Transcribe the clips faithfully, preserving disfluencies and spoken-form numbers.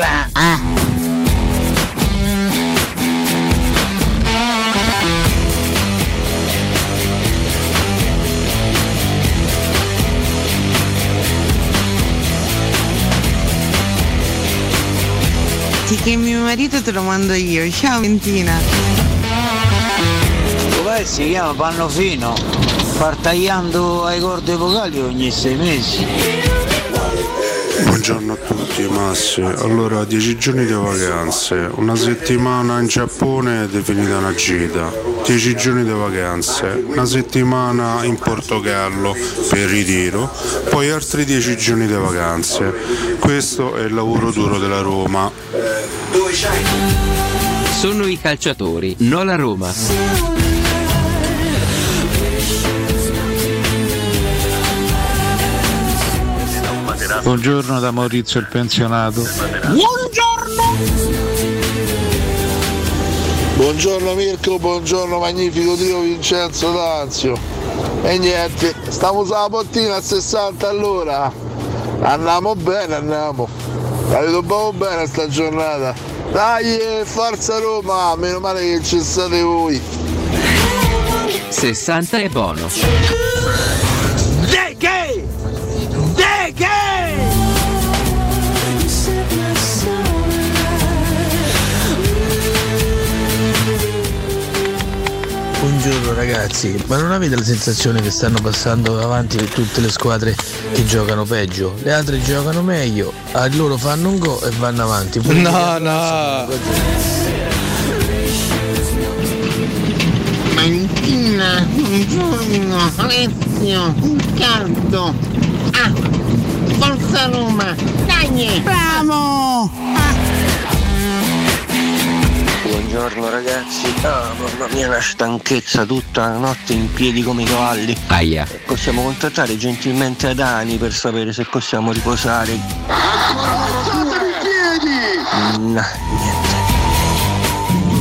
sigla. Ah. Sì, che mio marito te lo mando io. Ciao Valentina. Come si chiama Pannofino? Far tagliando ai corde vocali ogni sei mesi. Buongiorno a tutti, Massi. Allora, dieci giorni di vacanze, una settimana in Giappone è definita una gita, dieci giorni di vacanze, una settimana in Portogallo per ritiro, poi altri dieci giorni di vacanze. Questo è il lavoro duro della Roma. Sono i calciatori, non la Roma. Buongiorno da Maurizio il pensionato. Buongiorno. Buongiorno Mirko, buongiorno magnifico Dio Vincenzo D'Anzio. E niente, stiamo sulla portina a sessanta all'ora. Andiamo bene, andiamo. La vedo proprio bene sta giornata. Dai, forza Roma, meno male che ci state voi. sessanta è buono. De che? De che? Buongiorno ragazzi, ma non avete la sensazione che stanno passando avanti per tutte le squadre che giocano peggio? Le altre giocano meglio, a loro fanno un gol e vanno avanti. Poi no, no! Valentina, buongiorno, Alessio, Riccardo, ah, forza Roma, dai! Bravo! Ah. Buongiorno ragazzi, ah, mamma mia la stanchezza, tutta la notte in piedi come i cavalli. Aia. Possiamo contattare gentilmente Adani per sapere se possiamo riposare. Ah, ma alzate in piedi! No, niente.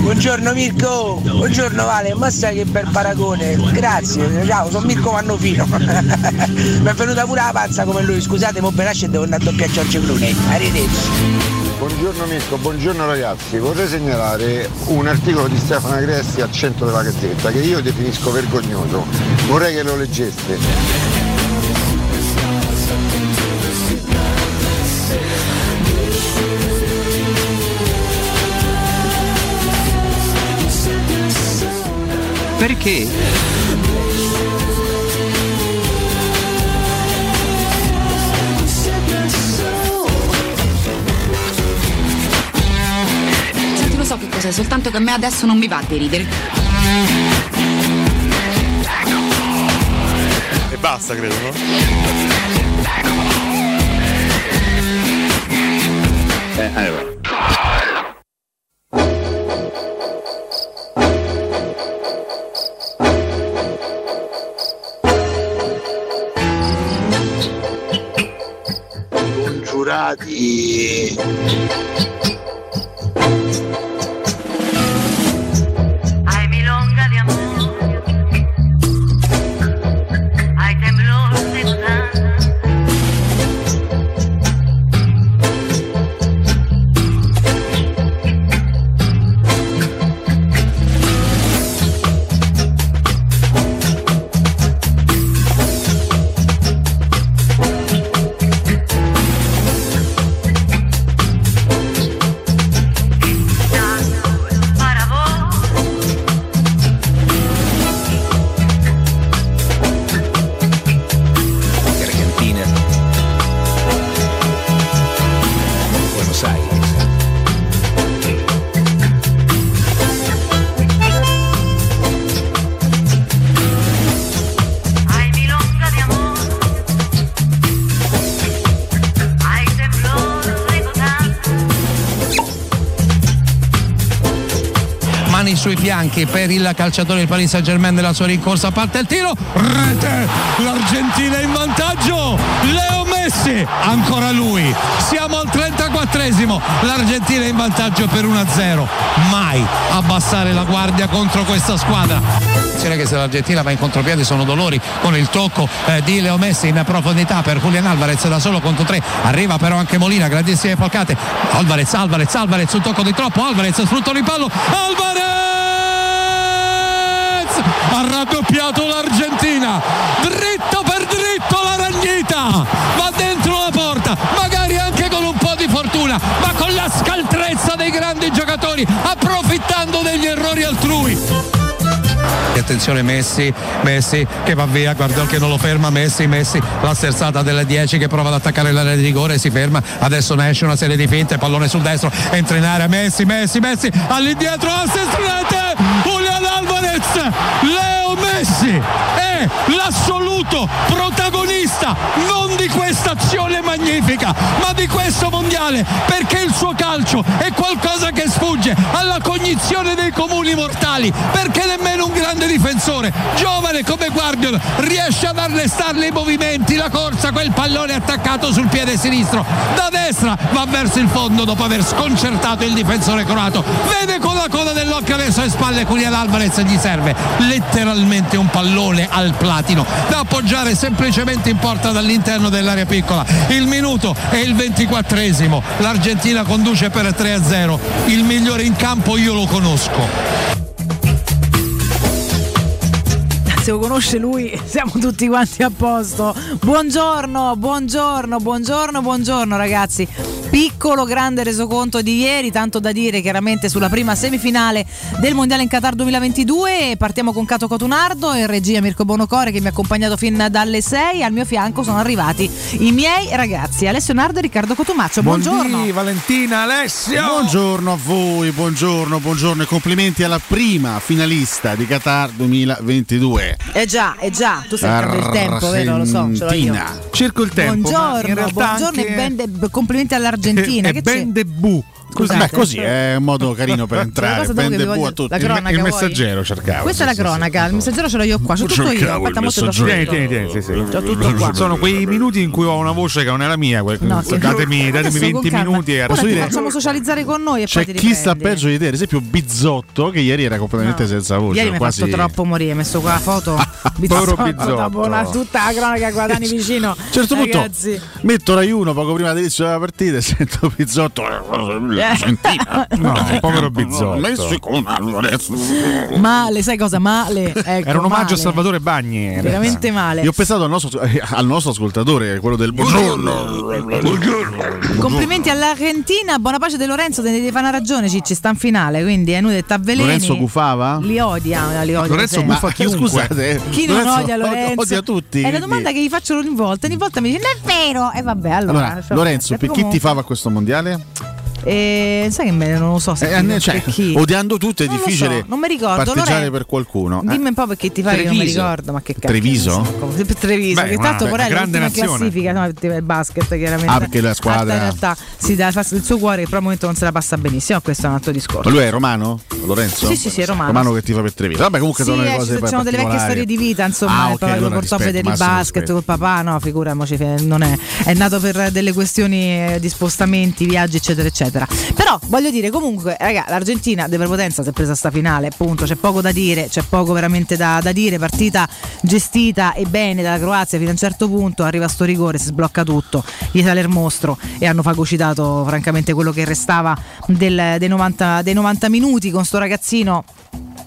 Buongiorno Mirko, buongiorno Vale, ma sai che bel paragone, grazie, ciao, sono Mirko Vannofino. Mi è venuta pure la panza come lui, scusate, mo' benasce e devo andare a doppiare Giorgio Bruni, arrivederci. Buongiorno Mirko, buongiorno ragazzi, vorrei segnalare un articolo di Stefano Agresti al centro della Gazzetta che io definisco vergognoso, vorrei che lo leggeste. Perché? Soltanto che a me adesso non mi va di ridere. E basta, credo, no? Eh, allora. Congiurati. Sui fianchi per il calciatore del Paris Saint-Germain della sua rincorsa, parte il tiro, rete, l'Argentina in vantaggio, Leo Messi, ancora lui, siamo al trentaquattro ventiquattresimo l'Argentina è in vantaggio per uno a zero. Mai abbassare la guardia contro questa squadra. Attenzione che se l'Argentina va in contropiede sono dolori con il tocco eh, di Leo Messi in profondità per Julian Álvarez, da solo contro tre, arriva però anche Molina, grandissime falcate. Álvarez, Álvarez, Álvarez, un tocco di troppo, Álvarez sfrutta il rimpallo, Álvarez ha raddoppiato l'Argentina, dritto per dritto la ragnita, va dentro la porta, magari anche con un po' di fortuna, ma con la scaltrezza dei grandi giocatori, approfittando degli errori altrui. Attenzione Messi, Messi che va via, Guardiola che non lo ferma, Messi, Messi, la sterzata delle dieci che prova ad attaccare l'area di rigore, si ferma, adesso ne esce una serie di finte, pallone sul destro, entra in area, Messi, Messi, Messi, all'indietro, assist rete, Julian Álvarez, Leo Messi è l'assoluto protagonista, non di questa azione magnifica, ma di questo mondiale, perché il suo calcio è qualcosa che sfugge alla cognizione dei comuni mortali, perché nemmeno un grande difensore giovane come Guardiola riesce ad arrestarle i movimenti, la corsa, quel pallone attaccato sul piede sinistro da destra, va verso il fondo dopo aver sconcertato il difensore croato, vede con la coda dell'occhio verso le spalle Julian Álvarez, gli serve letteralmente un pallone al platino da appoggiare semplicemente in porta dall'interno dell'area piccola. Il minuto è il ventiquattresimo, l'Argentina conduce per tre a zero, il migliore in campo io lo conosco. Se lo conosce lui, siamo tutti quanti a posto. Buongiorno, buongiorno, buongiorno, buongiorno ragazzi. Piccolo grande resoconto di ieri, tanto da dire chiaramente sulla prima semifinale del Mondiale in Qatar duemilaventidue. Partiamo con Cato Cotunardo, in regia Mirko Bonocore che mi ha accompagnato fin dalle sei. Al mio fianco sono arrivati i miei ragazzi Alessio Nardo e Riccardo Cotumaccio. Buongiorno. Buondì, Valentina, Alessio. Buongiorno a voi, buongiorno, buongiorno e complimenti alla prima finalista di Qatar duemilaventidue. Eh già, eh già, tu sei per il tempo, vero? Lo so, ce l'ho io. Cerco il tempo. Buongiorno, buongiorno e ben de- complimenti all'Argentina. E ben debù. Beh, così è un modo carino per entrare. Ben debù a tutti. Il, il messaggero cercavo. Questa sì, è la cronaca, sì, sì. Il messaggero ce l'ho io qua. C'ho tutto io. Fatta molto da solo. Sono quei minuti in cui ho una voce che non è la mia. No, sì. Datemi, datemi venti minuti e facciamo socializzare con noi. C'è chi sta peggio di te, ad esempio Bizzotto, che ieri era completamente senza voce. Ieri mi ha fatto troppo morire, ha messo qua la foto. Bizzotto, Bizzotto. Tutta la cronaca Guadani vicino. A un certo punto metto Rai uno poco prima dell'inizio della partita e sento Bizzotto. No, povero Bizzotto. Male, sai cosa? Male. Ecco, era un omaggio male. A Salvatore Bagni. Veramente male. Io ho pensato al nostro, al nostro ascoltatore, quello del buongiorno. Buongiorno. Complimenti all'Argentina. Buona pace De Lorenzo, te ne devi fare una ragione, Cicci, sta in finale, quindi è nulla, t'avveleni. Lorenzo gufava? Li odia, li odia. Lorenzo gufa chiunque. Scusate. Chi non odia Lorenzo? Odia tutti. È la domanda che gli faccio ogni volta, ogni volta mi dice "Non è vero". E eh, vabbè, allora. allora cioè, Lorenzo, per chi ti fava questo mondiale? Eh, sai che me non lo so se eh, cioè, chi. Odiando tutto è non difficile. So, non mi ricordo. Parteggiare Lorenzo, per qualcuno. Eh? Dimmi un po' perché ti fai che non mi ricordo, ma che cazzo. Treviso? Treviso, beh, che tanto una, vorrei grande la classifica, no, il basket chiaramente. Ah, perché la squadra in realtà si dà il suo cuore che però al momento non se la passa benissimo, questo è un altro discorso. Ma lui è romano? Lorenzo? Sì, sì, sì, è romano. Romano che ti fa per Treviso. Vabbè, comunque sì, sono le cose, ci sono delle vecchie storie di vita, insomma, ah, okay, allora, lo portò a vedere il basket col papà, no, figuriamoci, non è è nato per delle questioni di spostamenti, viaggi, eccetera, eccetera. Però voglio dire comunque raga, l'Argentina di prepotenza si è presa sta finale, punto, c'è poco da dire, c'è poco veramente da, da dire, partita gestita e bene dalla Croazia fino a un certo punto, arriva sto rigore, si sblocca tutto, gli sale il mostro e hanno fagocitato francamente quello che restava del, dei, novanta, dei novanta minuti con sto ragazzino.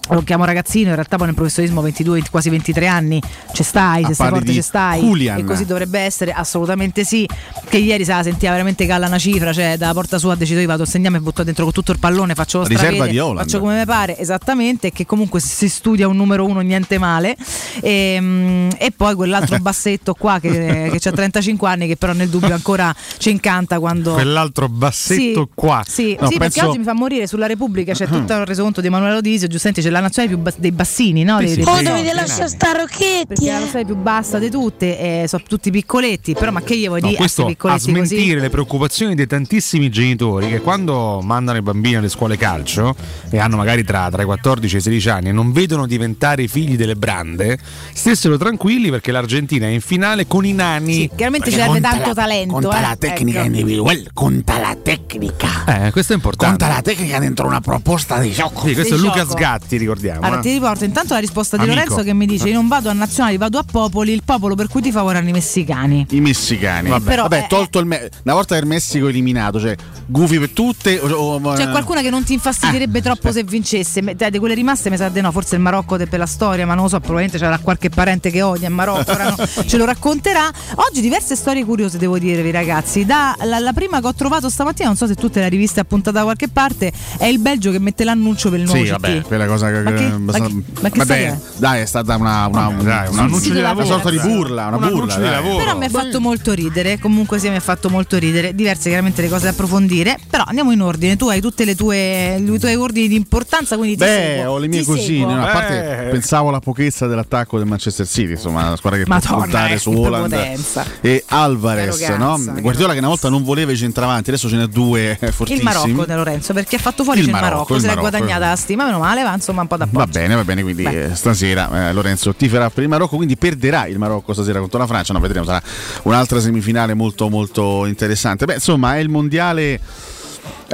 Lo chiamo ragazzino, in realtà poi nel professionismo ventidue, quasi ventitré anni, ci stai, se sei forte ci stai, Julian. E così dovrebbe essere, assolutamente sì, che ieri sa, sentiva veramente calla una cifra, cioè dalla porta sua ha deciso io vado, segniamo e butto dentro con tutto il pallone, faccio lo strapede, faccio come mi pare, esattamente, che comunque si studia un numero uno, niente male, e, e poi quell'altro bassetto qua che, che c'ha trentacinque anni, che però nel dubbio ancora ci incanta quando... Quell'altro bassetto sì, qua? Sì, no, sì penso... perché oggi mi fa morire sulla Repubblica, c'è cioè, tutto il resoconto di Emanuele Odisio, giustamente ce la nazionale più bas- dei bassini, no? Sì, dei, sì, dei, oh, dovevi no, lasciare sta Rocchetti, perché eh. la nazionale più bassa di tutte, eh, sono tutti piccoletti, però ma che gli vuoi no, dire? Questo a smentire così? Le preoccupazioni dei tantissimi genitori che quando mandano i bambini alle scuole calcio e hanno magari tra, tra i quattordici e i sedici anni e non vedono diventare i figli delle brande, stessero tranquilli perché l'Argentina è in finale con i nani. Sì, chiaramente ci serve tanto la, talento. Conta eh? la tecnica ecco. individuale, conta la tecnica. Eh, questo è importante. Conta la tecnica dentro una proposta di gioco. Sì, questo di è Luca Sgatti, ricordiamo. Allora, eh? ti riporto intanto la risposta di Amico. Lorenzo che mi dice: io non vado a nazionali, vado a popoli, il popolo per cui ti favorano i messicani. I messicani. Vabbè, Però, Vabbè eh, tolto il me- una volta che il Messico è eliminato, cioè gufi per tutte. O, o, c'è qualcuna che non ti infastidirebbe eh, troppo se vincesse. Di quelle rimaste mi sa di no, forse il Marocco per la storia, ma non lo so, probabilmente c'era qualche parente che odia il Marocco, ora no, ce lo racconterà. Oggi diverse storie curiose, devo dirvi ragazzi. Da la, la prima che ho trovato stamattina, non so se tu te la rivista appuntata da qualche parte, è il Belgio che mette l'annuncio per il nuovo. Sì, vabbè, quella cosa che, ma che, ma che, ma che vabbè, è? Dai, è stata una, una, una, dai, un annuncio di lavoro, una sorta di burla, una un burla. Di lavoro. Però mi ha fatto molto ridere, comunque sì, mi ha fatto molto ridere. Diverse chiaramente le cose da approfondire, però andiamo in ordine. Tu hai tutte le tue i tuoi ordini di importanza, quindi ti Beh, seguo. ho le mie cosine, a parte pensavo alla pochezza dell'attacco del Manchester City, insomma, la squadra che Madonna, può puntare eh, su Haaland. Potenza. E Álvarez, no? Guardiola che una volta non voleva i centravanti, adesso ce n'è due eh, fortissimi. Il Marocco da Lorenzo, perché ha fatto fuori il, il Marocco, Marocco il se l'è guadagnata la stima, meno male, va insomma un po' d'appoggio. Va bene, va bene, quindi eh, stasera eh, Lorenzo tiferà per il Marocco, quindi perderà il Marocco stasera contro la Francia, no, vedremo, sarà un'altra semifinale molto molto interessante. Beh, insomma, è il mondiale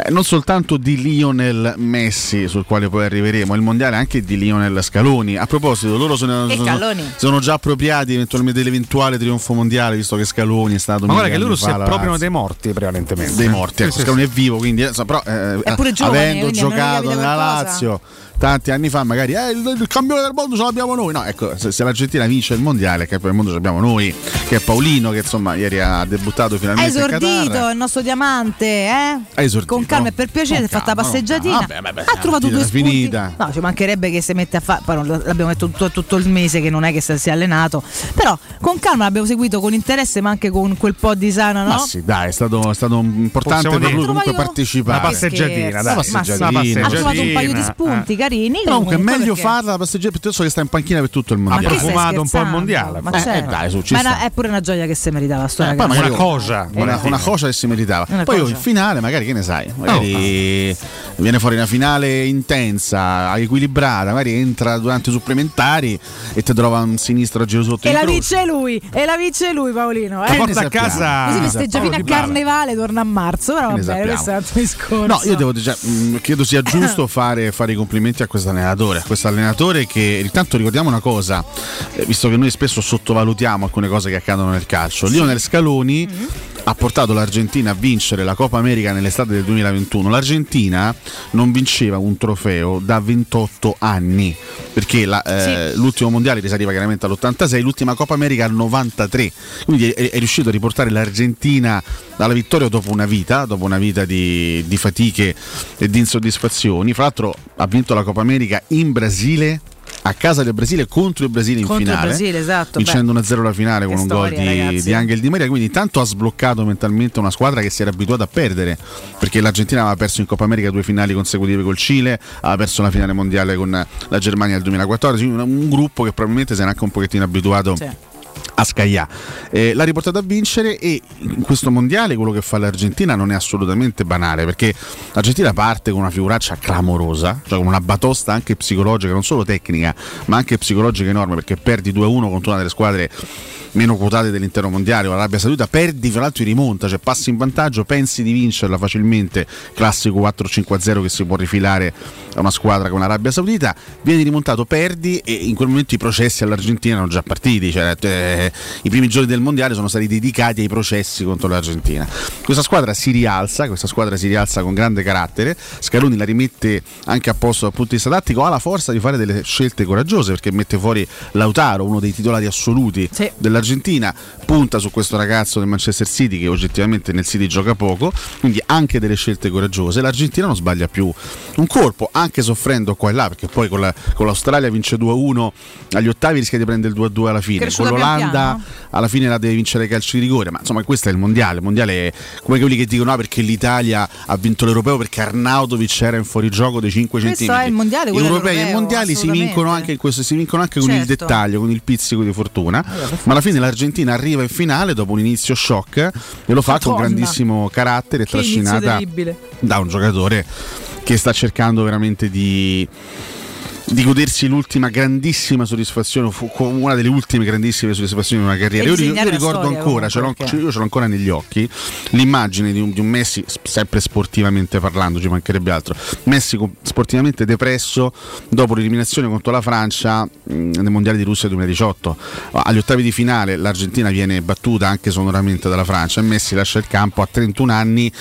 Eh, non soltanto di Lionel Messi, sul quale poi arriveremo, il mondiale anche di Lionel Scaloni. A proposito, loro sono, sono, sono già appropriati eventualmente dell'eventuale trionfo mondiale, visto che Scaloni è stato. Ma guarda che loro si appropriano dei morti, prevalentemente. Dei morti, ecco, sì, sì, Scaloni sì. è vivo, quindi però, eh, avendo giovane, giocato nella Lazio tanti anni fa, magari eh, il, il campione del mondo ce l'abbiamo noi. No, ecco, se, se l'Argentina vince il mondiale, che per il mondo ce l'abbiamo noi, che è Paolino, che insomma ieri ha debuttato finalmente. È esordito il nostro diamante, eh? È esordito. Con calma e per piacere, si è fatta la passeggiatina. No, vabbè, vabbè, ha trovato due spunti. Finita. No, ci mancherebbe che si mette a fare. L'abbiamo detto tutto, tutto il mese che non è che si è allenato. Però con calma l'abbiamo seguito con interesse, ma anche con quel po' di sana, no? Ma sì, dai, è stato, è stato importante Possiamo per lui comunque partecipare. Una passeggiatina, dai. Passeggiatina. passeggiatina. Ha trovato un paio di spunti, eh. carini. Comunque è meglio perché... farla la passeggiatina piuttosto che sta in panchina per tutto il mondiale. Ha profumato un po' il mondiale. Ma, eh, eh, dai, su, ma una, è pure una gioia che si meritava. Storia, eh, poi una cosa. Una cosa che si meritava. Poi in finale, magari che ne sai? Magari oh. viene fuori una finale intensa, equilibrata, magari entra durante i supplementari e ti trova un sinistro a giro sotto e la croce. vince lui e la vince lui Paolino eh? porta a casa, così festeggia fino a Carnevale, torna a marzo, però vabbè, questo è un altro discorso. No, io devo dire, cioè, credo sia giusto fare, fare i complimenti a questo allenatore, a questo allenatore che intanto ricordiamo una cosa, visto che noi spesso sottovalutiamo alcune cose che accadono nel calcio. Lionel Scaloni mm-hmm. ha portato l'Argentina a vincere la Coppa America nell'estate del duemilaventuno. L'Argentina non vinceva un trofeo da ventotto anni, perché la, eh, sì. l'ultimo mondiale risaliva chiaramente all'ottantasei, l'ultima Coppa America al novantatré, quindi è, è riuscito a riportare l'Argentina alla vittoria dopo una vita, dopo una vita di, di fatiche e di insoddisfazioni. Fra l'altro ha vinto la Coppa America in Brasile, a casa del Brasile, contro il Brasile in contro finale il Brasile, esatto, vincendo beh, uno a zero la finale con storia, un gol di, di Angel Di Maria. Quindi tanto ha sbloccato mentalmente una squadra che si era abituata a perdere, perché l'Argentina aveva perso in Coppa America due finali consecutive col Cile, aveva perso la finale mondiale con la Germania nel duemilaquattordici, un, un gruppo che probabilmente si era anche un pochettino abituato C'è. a Scaglià. Eh, l'ha riportata a vincere, e in questo mondiale quello che fa l'Argentina non è assolutamente banale, perché l'Argentina parte con una figuraccia clamorosa, cioè con una batosta anche psicologica, non solo tecnica ma anche psicologica enorme, perché perdi due a uno contro una delle squadre meno quotate dell'intero mondiale, l'Arabia Saudita, perdi fra l'altro in rimonta, cioè passi in vantaggio, pensi di vincerla facilmente, classico quattro cinque zero che si può rifilare a una squadra come l'Arabia Saudita, vieni rimontato, perdi, e in quel momento i processi all'Argentina erano già partiti, cioè eh, i primi giorni del mondiale sono stati dedicati ai processi contro l'Argentina. Questa squadra si rialza, questa squadra si rialza con grande carattere, Scaloni la rimette anche a posto dal punto di vista tattico, ha la forza di fare delle scelte coraggiose, perché mette fuori Lautaro, uno dei titolari assoluti sì. della Argentina, punta su questo ragazzo del Manchester City che oggettivamente nel City gioca poco, quindi anche delle scelte coraggiose. L'Argentina non sbaglia più un colpo, anche soffrendo qua e là, perché poi con, la, con l'Australia vince due a uno agli ottavi, rischia di prendere il due a due alla fine, con l'Olanda l'Olanda alla fine la deve vincere ai calci di rigore, ma insomma questo è il mondiale. Il mondiale è come quelli che dicono ah, perché l'Italia ha vinto l'europeo perché Arnautovic era in fuorigioco dei cinque centimetri. È il mondiale, gli europei e i mondiali si vincono anche in questo, si vincono anche certo. con il dettaglio, con il pizzico di fortuna, allora, ma alla fine l'Argentina arriva in finale dopo un inizio shock e lo fa Madonna. con grandissimo carattere, che trascinata da un giocatore che sta cercando veramente di di godersi l'ultima grandissima soddisfazione, fu una delle ultime grandissime soddisfazioni di una carriera. Io, io ricordo storia, ancora, ce l'ho, io ce l'ho ancora negli occhi l'immagine di un, di un Messi, sempre sportivamente parlando, ci mancherebbe altro, Messi sportivamente depresso dopo l'eliminazione contro la Francia mh, nel mondiale di Russia duemiladiciotto. Agli ottavi di finale l'Argentina viene battuta anche sonoramente dalla Francia e Messi lascia il campo a trentuno anni,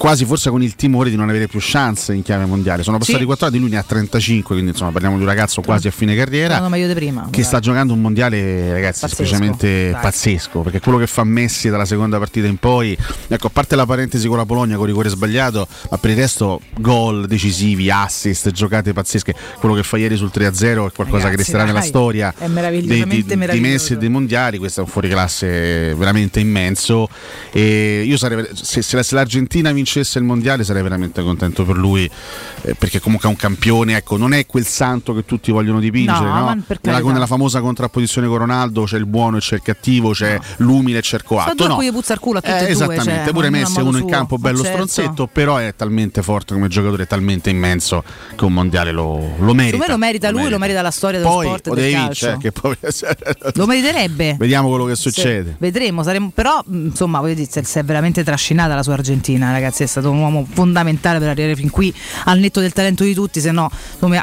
quasi forse con il timore di non avere più chance in chiave mondiale. Sono passati sì. quattro anni, lui ne ha trentacinque, quindi insomma parliamo di un ragazzo quasi a fine carriera, no, no, meglio di prima, che sta giocando un mondiale, ragazzi, pazzesco, semplicemente dai. pazzesco, perché quello che fa Messi dalla seconda partita in poi, ecco, a parte la parentesi con la Polonia con il rigore sbagliato, ma per il resto gol decisivi, assist, giocate pazzesche. Quello che fa ieri sul tre a zero è qualcosa, ragazzi, che resterà dai. nella storia è dei, di, di Messi e dei mondiali. Questo è un fuoriclasse veramente immenso e io sarei, se, se l'Argentina vince il mondiale sarei veramente contento per lui, eh, perché comunque è un campione, ecco, non è quel santo che tutti vogliono dipingere, no, no? Nella, nella famosa contrapposizione con Ronaldo c'è il buono e c'è il cattivo, c'è no. l'umile e c'è il coatto, no. Cui puzza il culo a tutti eh, e esattamente, cioè, pure Messi è uno suo. in campo bello certo. stronzetto, però è talmente forte come giocatore, è talmente immenso che un mondiale lo, lo merita. Come lo merita lui, lo merita, lo merita la storia dello poi, sport e del calcio, eh, che poi... lo meriterebbe. Vediamo quello che succede. Se, vedremo, saremo, però insomma voglio dire, si è veramente trascinata la sua Argentina, ragazzi. È stato un uomo fondamentale per arrivare fin qui, al netto del talento di tutti, se no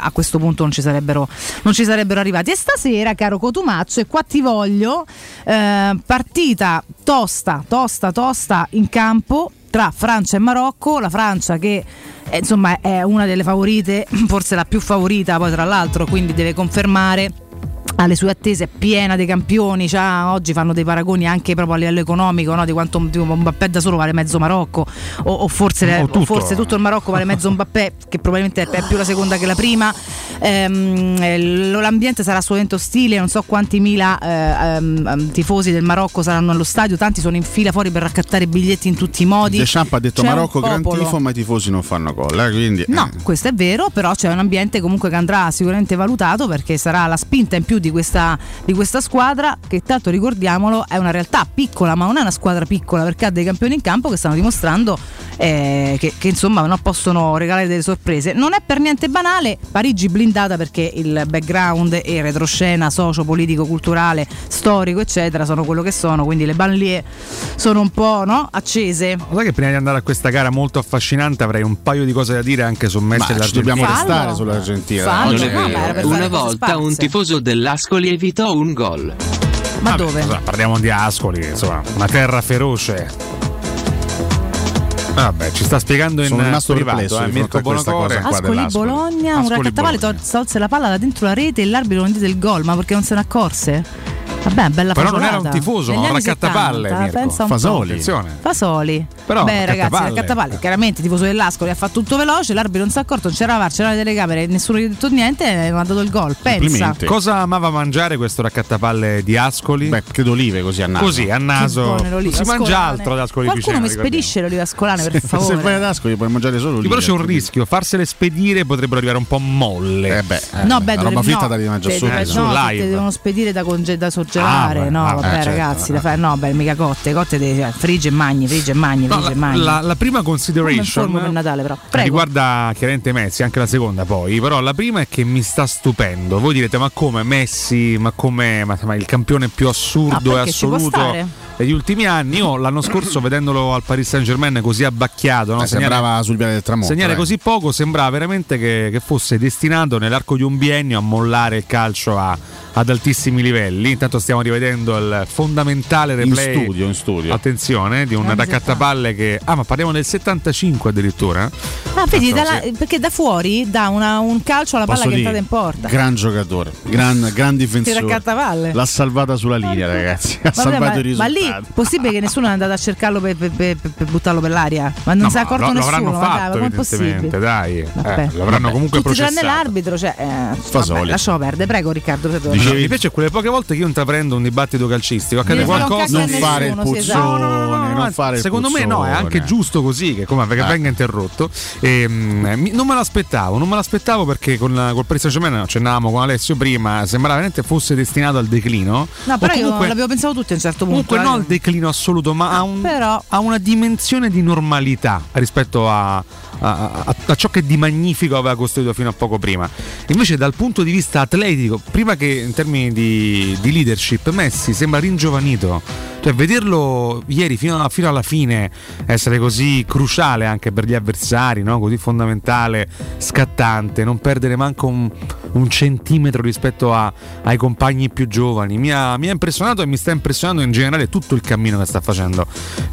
a questo punto non ci sarebbero non ci sarebbero arrivati. E stasera, caro Cotumaccio, e qua ti voglio, eh, partita tosta tosta tosta in campo tra Francia e Marocco. La Francia che eh, insomma è una delle favorite, forse la più favorita poi tra l'altro, quindi deve confermare alle sue attese, è piena dei campioni, cioè, oggi fanno dei paragoni anche proprio a livello economico, no? Di quanto un Mbappé da solo vale mezzo Marocco, o, o, forse, o tutto. forse tutto il Marocco vale mezzo Mbappé, che probabilmente è più la seconda che la prima. Ehm, l'ambiente sarà assolutamente ostile, non so quanti mila ehm, tifosi del Marocco saranno allo stadio, tanti sono in fila fuori per raccattare biglietti in tutti i modi. Deschamps ha detto c'è Marocco gran tifo, ma i tifosi non fanno gol, eh, quindi... no, questo è vero, però c'è un ambiente comunque che andrà sicuramente valutato, perché sarà la spinta in più di Di questa, di questa squadra che, tanto ricordiamolo, è una realtà piccola, ma non è una squadra piccola, perché ha dei campioni in campo che stanno dimostrando eh, che, che insomma no, possono regalare delle sorprese. Non è per niente banale Parigi blindata, perché il background e il retroscena socio-politico, culturale, storico eccetera sono quello che sono, quindi le banlieue sono un po' no, accese. Sai che prima di andare a questa gara molto affascinante avrei un paio di cose da dire anche su Messi e l'Argentina. Ci dobbiamo restare sull'Argentina. Fallo, no? No, una volta un tifoso dell'Argentina Ascoli evitò un gol. Ma vabbè, dove? Insomma, parliamo di Ascoli, insomma, una terra feroce. Vabbè, ci sta spiegando in rimasto privato, eh, Mirko Bonocore. Ascoli Bologna, Ascoli, un raccattavalle tolse la palla da dentro la rete e l'arbitro non dite il gol, ma perché non se ne accorse? Vabbè, bella però fagiolata. Non era un tifoso, un raccattapalle, Fasoli. Fasoli. Però beh, ragazzi, raccattapalle, chiaramente tifoso dell'Ascoli, ha fatto tutto veloce, l'arbitro non si è accorto, non c'era la V A R, c'era le telecamere, nessuno gli ha detto niente e non ha dato il gol. Pensa. Cosa amava mangiare questo raccattapalle di Ascoli? Beh, credo olive così a naso. Così a naso. Si scolane. Mangia altro ad Ascoli vicino. Qualcuno mi spedisce l'oliva scolane, per favore. Se vai ad Ascoli puoi mangiare solo olive. Però c'è un rischio, farsele spedire potrebbero arrivare un po' molle. Eh beh, eh, no, beh, la roba fritta da mangiare solo sull'aria. Devono spedire da congedare gelare, ah, beh, no, ah, vabbè, eh, ragazzi, certo, fa... no, beh, mica cotte, cotte dei frigge e magni, frigge e magni, no, frigge e magni. La, la prima consideration per Natale, però. Riguarda chiaramente Messi, anche la seconda poi, però la prima è che mi sta stupendo. Voi direte, ma come Messi, ma come ma, ma il campione più assurdo no, e assoluto degli ultimi anni? Io l'anno scorso vedendolo al Paris Saint-Germain così abbacchiato, no? eh, segnare, sembrava sul piano del tramonto, segnare eh. così poco, sembrava veramente che, che fosse destinato nell'arco di un biennio a mollare il calcio a, ad altissimi livelli. Intanto stiamo rivedendo il fondamentale replay in studio, in studio. Attenzione, di un raccattapalle che... ah, ma parliamo del settantacinque addirittura. Ah, vedi, dalla, perché da fuori dà una, un calcio alla palla che è entrata in porta. Gran giocatore, gran, gran difensore. L'ha salvata sulla linea, ragazzi. Ha ma salvato ma, i risultati. Ma lì è possibile che nessuno è andato a cercarlo per, per, per, per buttarlo per l'aria? Ma non no, si è accorto lo, nessuno. L'avranno fatto, ma evidentemente, dai. Eh, l'avranno vabbè. comunque Tutti processato. Tranne l'arbitro, cioè... eh, Fasoli. Vabbè, lasciamo perdere, prego Riccardo. Diciamo dicevi... Mi piace quelle poche volte che io intraprendo un dibattito calcistico, accade qualcosa, non fare il puzzone. Secondo me no, è anche giusto così che come, perché eh. venga interrotto. E, mh, non me l'aspettavo, non me l'aspettavo perché con la, col Paris Saint-Germain accennavamo con Alessio prima, sembrava veramente fosse destinato al declino. No, però comunque, io l'avevo pensato tutti a un certo punto. Comunque eh. non al declino assoluto, ma ha un, però... una dimensione di normalità rispetto a A, a, a ciò che di magnifico aveva costruito fino a poco prima. Invece dal punto di vista atletico, prima che in termini di, di leadership, Messi sembra ringiovanito, cioè vederlo ieri fino alla, fino alla fine essere così cruciale anche per gli avversari, no? Così fondamentale, scattante, non perdere manco un, un centimetro rispetto a, ai compagni più giovani, mi ha, mi ha impressionato e mi sta impressionando in generale tutto il cammino che sta facendo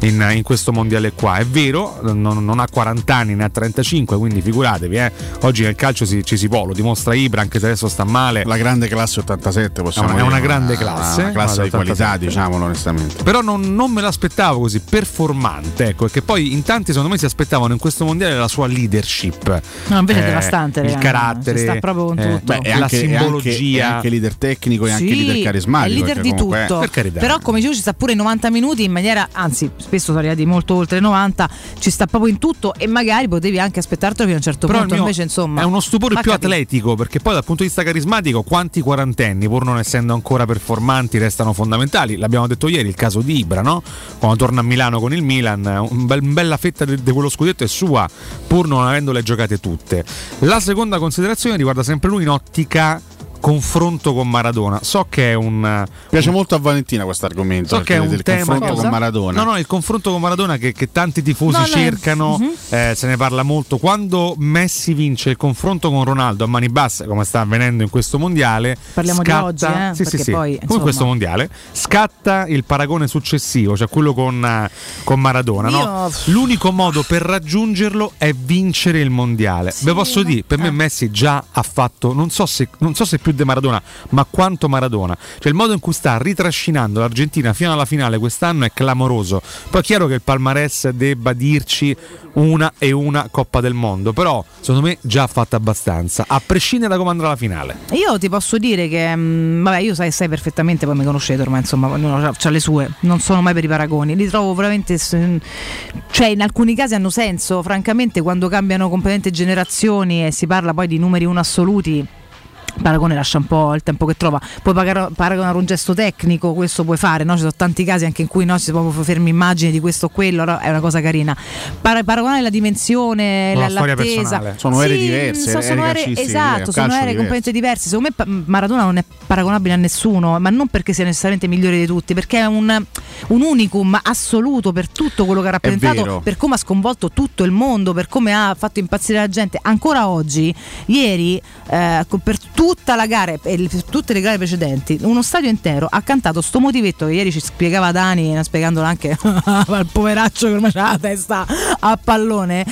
in, in questo mondiale qua. È vero, non, non ha quaranta anni, ne ha trentacinque, quindi figuratevi, eh. Oggi nel calcio si, ci si può, lo dimostra Ibra, anche se adesso sta male. La grande classe ottantasette, possiamo dire. È una grande classe, una classe di qualità, diciamolo onestamente. Però non, non me l'aspettavo così performante, ecco, che poi in tanti secondo me si aspettavano in questo mondiale la sua leadership. No, invece eh, è devastante, il carattere, sta proprio con tutto. Eh, beh, anche, la simbologia, è anche, è anche leader tecnico e sì, anche leader carismatico, è leader di tutto. Per carità. Però come dicevo ci sta pure i novanta minuti in maniera, anzi, spesso sono arrivati molto oltre novanta, ci sta proprio in tutto e magari devi anche aspettartelo fino a un certo però punto. Invece, insomma, è uno stupore più capire. Atletico, perché poi dal punto di vista carismatico quanti quarantenni, pur non essendo ancora performanti, restano fondamentali. L'abbiamo detto ieri, il caso di Ibra, no? Quando torna a Milano con il Milan, un bel, bella fetta di quello scudetto è sua, pur non avendole giocate tutte. La seconda considerazione riguarda sempre lui in ottica confronto con Maradona. So che è un piace un, molto a Valentina questo argomento, so che è un del tema confronto cosa? Con Maradona. No no, il confronto con Maradona che, che tanti tifosi no, cercano, no. Eh, se ne parla molto. Quando Messi vince il confronto con Ronaldo a mani basse, come sta avvenendo in questo mondiale, parliamo scatta, di oggi, eh? Sì, perché sì, poi sì, come questo mondiale scatta il paragone successivo, cioè quello con, con Maradona. Io... no? L'unico modo per raggiungerlo è vincere il mondiale. Sì, ve posso dire, per me eh. Messi già ha fatto, non so se non so se più di Maradona, ma quanto Maradona, cioè il modo in cui sta ritrascinando l'Argentina fino alla finale quest'anno è clamoroso. Poi è chiaro che il palmarès debba dirci una e una Coppa del Mondo, però secondo me già ha fatto abbastanza, a prescindere da come andrà la finale. Io ti posso dire che mh, vabbè, io sai, sai perfettamente, poi mi conoscete ormai, insomma, ognuno ha le sue, non sono mai per i paragoni, li trovo veramente, cioè in alcuni casi hanno senso, francamente, quando cambiano completamente generazioni e si parla poi di numeri uno assoluti. Paragone lascia un po' il tempo che trova. Puoi paragonare un gesto tecnico, questo puoi fare, no? Ci sono tanti casi anche in cui no, ci si può fermi immagini di questo o quello, no? È una cosa carina. Par- paragonare la dimensione, la, la l'attesa personale. Sono ere sì, diverse, so, sono ere, esatto, sono ere completamente diverse. Secondo me Maradona non è paragonabile a nessuno, ma non perché sia necessariamente migliore di tutti, perché è un, un unicum assoluto per tutto quello che ha rappresentato, per come ha sconvolto tutto il mondo, per come ha fatto impazzire la gente ancora oggi. Ieri eh, per tutto tutta la gara e tutte le gare precedenti uno stadio intero ha cantato sto motivetto che ieri ci spiegava Dani, spiegandolo anche al poveraccio che ormai c'ha la testa a pallone,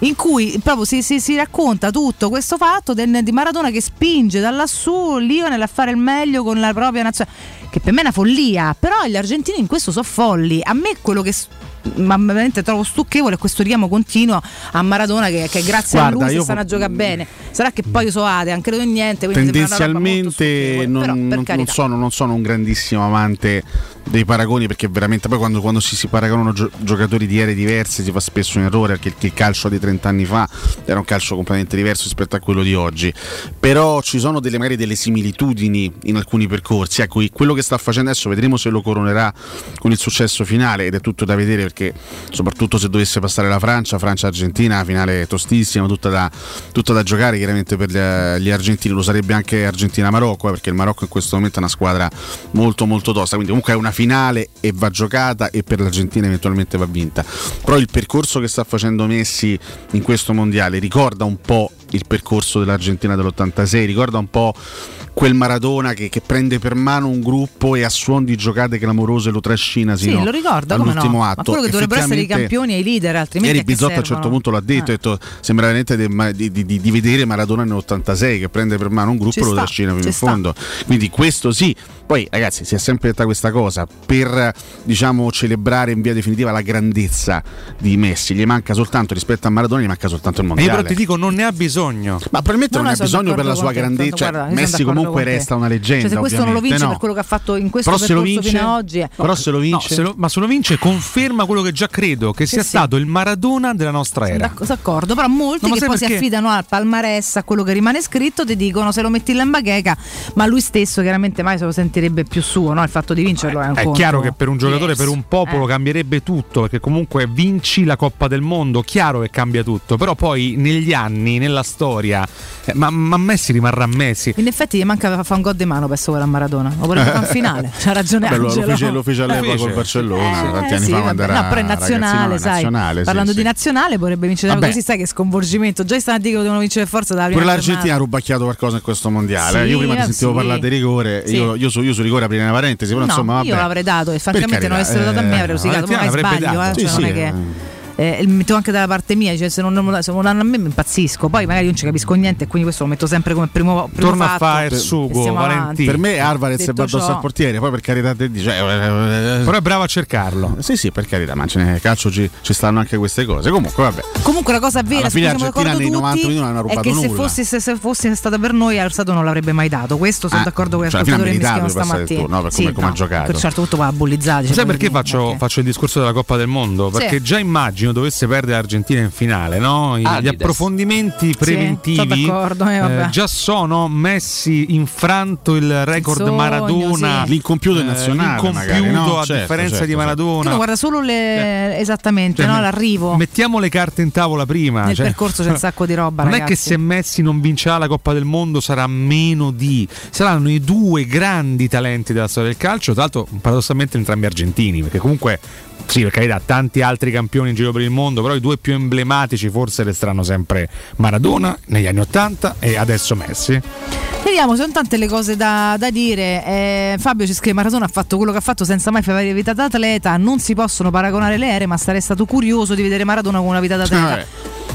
in cui proprio si, si, si racconta tutto questo fatto del, di Maradona che spinge da lassù Lionel a fare il meglio con la propria nazione, che per me è una follia, però gli argentini in questo sono folli. A me quello che ma veramente trovo stucchevole questo richiamo continuo a Maradona che, che grazie guarda, a lui si sarà po- gioca bene. Sarà che poi io so Adrian, ah, credo in niente, tendenzialmente non, però, non, non, sono, non sono un grandissimo amante dei paragoni, perché veramente poi quando, quando si, si paragonano gio- giocatori di ere diverse si fa spesso un errore, perché il, il calcio di trent'anni fa era un calcio completamente diverso rispetto a quello di oggi, però ci sono delle, magari delle similitudini in alcuni percorsi. Ecco, quello che sta facendo adesso vedremo se lo coronerà con il successo finale, ed è tutto da vedere, perché soprattutto se dovesse passare la Francia, Francia-Argentina, finale tostissima, tutta da, tutta da giocare chiaramente per gli, gli argentini. Lo sarebbe anche Argentina-Marocco, eh, perché il Marocco in questo momento è una squadra molto molto tosta, quindi comunque è una finale e va giocata, e per l'Argentina eventualmente va vinta. Però il percorso che sta facendo Messi in questo mondiale ricorda un po' il percorso dell'Argentina dell'ottantasei, ricorda un po' quel Maradona che, che prende per mano un gruppo e a suon di giocate clamorose lo trascina sino sì, lo ricorda, all'ultimo no? atto. Ma quello che dovrebbero essere i campioni e i leader, altrimenti ieri Bizzotto a un certo punto l'ha detto, eh. ha detto sembra veramente di, di, di, di vedere Maradona nell'ottantasei che prende per mano un gruppo ci e lo sta, trascina fino in sta. fondo. Quindi questo sì Poi ragazzi, si è sempre detta questa cosa, per diciamo celebrare in via definitiva la grandezza di Messi, gli manca soltanto, rispetto a Maradona gli manca soltanto il mondiale. E però ti dico, non ne ha bisogno. Ma probabilmente non, non ne ha bisogno per la sua grandezza, cioè, guarda, Messi comunque resta una leggenda, cioè, se questo non lo vince, no, per quello che ha fatto in questo però percorso fino a oggi, eh. Però se lo vince, no, se lo, ma se lo vince conferma quello che già credo, che sia sì. stato il Maradona della nostra era. Sono d'accordo, però molti no, che poi perché? si affidano al palmarès, a quello che rimane scritto, ti dicono se lo metti là in bacheca, ma lui stesso chiaramente mai se lo sentirebbe più suo, no? Il fatto di vincerlo è un È conto. Chiaro che per un giocatore, yes. per un popolo eh. cambierebbe tutto, perché comunque vinci la Coppa del Mondo, chiaro che cambia tutto, però poi negli anni, nella storia, eh, ma, ma Messi rimarrà Messi. In effetti gli manca fa un gol di mano, penso, quella a Maradona, o voleva fare un finale, c'ha ragione Angelo. Beh, lo fece, lo fece all'epoca col Barcellona, eh, tanti anni sì, fa quando era, no, però è nazionale, sai, nazionale, parlando sì, di nazionale vorrebbe vincere così, sai che sconvolgimento, già stanno a dire che devono vincere forza dalla prima. Per l'Argentina ha rubacchiato qualcosa in questo mondiale, sì, io prima ti sentivo sì. parlare di rigore, sì. io, io su io su rigore aprire una parentesi, però no, insomma vabbè. Io l'avrei dato, e francamente non avessero dato a me avrei usato, ma mai sbaglio, eh, sì, cioè sì, non è che Eh, metto anche dalla parte mia, cioè se non, se non danno a me mi impazzisco, poi magari non ci capisco niente e quindi questo lo metto sempre come primo, primo torna fatto, a fare il sugo, Valentina. Per me Álvarez è addosso al portiere, poi per carità te dice, eh, però è bravo a cercarlo, sì sì, per carità, ma nel calcio ci, ci stanno anche queste cose. Comunque vabbè, comunque la cosa vera, scusa, l'Argentina nei novanta minuti non hanno rubato nulla, è che nulla. Se, fosse, se, se fosse stata per noi Alessandro non l'avrebbe mai dato, questo sono ah, d'accordo con gli cioè, ascoltatori che mi scrivono stamattina, no, per sì, come, no, come ha giocato, per certo tutto va bullizzati, sai perché faccio il discorso della Coppa del Mondo, perché già immagino dovesse perdere l'Argentina in finale, no? I, ah, gli approfondimenti preventivi sì, eh, eh, già sono Messi infranto il record, il sogno, Maradona sì. l'incompiuto eh, nazionale, l'incompiuto magari, no? a certo, differenza certo, di Maradona certo. guarda solo le... eh. esattamente cioè, no? l'arrivo, mettiamo le carte in tavola prima, nel cioè, percorso c'è un sacco di roba, non ragazzi. È che se Messi non vincerà la Coppa del Mondo sarà meno di, saranno i due grandi talenti della storia del calcio, tra l'altro paradossalmente entrambi argentini, perché comunque sì, per carità, tanti altri campioni in giro per il mondo, però i due più emblematici forse resteranno sempre Maradona negli anni ottanta e adesso Messi. Vediamo, sono tante le cose da, da dire. Eh, Fabio ci scrive: Maradona ha fatto quello che ha fatto senza mai fare vita da atleta, non si possono paragonare le ere, ma sarei stato curioso di vedere Maradona con una vita da atleta. Ah,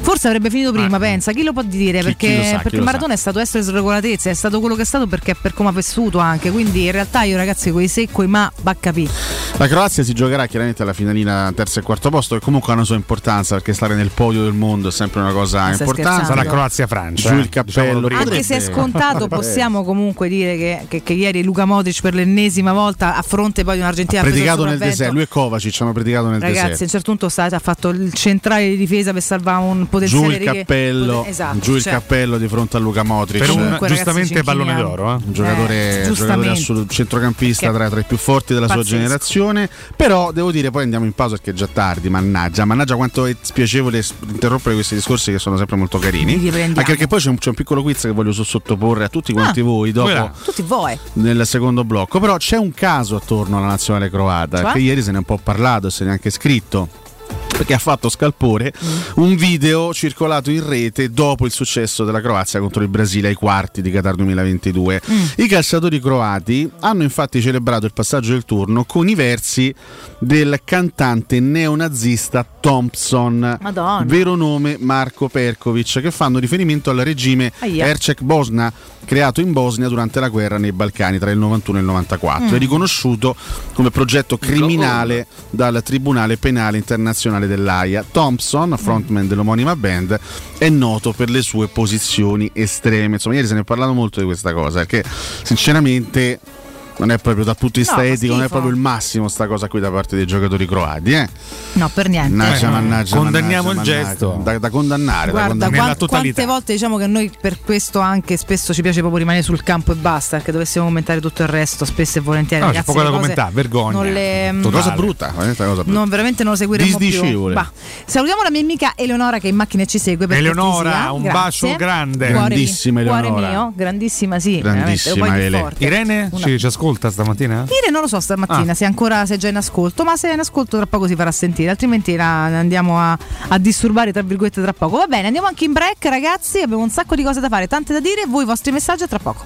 forse avrebbe finito prima, ah, pensa, chi lo può dire, chi, perché, chi sa, perché Maradona è stato essere sregolatezza, è stato quello che è stato perché per come ha vissuto anche, quindi in realtà io ragazzi coi secco e ma va a capire. La Croazia si giocherà chiaramente alla finalina terzo e quarto posto, che comunque ha una sua importanza, perché stare nel podio del mondo è sempre una cosa importante. Sarà Croazia-Francia, giù il cappello, diciamo, anche se è scontato possiamo comunque dire che, che, che ieri Luka Modric per l'ennesima volta a fronte poi di un'Argentina ha predicato nel deserto, lui e Kovacic hanno predicato nel deserto, ragazzi a un certo punto ha fatto il centrale di difesa per salvare un giù il cappello che... esatto, giù cioè... il cappello di fronto a Luka Modric per un, eh, giustamente pallone d'oro, eh? un giocatore, eh, giocatore assolut- centrocampista tra, tra i più forti della pazzesco. sua generazione. Però devo dire, poi andiamo in pausa perché è già tardi, mannaggia mannaggia quanto è spiacevole interrompere questi discorsi che sono sempre molto carini, anche perché poi c'è un, c'è un piccolo quiz che voglio sottoporre a tutti quanti ah, voi dopo quella. tutti voi nel secondo blocco. Però c'è un caso attorno alla nazionale croata, cioè? che ieri se ne è un po' parlato e se ne è anche scritto, perché ha fatto scalpore un video circolato in rete dopo il successo della Croazia contro il Brasile ai quarti di Qatar duemilaventidue. Mm. I calciatori croati hanno infatti celebrato il passaggio del turno con i versi del cantante neonazista Thompson, Madonna. vero nome Marko Perkovic, che fanno riferimento al regime Aia. Erceg Bosna, creato in Bosnia durante la guerra nei Balcani tra il novantuno e il novantaquattro, mm. è riconosciuto come progetto criminale dal Tribunale Penale Internazionale dell'Aia. Thompson, frontman mm. dell'omonima band, è noto per le sue posizioni estreme. Insomma, ieri se ne è parlato molto di questa cosa, perché sinceramente non è proprio dal punto di vista no, etico, non è proprio il massimo sta cosa qui da parte dei giocatori croati, eh? No, per niente. Mannaggia, eh, mannaggia, condanniamo mannaggia, il mannaggia, gesto da, da condannare. Guarda, da condannare quant- la totalità. Quante volte diciamo che noi per questo anche spesso ci piace proprio rimanere sul campo e basta, perché dovessimo commentare tutto il resto spesso e volentieri. No, ragazzi, c'è poco da commentare, vergogna. Le, mh, cosa, brutta, cosa brutta, non veramente non lo seguiremo più. Bah. Salutiamo la mia amica Eleonora che in macchina ci segue. Per Eleonora, un grazie. bacio grande, grandissima Eleonora, cuore mio, grandissima sì, grandissima Ele. Irene ci ascolta. Ascolta stamattina? Dire non lo so stamattina ah. se ancora se è già in ascolto, ma se è in ascolto tra poco si farà sentire, altrimenti la, andiamo a, a disturbare tra virgolette tra poco. Va bene, andiamo anche in break ragazzi, abbiamo un sacco di cose da fare, tante da dire, voi i vostri messaggi tra poco.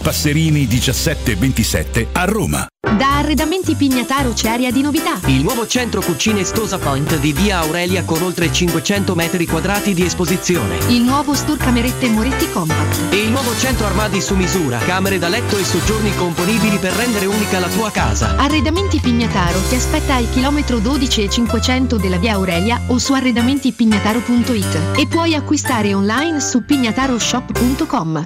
Passerini diciassette ventisette a Roma. Da Arredamenti Pignataro c'è aria di novità. Il nuovo centro cucine Stosa Point di via Aurelia con oltre cinquecento metri quadrati di esposizione. Il nuovo store Camerette Moretti Compact. E il nuovo centro armadi su misura, camere da letto e soggiorni componibili per rendere unica la tua casa. Arredamenti Pignataro ti aspetta al chilometro dodici e cinquecento della via Aurelia o su arredamenti pignataro punto it e puoi acquistare online su pignataro shop punto com.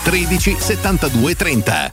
tredici settantadue trenta.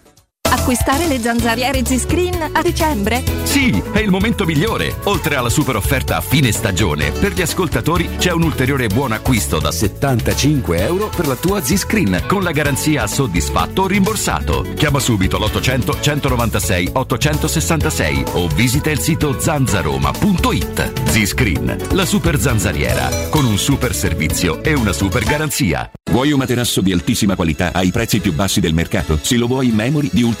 Acquistare le zanzariere Z-Screen a dicembre? Sì, è il momento migliore. Oltre alla super offerta a fine stagione, per gli ascoltatori c'è un ulteriore buon acquisto da settantacinque euro per la tua Z-Screen, con la garanzia soddisfatto o rimborsato. Chiama subito l'ottocento centonovantasei ottocentosessantasei o visita il sito zanzaroma punto it. Z-Screen, la super zanzariera, con un super servizio e una super garanzia. Vuoi un materasso di altissima qualità ai prezzi più bassi del mercato? Se lo vuoi in memory di ultima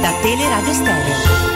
da Teleradio Stereo.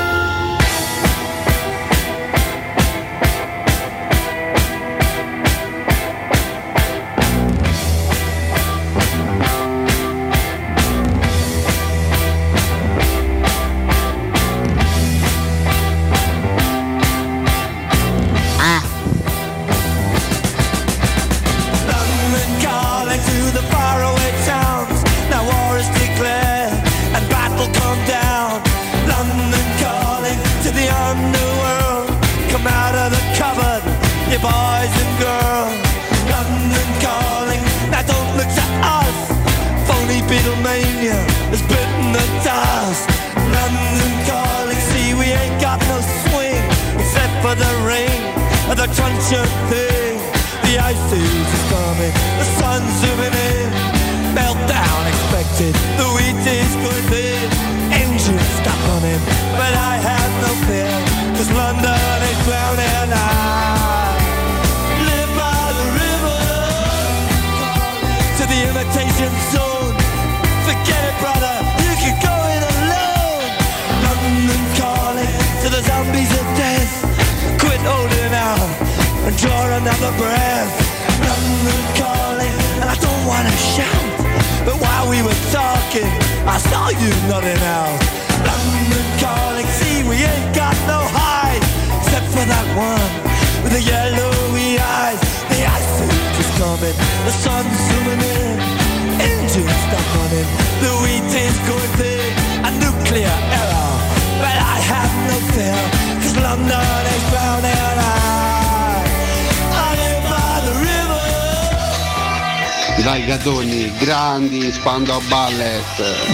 Grandi Spandau Ballet,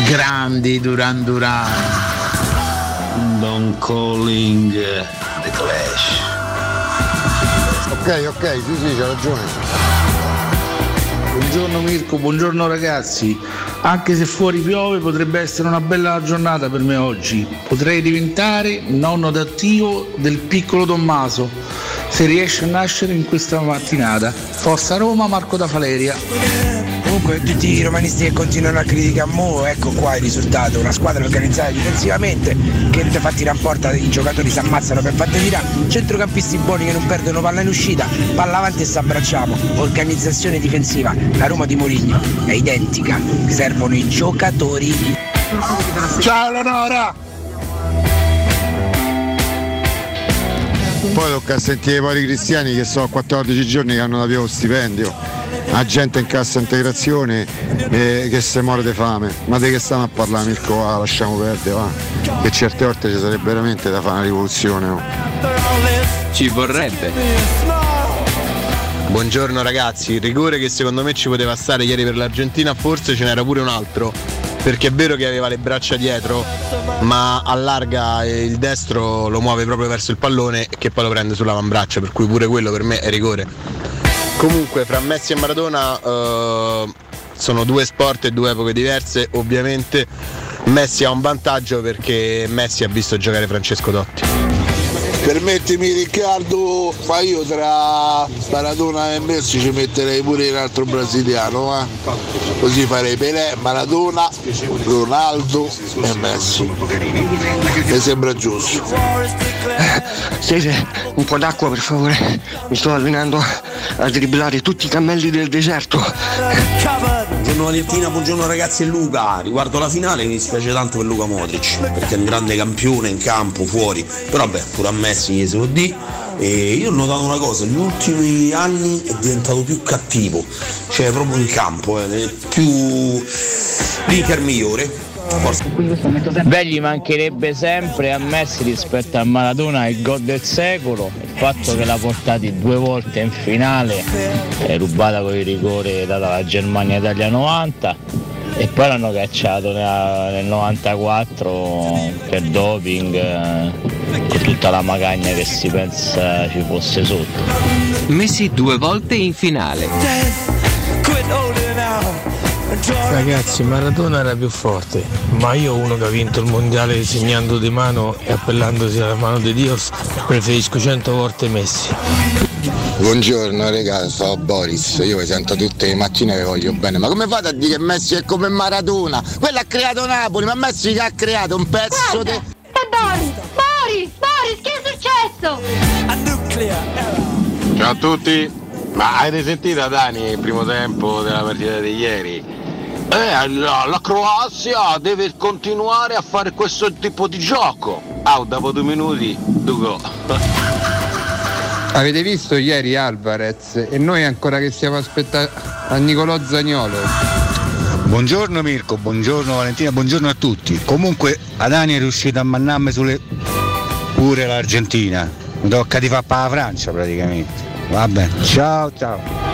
grandi Duran Duran, Don Calling, The Clash. Ok, ok, sì sì, c'ha ragione. Buongiorno Mirko, buongiorno ragazzi. Anche se fuori piove potrebbe essere una bella giornata per me oggi. Potrei diventare nonno adottivo del piccolo Tommaso, se riesce a nascere in questa mattinata. Forza Roma, Marco da Faleria. Comunque tutti i romanisti che continuano a criticare Mo, ecco qua il risultato, una squadra organizzata difensivamente che non ti fa tirare in porta, i giocatori si ammazzano per farti tirare, centrocampisti buoni che non perdono palla in uscita, palla avanti e s'abbracciamo, organizzazione difensiva, la Roma di Mourinho è identica, servono i giocatori. Ciao Leonora! Poi tocca sentire i poveri cristiani che sono quattordici giorni che hanno da via lo stipendio. A gente in cassa integrazione eh, che se muore di fame. Ma di che stiamo a parlare Mirko? Ah, lasciamo perdere, va. Che certe volte ci sarebbe veramente da fare una rivoluzione. Oh. Ci vorrebbe. Buongiorno ragazzi, il rigore che secondo me ci poteva stare ieri per l'Argentina forse ce n'era pure un altro. Perché è vero che aveva le braccia dietro, ma allarga il destro, lo muove proprio verso il pallone che poi lo prende sull'avambraccio, per cui pure quello per me è rigore. Comunque fra Messi e Maradona eh, sono due sport e due epoche diverse, ovviamente Messi ha un vantaggio perché Messi ha visto giocare Francesco Totti. Permettimi Riccardo, ma io tra Maradona e Messi ci metterei pure un altro brasiliano, eh? Così farei Pelé, Maradona, Ronaldo e Messi. Mi sembra giusto. Sì, sì, un po' d'acqua per favore, mi sto allenando a dribblare tutti i cammelli del deserto. Buongiorno Valentina, buongiorno ragazzi e Luca. Riguardo la finale mi dispiace tanto per Luca Modric, perché è un grande campione in campo, fuori. Però beh, pure a Messi gli si può dire. E io ho notato una cosa, negli ultimi anni è diventato più cattivo, cioè proprio in campo, eh, più leader migliore. Beh, gli mancherebbe sempre a Messi rispetto a Maradona il gol del secolo, il fatto che l'ha portati due volte in finale, è rubata con il rigore data alla Germania Italia novanta, e poi l'hanno cacciato nel novantaquattro per doping, eh, con tutta la magagna che si pensa ci fosse sotto. Messi due volte in finale. Ragazzi, Maradona era più forte, ma io uno che ha vinto il mondiale segnando di mano e appellandosi alla mano di Dio preferisco cento volte Messi. Buongiorno regà, sono Boris, io vi sento tutte le mattine e vi voglio bene, ma come fate a dire che Messi è come Maradona? Quello ha creato Napoli, ma Messi che ha creato un pezzo di... De... Boris, Boris, Boris, che è successo? Ciao a tutti, ma hai risentito Dani il primo tempo della partita di ieri? Eh, la, la Croazia deve continuare a fare questo tipo di gioco. Ah, oh, dopo due minuti, due gol. Avete visto ieri Álvarez e noi ancora che stiamo aspettando a Nicolò Zaniolo. Buongiorno Mirko, buongiorno Valentina, buongiorno a tutti. Comunque Adani è riuscito a mannarmi sulle pure l'Argentina. Mi tocca di far pa' la Francia praticamente. Vabbè, ciao ciao.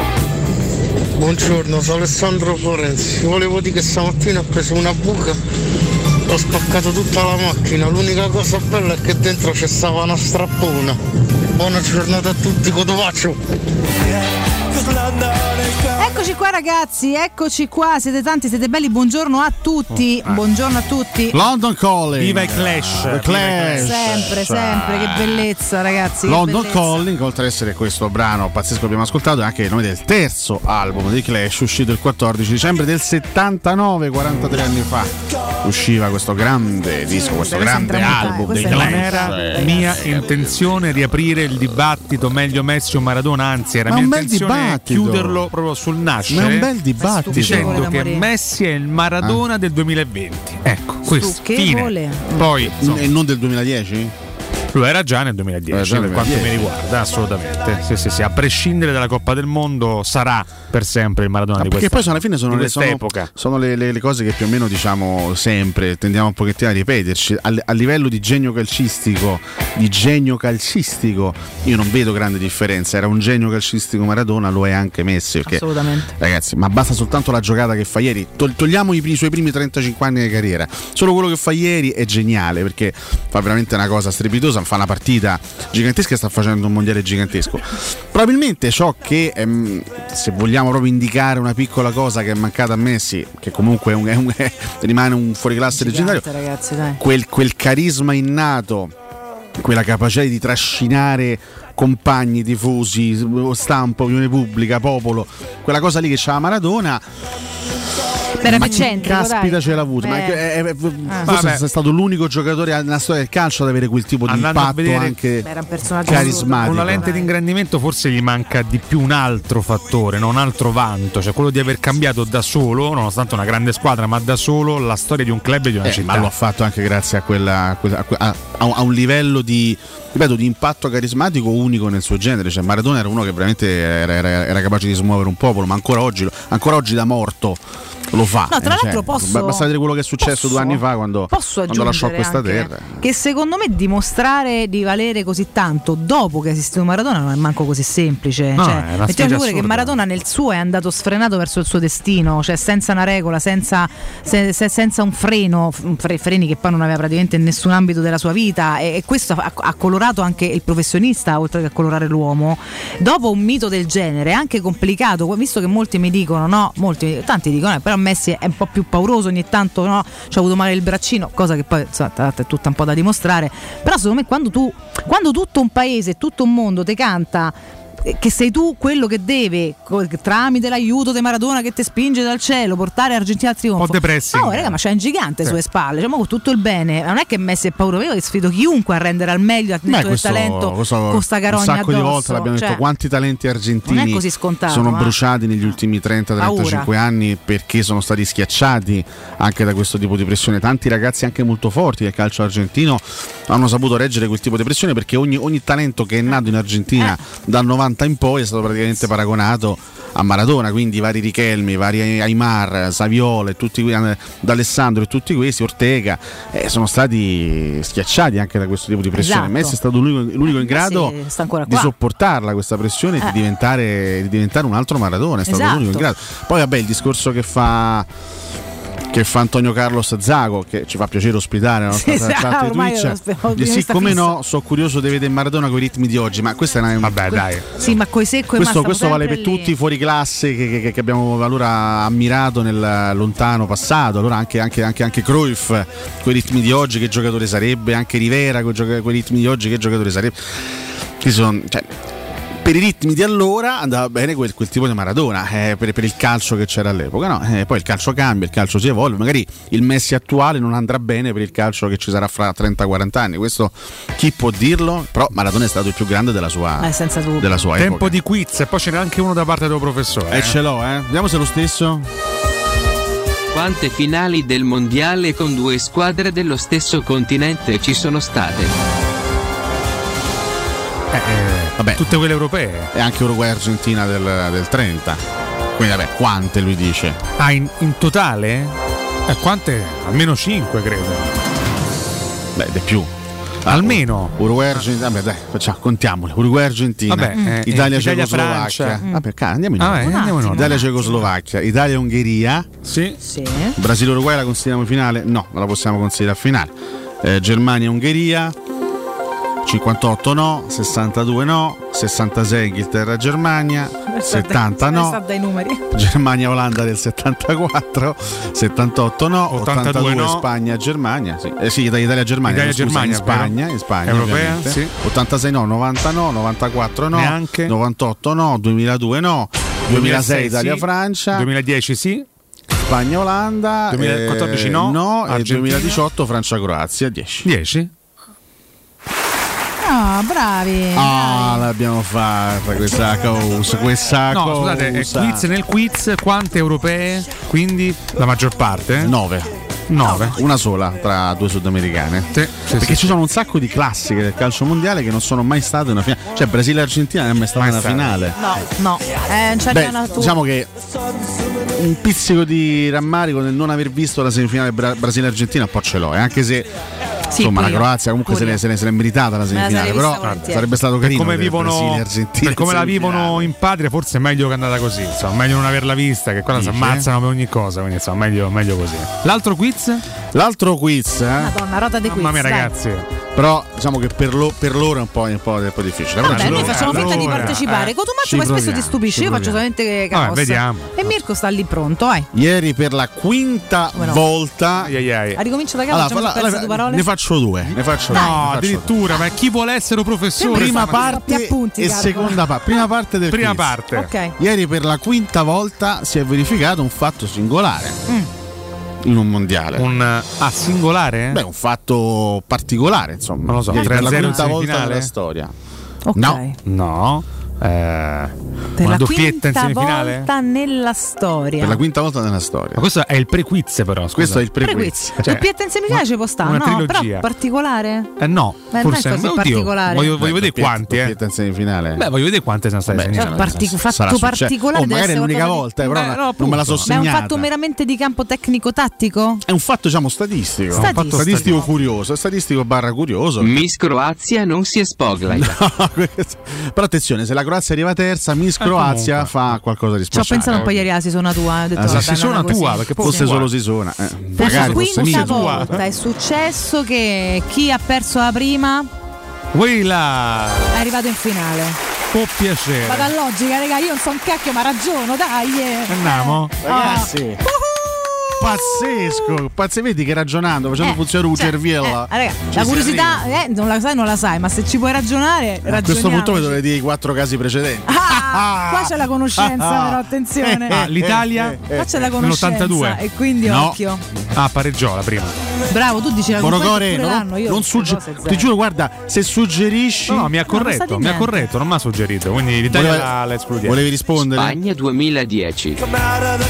Buongiorno, sono Alessandro Florenzi. Volevo dire che stamattina ho preso una buca, ho spaccato tutta la macchina. L'unica cosa bella è che dentro c'è stava una strappona. Buona giornata a tutti, Cotumaccio. Eccoci qua ragazzi, eccoci qua, siete tanti, siete belli, buongiorno a tutti, oh, eh. buongiorno a tutti. London Calling. Viva i Clash. Ah, Clash. Sempre, sempre, che bellezza ragazzi. London bellezza. Calling, oltre ad essere questo brano pazzesco che abbiamo ascoltato, è anche il nome del terzo album dei Clash, uscito il quattordici dicembre del settantanove, quarantatré anni fa. Usciva questo grande disco, questo grande album dei Clash. Non era mia intenzione riaprire il dibattito meglio Messi o Maradona, anzi era mia intenzione chiuderlo proprio sul nascere. Ma è un bel dibattito dicendo che Messi è il Maradona ah. del duemilaventi. Ecco, questo fine. Poi no. E non del duemiladieci? Lui era già nel duemiladieci, per quanto mi riguarda, assolutamente. Sì, sì, sì, a prescindere dalla Coppa del Mondo sarà per sempre il Maradona ah, di questa. Perché poi alla fine sono, le, sono, sono le, le, le cose che più o meno diciamo sempre, tendiamo un pochettino a ripeterci. A, a livello di genio calcistico, di genio calcistico, io non vedo grande differenza. Era un genio calcistico Maradona, lo è anche Messi. Perché, assolutamente. Ragazzi, ma basta soltanto la giocata che fa ieri. Togliamo i, i suoi primi trentacinque anni di carriera. Solo quello che fa ieri è geniale, perché fa veramente una cosa strepitosa. Fa una partita gigantesca e sta facendo un mondiale gigantesco. Probabilmente ciò che ehm, se vogliamo proprio indicare una piccola cosa che è mancata a Messi, che comunque è un, è un, è, rimane un fuoriclasse leggendario, ragazzi, dai. Quel, quel carisma innato, quella capacità di trascinare compagni, tifosi, stampo, opinione pubblica, popolo, quella cosa lì che c'ha Maradona. Era ma c'entra, caspita ce l'ha avuto. Ma è, è, è, ah. forse è stato l'unico giocatore nella storia del calcio ad avere quel tipo di Andando impatto vedere, anche era un carismatico. Una lente di ingrandimento forse gli manca di più un altro fattore, no? Un altro vanto, cioè quello di aver cambiato da solo, nonostante una grande squadra, ma da solo la storia di un club e di una eh, città. Ma lo ha fatto anche grazie a quella, a, a, a un livello di, ripeto, di impatto carismatico unico nel suo genere. Cioè Maradona era uno che veramente era, era, era capace di smuovere un popolo, ma ancora oggi, ancora oggi da morto lo fa. No, tra eh, l'altro cioè, posso basta vedere quello che è successo posso, due anni fa quando, quando lasciò questa terra. Che secondo me dimostrare di valere così tanto dopo che è esistito Maradona non è manco così semplice. No, cioè, mettiamoci pure che Maradona nel suo è andato sfrenato verso il suo destino, cioè senza una regola, senza, se, se, senza un freno, fre, freni che poi non aveva praticamente in nessun ambito della sua vita, e, e questo ha, ha colorato anche il professionista oltre che a colorare l'uomo. Dopo un mito del genere è anche complicato, visto che molti mi dicono no, molti tanti dicono eh, però Messi è un po' più pauroso ogni tanto, no, c'ha avuto male il braccino, cosa che poi insomma, è tutta un po' da dimostrare, però secondo me quando tu quando tutto un paese, tutto un mondo te canta che sei tu quello che deve tramite l'aiuto di Maradona che ti spinge dal cielo portare Argentina al trionfo, no oh, raga, ma c'è un gigante sì. sulle spalle, cioè, ma con tutto il bene non è che Messi è paura, io sfido chiunque a rendere al meglio il questo, del talento questo, con sta carogna un sacco addosso. Di volte l'abbiamo cioè, detto quanti talenti argentini così scontato, sono ma... bruciati negli ultimi trenta trentacinque anni perché sono stati schiacciati anche da questo tipo di pressione. Tanti ragazzi anche molto forti del calcio argentino hanno saputo reggere quel tipo di pressione, perché ogni, ogni talento che è nato in Argentina eh. dal novanta in poi è stato praticamente paragonato a Maradona, quindi i vari Richelmi, i vari Aimar, Saviola, tutti, D'Alessandro e tutti questi, Ortega, eh, sono stati schiacciati anche da questo tipo di pressione. Esatto. Messi è stato l'unico, l'unico in grado sì, di sopportarla questa pressione e eh. di, diventare, di diventare un altro Maradona, è stato esatto. l'unico in grado. Poi vabbè il discorso che fa che fa Antonio Carlos Zago, che ci fa piacere ospitare la nostra sì, chat di Twitch. Siccome no, sono curioso di vedere Maradona coi ritmi di oggi, ma questa è una vabbè, que- dai. Sì, ma coi secco e questo, questo vale per lì. Tutti i fuoriclasse che, che, che abbiamo allora ammirato nel lontano passato. Allora anche, anche, anche, anche Cruyff coi ritmi di oggi che giocatore sarebbe, anche Rivera coi, gioc- coi ritmi di oggi che giocatore sarebbe. Ci sono, cioè, per i ritmi di allora andava bene quel, quel tipo di Maradona, eh, per, per il calcio che c'era all'epoca, no? Eh, poi il calcio cambia, il calcio si evolve, magari il Messi attuale non andrà bene per il calcio che ci sarà fra trenta quaranta anni, questo chi può dirlo? Però Maradona è stato il più grande della sua, eh, senza dubbio. Della sua tempo epoca. Di quiz, e poi ce n'è anche uno da parte del professore. E eh, ce l'ho, eh. Vediamo se è lo stesso. Quante finali del mondiale con due squadre dello stesso continente ci sono state? Eh, eh, vabbè, tutte quelle europee e anche Uruguay Argentina del, del trenta, quindi vabbè, quante lui dice? Ah, in, in totale? Eh, quante? Almeno cinque credo. Beh, di più. Almeno Uruguay Argentina, vabbè dai, facciamo, contiamole. Uruguay Argentina, vabbè, eh, Italia Cecoslovacchia. Mm. Vabbè, andiamo in ordine. Ah, eh, andiamo in ordine. Italia Cecoslovacchia, Italia Ungheria. Sì. Sì. Brasile Uruguay la consideriamo finale? No, non la possiamo considerare finale. Eh, Germania Ungheria. cinquantotto no, sessantadue no, sessantasei Inghilterra Germania, settanta no, Germania Olanda del settantaquattro, settantotto no, ottantadue, ottantadue no. Spagna Germania, sì, eh, sì Italia Germania, Italia, scusa, Germania in Spagna, in Spagna europea, sì. ottantasei no, novanta no, novantaquattro no, neanche. novantotto no, duemiladue no, duemilasei Italia sì. Francia, duemiladieci sì. Spagna Olanda, duemilaquattordici eh, no, no e duemiladiciotto Francia Croazia dieci. dieci. Ah, bravi. Ah, oh, l'abbiamo fatta questa cosa, questa no, cosa. Scusate, è quiz nel quiz, quante europee? Quindi la maggior parte? nove. nove. Una sola tra due sudamericane. Sì, sì, perché sì, ci sì. sono un sacco di classiche del calcio mondiale che non sono mai state una finale. Cioè Brasile Argentina non è mai stata mai una stata. finale. No, no. Eh, c'è Beh, una diciamo che un pizzico di rammarico nel non aver visto la semifinale Bra- Brasile Argentina, poi ce l'ho, eh, anche se sì, insomma pure, la Croazia comunque se ne, se, ne, se ne è meritata la semifinale, però sarebbe stato carino come vivono, per come la vivono in patria, forse è meglio che è andata così, insomma, meglio non averla vista, che quella si ammazzano per ogni cosa, quindi insomma meglio, meglio così. L'altro quiz? L'altro quiz, eh? Madonna, rota di quiz. Mamma mia ragazzi. Però diciamo che per, lo, per loro è un po', un po', un po' difficile. Vabbè, allora, noi facciamo finta allora, di partecipare. Eh, Cotumaccio ma spesso ti stupisce, io faccio solamente caos. Vabbè, vediamo. E Mirko sta lì pronto, eh. Ieri per la quinta no. volta ai ai ai. Ha ricominciato da capo, allora, la, la, due parole. Ne faccio due, ne faccio dai, due. No, faccio addirittura, due. Ma chi vuole essere un professore? Prima parte appunti, e Carlo. Seconda parte. Prima parte del Prima quiz. parte. Okay. Ieri per la quinta volta si è verificato un fatto singolare. Mm. In un mondiale, un ah, singolare? Beh, un fatto particolare, insomma. Non lo so, per la quinta volta della storia. Okay. No, no. Eh, per una la doppietta in semifinale? Volta nella storia. Per la quinta volta nella storia. Ma questo è il pre-quiz, però. Scusa. Questo è il pre-quiz. Pre-quiz. Cioè, doppietta in semifinale ci può stare, no? Trilogia. Però particolare? Eh, no, beh, forse non è così particolare. Voglio, voglio beh, vedere quanti. Eh. Doppietta in semifinale. Beh, voglio vedere quante sono state. Beh, cioè, partic- fatto particolare. Oh, magari è l'unica volta, di... eh, però beh, no, non me la so segnata. Ma è un fatto meramente di campo tecnico-tattico? È un fatto, diciamo, statistico. Statistico, un fatto statistico curioso. Statistico barra curioso. Miss Croazia non si espoglia. Però attenzione, se la Croazia arriva terza, Miss Croazia eh, fa qualcosa di speciale. Ci ho pensato un po' ieri, si suona tua, ho detto, ah, si suona tua, perché forse solo si suona. Eh, magari fosse mia tua. È successo che chi ha perso la prima Willa è arrivato in finale. Può piacere. Ma da logica, raga, io non so un cacchio, ma ragiono, dai. Eh. Andiamo. Ragazzi. Ah. Pazzesco, pazzesco, vedi che ragionando, facendo eh, funzionare cioè, Ucerviella. Eh, raga, la curiosità eh, non la sai, non la sai, ma se ci puoi ragionare, ragioniamo. A questo punto vedo le i quattro casi precedenti. Ah, ah, qua c'è la conoscenza, ah, però attenzione. Ah, l'Italia eh, eh, qua c'è la conoscenza l'ottantadue. E quindi no. Occhio. Ah, pareggiò la prima. Bravo, tu dici la Bonocore, non, io non sugge- ti giuro, guarda, se suggerisci No, no mi ha corretto, mi ha corretto, non mi ha suggerito, quindi l'Italia Voleve, la, la escludiamo. Volevi rispondere? Spagna duemiladieci.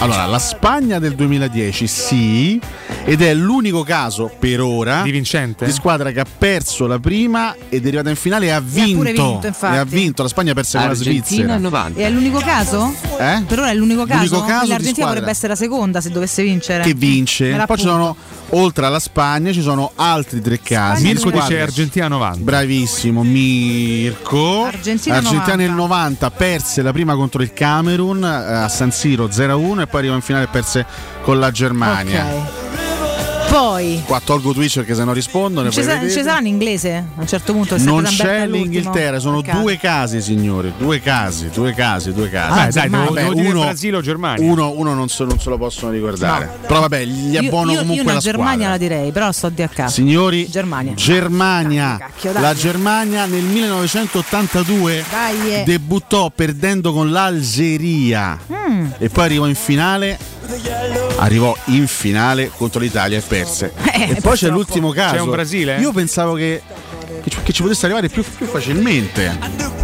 Allora, la Spagna del duemiladieci sì, ed è l'unico caso per ora di vincente di squadra che ha perso la prima ed è arrivata in finale e ha vinto, e ha, vinto, e ha vinto. La Spagna perse con la Svizzera. novanta. È l'unico caso? Eh? Per ora è l'unico caso? L'unico caso l'Argentina potrebbe essere la seconda se dovesse vincere. Che vince. Poi punto. Ci sono, oltre alla Spagna, ci sono altri tre casi. Mirko dice Argentina novanta. Bravissimo Mirko. Argentina, Argentina novanta. Nel novanta perse la prima contro il Camerun a San Siro zero a uno e poi arriva in finale e perse con la Germania. Ok. Poi qua tolgo Twitch perché se no rispondo. Non ci sarà in inglese a un certo punto. Non c'è l'Inghilterra, sono mercato. due casi, signori. Due casi, due casi, due casi. Ah, dai, dai, vabbè, uno, Brasile o Germania. Uno, uno non, so, non se lo possono ricordare. No. Però vabbè, gli abbono io, comunque io la Germania squadra. La direi, però sto di a caso. Signori, Germania. Germania. Dai, cacchio, dai. La Germania nel millenovecentottantadue dai, eh. debuttò perdendo con l'Algeria mm. e poi arrivò in finale. Arrivò in finale contro l'Italia e perse. Eh, e poi purtroppo. C'è l'ultimo caso. C'è un Brasile. Io pensavo che, che, ci, che ci potesse arrivare più, più facilmente.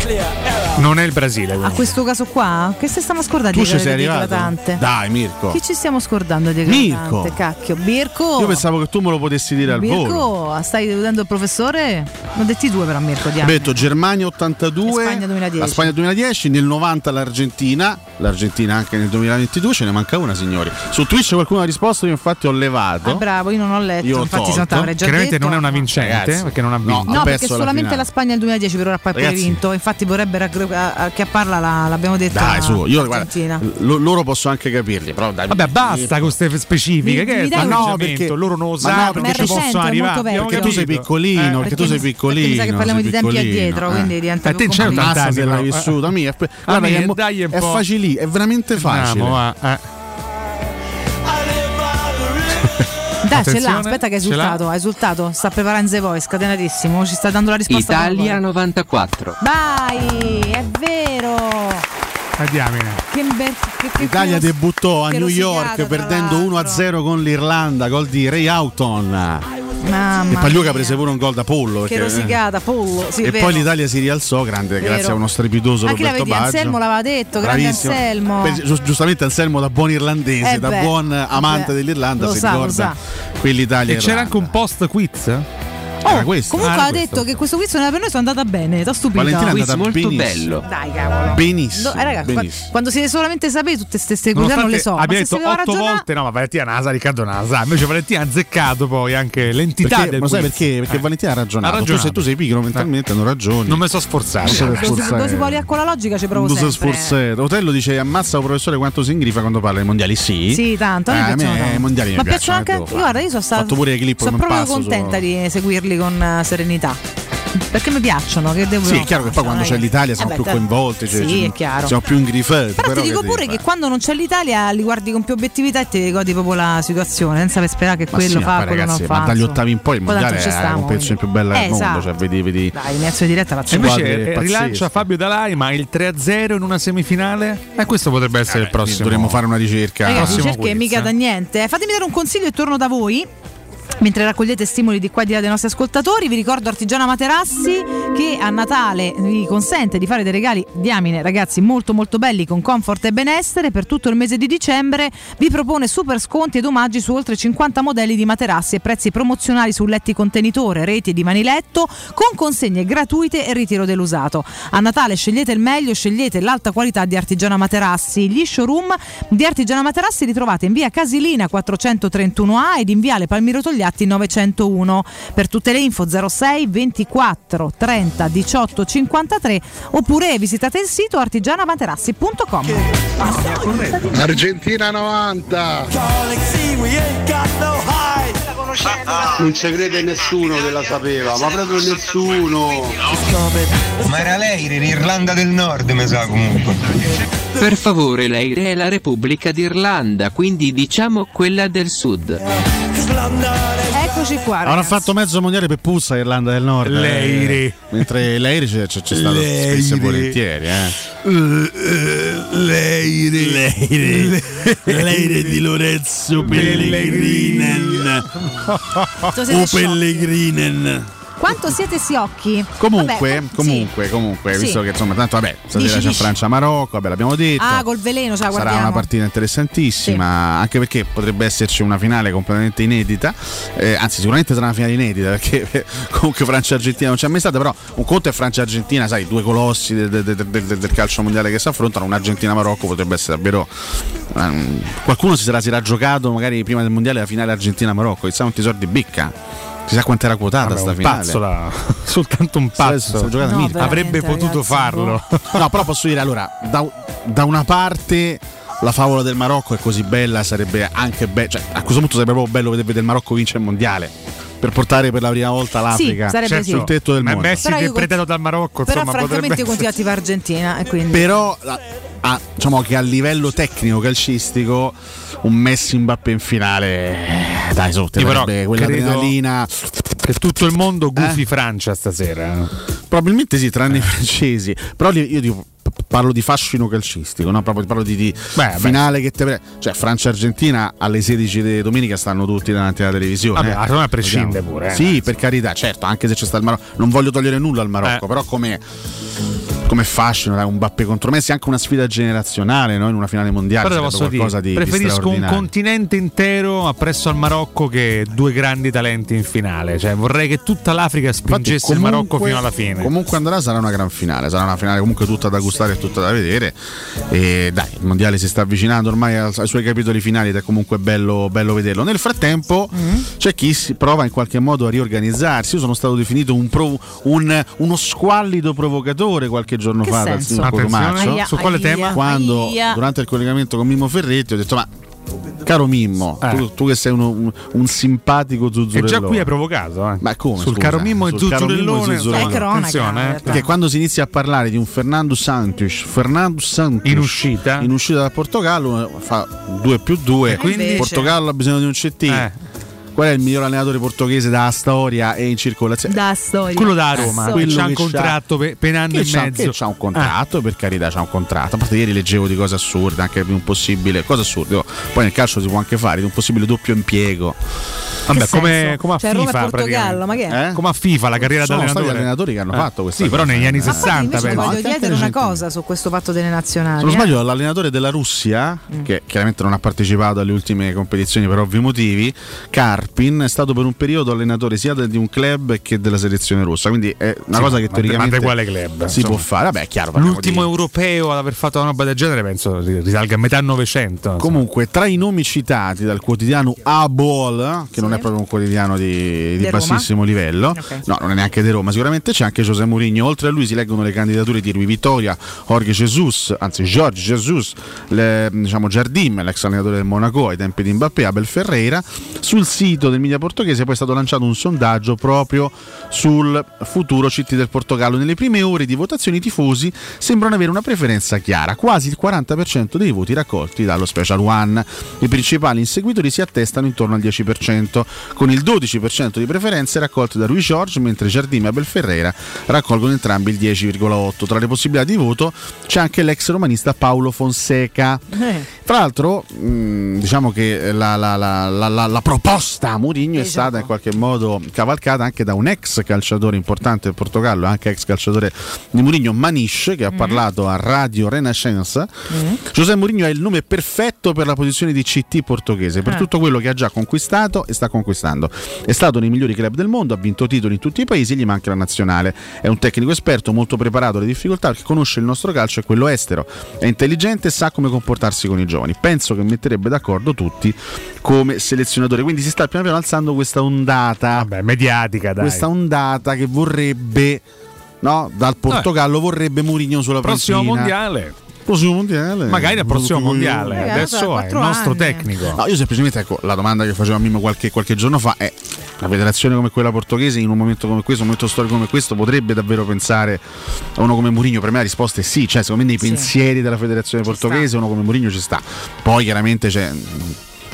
Non è il Brasile. Quindi. A questo caso qua? Che se stiamo scordando di eclatante? Dai, Mirko. Che ci stiamo scordando di eclatante? Cacchio, Mirko. Io pensavo che tu me lo potessi dire al Mirko, volo. Mirko, stai deludendo il professore? Ne ho detti due però, Mirko. Ho detto Germania ottantadue, e Spagna duemiladieci. La Spagna duemiladieci, nel novanta l'Argentina. L'Argentina anche nel duemilaventidue, ce ne manca una, signori. Su Twitch qualcuno ha risposto, io infatti ho levato. Ah, bravo, io non ho letto, io infatti sono avrei già chiaramente detto. Non è una vincente, ragazzi, perché non ha vinto. No, no, perché solamente la Spagna nel duemiladieci per ora ha vinto, infatti vorrebbe acchiapparla, la, l'abbiamo detto. Dai, su, io guarda, lo, loro posso anche capirli, però dai, vabbè, basta con queste specifiche, mi, che mi è, ma no, perché loro non lo sanno, perché ci possono arrivare. Perché tu sei piccolino, perché tu sei piccolino. Mi sa che parliamo di tempi addietro, quindi diventa più complicato. A te c'è una vissuta mia, è facile. Lì, è veramente facile. Andiamo, eh. Dai, attenzione, ce l'ha, aspetta che ha esultato, ha esultato, sta preparando The Voice, scatenatissimo, ci sta dando la risposta. Italia novantaquattro. Vai, è vero. Che be- che, che L'Italia che debuttò a New York perdendo uno a zero con l'Irlanda, gol di Ray Houghton. Mamma e Pagliuca mia. Prese pure un gol da Pollo. Perché... Che rosicata, Pollo. Sì, e vero. Poi l'Italia si rialzò, grande, vero. Grazie a uno strepitoso anche Roberto Baggio. Anselmo l'aveva detto, bravissimo. Grande Anselmo. Beh, giustamente Anselmo da buon irlandese, eh da buon amante beh. dell'Irlanda, lo si sa, ricorda quell'Italia. E c'era anche un post quiz. Oh, questo. Comunque ah, ha questo. detto che questo quiz non era per noi, sono andata bene, t'ho stupito. Valentina è andata molto benissimo. bello. Dai, cavolo. Benissimo. Do, eh, raga, benissimo. Quando siete solamente sapete tutte queste cose non le so. Abbiamo detto otto ragionare... volte, no, ma Valentina Nasa, Riccardo Nasa. Invece Valentina ha azzeccato poi anche l'entità perché, del ma quiz. Ma sai perché? Perché eh. Valentina ha ragionato. Ha ragionato. Tu, se tu sei piccolo mentalmente eh. non ragioni. Non mi so sforzato. Quando si vuole con la logica ci provo non sempre. Non so sforzare. Otello dice ammazza un professore quanto si ingrifa quando parla dei mondiali. Sì. Sì, tanto. A me i mondiali mi piacciono. Ma piacciono anche io, guarda, io sono stata proprio contenta di seguirli con serenità perché mi piacciono, che devo sì, è chiaro che poi quando c'è l'Italia siamo eh beh, più coinvolti, cioè, sì, è chiaro, siamo più ingrifati, però, però ti dico che pure che quando non c'è l'Italia li guardi con più obiettività e ti godi proprio la situazione senza sperare che ma quello sì, fa quello ragazzi, non fa, ma dagli ottavi in poi il mondiale è un pezzo più bella eh, del mondo, esatto. Cioè vedi vedi dai, in azione diretta pazzesco. Invece eh, rilancia Fabio Dalai, ma il tre a zero in una semifinale e eh, questo potrebbe essere eh, il prossimo, dovremmo fare una ricerca, ricerche mica da niente. Fatemi dare un consiglio e torno da voi mentre raccogliete stimoli di qua e di là dei nostri ascoltatori. Vi ricordo Artigiana Materassi, che a Natale vi consente di fare dei regali diamine ragazzi molto molto belli con comfort e benessere. Per tutto il mese di dicembre vi propone super sconti ed omaggi su oltre cinquanta modelli di materassi e prezzi promozionali su letti contenitore, reti e divani letto, con consegne gratuite e ritiro dell'usato. A Natale scegliete il meglio, scegliete l'alta qualità di Artigiana Materassi. Gli showroom di Artigiana Materassi li trovate in via Casilina quattrocentotrentuno A ed in viale Palmiro Togliatti novecentouno. Per tutte le info zero sei ventiquattro trenta diciotto cinquantatré oppure visitate il sito artigianamaterassi punto com. Argentina novanta. Non ci crede nessuno che la sapeva, ma proprio nessuno. Ma era l'Eire, l'Irlanda del Nord, mi sa comunque. Per favore, l'Eire è la Repubblica d'Irlanda, quindi diciamo quella del Sud. Eccoci qua. Avrà fatto mezzo mondiale per puzza Irlanda del Nord. L'Eire. Eh, mentre l'Eire c'è, c'è, c'è stato spesso e volentieri. Eh. L'Eire. L'Eire. L'Eire di Lorenzo Pellegrinen. O Pellegrinen. Quanto siete siocchi? Comunque, vabbè, comunque, sì. comunque, visto sì. che insomma, tanto vabbè, stasera c'è Francia-Marocco, vabbè, l'abbiamo detto. Ah, col veleno, sarà guardiamo. Una partita interessantissima, sì. anche perché potrebbe esserci una finale completamente inedita. Eh, anzi, sicuramente sarà una finale inedita, perché comunque Francia-Argentina non c'è mai stata, però un conto è Francia-Argentina, sai, due colossi del, del, del, del, del calcio mondiale che si affrontano, un'Argentina-Marocco potrebbe essere davvero. Um, qualcuno si sarà, si era giocato magari prima del mondiale la finale Argentina-Marocco, chissà quanti soldi bicca. Chissà quanto era quotata vabbè, sta un finale. Pazzola, soltanto un pazzo. Sì, no, avrebbe potuto ragazzi, farlo. No, però posso dire, allora, da, da una parte la favola del Marocco è così bella, sarebbe anche bello, cioè, a questo punto sarebbe proprio bello vedere, vedere il Marocco vincere il mondiale. Per portare per la prima volta l'Africa sì, certo. sul tetto del mondo. Ma Messi interpretato dal Marocco. Però insomma, francamente io continuo a tifare Argentina e quindi. Però a, a, diciamo che a livello tecnico calcistico un Messi Mbappé in finale eh, dai sotto quell'adrenalina che tutto il mondo gufi eh? Francia stasera. Probabilmente sì, tranne eh. i francesi. Però io dico parlo di fascino calcistico, no? Proprio parlo di, di beh, finale beh. che te cioè Francia-Argentina alle sedici di domenica stanno tutti davanti alla televisione. Vabbè, eh. a prescindere pure. Eh, sì, ragazzi. Per carità, certo, anche se c'è sta il Marocco, non voglio togliere nulla al Marocco, eh. però come come fascino dai, un Mbappé contro Messi, anche una sfida generazionale, no? In una finale mondiale però posso qualcosa dire, di preferisco di un continente intero appresso al Marocco che due grandi talenti in finale, cioè vorrei che tutta l'Africa spingesse infatti, comunque, il Marocco fino alla fine. Comunque andrà, sarà una gran finale, sarà una finale comunque tutta da gustare e tutta da vedere e dai, il mondiale si sta avvicinando ormai ai suoi capitoli finali ed è comunque bello, bello vederlo. Nel frattempo mm-hmm. c'è chi si prova in qualche modo a riorganizzarsi. Io sono stato definito un provo- un, uno squallido provocatore qualche giorno che fa dal signor Cotumaccio su quale tema? Quando aia. Durante il collegamento con Mimmo Ferretti ho detto ma caro Mimmo eh. tu, tu che sei uno, un, un simpatico zuzzurellone e già qui hai provocato eh. ma come, sul scusa? Caro Mimmo e zuzzurellone è cronaca eh. perché quando si inizia a parlare di un Fernando Santos Fernando Santos in uscita in uscita dal Portogallo fa due più due quindi il Portogallo ha bisogno di un C T eh. Qual è il miglior allenatore portoghese da storia e in circolazione? Da storia. Quello da Roma. Quello che c'ha un contratto pe- penando in mezzo. Che c'ha un contratto, ah. per carità, c'ha un contratto. A parte ieri leggevo di cose assurde, anche di un possibile. Cosa assurdo. Poi nel calcio si può anche fare di un possibile doppio impiego. Vabbè, come, come a cioè, FIFA Portogallo, ma che è? Eh? Come a FIFA la carriera sono d'allenatore. Sono allenatori che hanno eh. fatto questo. Sì, però negli anni sessanta. Voglio no, chiedere una cosa su questo fatto delle nazionali. Se non sbaglio, eh? L'allenatore della Russia, mm. che chiaramente non ha partecipato alle ultime competizioni per ovvi motivi, Car. è stato per un periodo allenatore sia di un club che della selezione russa, quindi è una sì, cosa che teoricamente quale club, si insomma. Può fare. Vabbè, è chiaro, l'ultimo di... europeo ad aver fatto una roba del genere penso risalga a metà novecento. Comunque tra i nomi citati dal quotidiano Abol, che sì. non è proprio un quotidiano di, di bassissimo Roma? Livello okay. no, non è neanche di Roma, sicuramente c'è anche José Mourinho. Oltre a lui si leggono le candidature di Rui Vittoria, Jorge Jesus, anzi George Jesus, le, diciamo Jardim, l'ex allenatore del Monaco ai tempi di Mbappé, Abel Ferreira. Sul sito del media portoghese poi è stato lanciato un sondaggio proprio sul futuro C T del Portogallo. Nelle prime ore di votazione i tifosi sembrano avere una preferenza chiara, quasi il quaranta per cento dei voti raccolti dallo Special One. I principali inseguitori si attestano intorno al dieci per cento, con il dodici per cento di preferenze raccolte da Rui Jorge, mentre Jardim e Abel Ferreira raccolgono entrambi il dieci virgola otto per cento. Tra le possibilità di voto c'è anche l'ex romanista Paulo Fonseca. Tra l'altro mh, diciamo che la, la, la, la, la, la proposta Mourinho esatto. è stata in qualche modo cavalcata anche da un ex calciatore importante del Portogallo, anche ex calciatore di Mourinho, Maniche, che ha mm-hmm. parlato a Radio Renascença. Mm-hmm. José Mourinho è il nome perfetto per la posizione di C T portoghese, per ah. tutto quello che ha già conquistato e sta conquistando. È stato nei migliori club del mondo, ha vinto titoli in tutti i paesi, gli manca la nazionale. È un tecnico esperto, molto preparato alle difficoltà, che conosce il nostro calcio e quello estero. È intelligente e sa come comportarsi con i giovani. Penso che metterebbe d'accordo tutti come selezionatore. Quindi si sta piano piano alzando questa ondata vabbè, mediatica dai. Questa ondata che vorrebbe no dal Portogallo eh. vorrebbe Mourinho sulla prossima mondiale prossimo mondiale magari al prossimo mondiale ragazza, adesso è il nostro anni. Tecnico no, io semplicemente ecco la domanda che facevo a Mimmo qualche, qualche giorno fa è una federazione come quella portoghese in un momento come questo, un momento storico come questo, potrebbe davvero pensare a uno come Mourinho? Per me la risposta è sì, cioè secondo me nei sì. pensieri della federazione ci portoghese sta. Uno come Mourinho ci sta, poi chiaramente c'è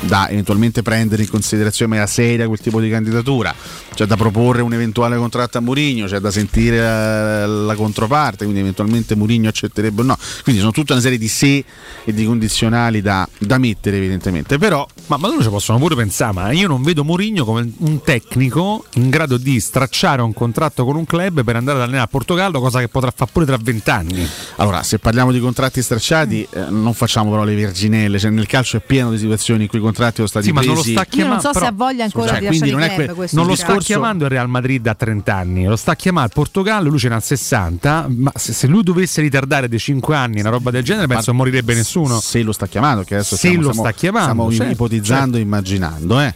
da eventualmente prendere in considerazione la seria quel tipo di candidatura, c'è da proporre un eventuale contratto a Mourinho, c'è da sentire la, la controparte, quindi eventualmente Mourinho accetterebbe o no, quindi sono tutta una serie di se e di condizionali da, da mettere evidentemente, però ma, ma loro ci possono pure pensare, ma io non vedo Mourinho come un tecnico in grado di stracciare un contratto con un club per andare ad allenare a Portogallo, cosa che potrà fare pure tra vent'anni. Allora, se parliamo di contratti stracciati, eh, non facciamo parole verginelle, cioè nel calcio è pieno di situazioni in cui i contratti sono stati sì, presi. Ma non lo sta chiamando, io non so però, se ha voglia ancora cioè, di lasciare non, club, que- non lo sta chiamando il Real Madrid da trent'anni, lo sta chiamando il Portogallo, lui ce n'ha sessanta, ma se, se lui dovesse ritardare dei cinque anni una roba del genere, ma penso non morirebbe nessuno. Se lo sta chiamando, che adesso se stiamo, lo stiamo, sta chiamando, stiamo certo, ipotizzando, certo. immaginando, eh.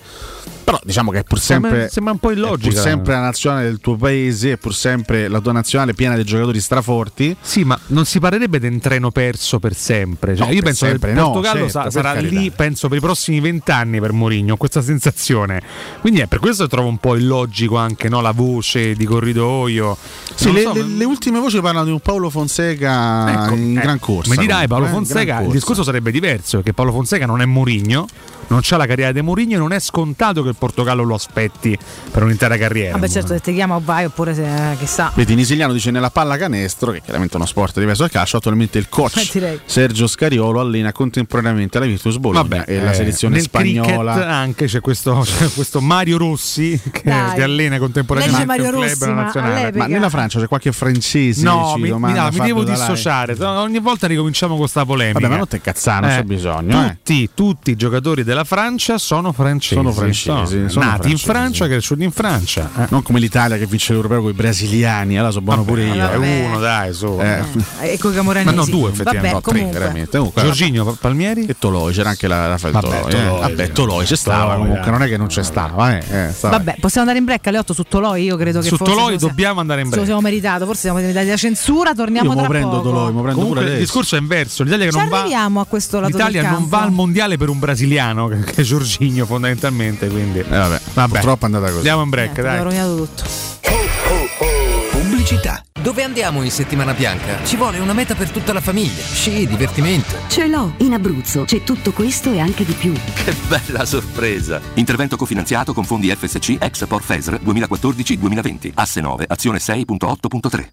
Però diciamo che è pur sempre sembra un po' illogica, è pur sempre la nazionale del tuo paese, è pur sempre la tua nazionale piena di giocatori straforti. Sì, ma non si parlerebbe di un treno perso per sempre, cioè, no, io per penso sempre, che il Portogallo no, certo, sarà per lì penso per i prossimi vent'anni per Mourinho, questa sensazione, quindi è per questo che trovo un po' illogico anche no, la voce di corridoio. Sì, le, so, le, le ultime voci parlano di un Paolo Fonseca ecco, in eh, gran corsa, mi dirai Paolo eh, Fonseca il discorso sarebbe diverso, perché Paolo Fonseca non è Mourinho, non c'ha la carriera di Mourinho e non è scontato che il Portogallo lo aspetti per un'intera carriera. Vabbè, certo, se ti chiama o vai oppure se, eh, chissà. Vetinisigliano dice nella pallacanestro, che è chiaramente uno sport diverso dal calcio, attualmente il coach Sergio Scariolo allena contemporaneamente la Virtus Bologna. Vabbè, e eh, la selezione nel spagnola. Cricket anche c'è questo, c'è questo Mario Rossi che, che allena contemporaneamente Mario un Rossi, club ma nazionale. Ma nella Francia c'è qualche francese? No, che ci mi, domanda, no, mi devo dissociare. No, ogni volta ricominciamo con sta polemica. Vabbè, ma non te cazzano, eh, c'è bisogno. Tutti, eh. tutti i giocatori della Francia sono francesi. Sono francesi. Sì, nati francesi. In Francia, cresciuti in Francia, eh. non come l'Italia che vince l'Europeo con i brasiliani. Allora sono buono vabbè, pure io. È uno, dai, so. eh. E con i camoranesi. Ma no, due effettivamente. Vabbè, no, tre, veramente. Comunque, Giorginio la... Palmieri e Toloi. C'era anche la, la Faltoloi. Vabbè, Toloi, eh. vabbè, Toloi c'è stava. Toloi, comunque, eh. non è che non c'è stava. Eh. Eh, stava. Vabbè, possiamo andare in break alle otto su Toloi. Io credo che su Toloi dobbiamo andare in break. Lo siamo meritato. Forse siamo meritati la censura. Torniamo io tra prendo poco. Toloi, prendo comunque, pure il discorso è inverso. L'Italia non va. A questo lato l'Italia non va al mondiale per un brasiliano che è Giorginio, fondamentalmente. Quindi. Eh vabbè, vabbè. Purtroppo è andata così. Andiamo in break, eh, dai. Ho rovinato tutto. Oh, oh, oh. Pubblicità. Dove andiamo in settimana bianca? Ci vuole una meta per tutta la famiglia. Sci, divertimento. Ce l'ho. In Abruzzo c'è tutto questo e anche di più. Che bella sorpresa. Intervento cofinanziato con fondi F S C Export F E S R duemilaquattordici duemilaventi. Asse nove, azione sei punto otto punto tre.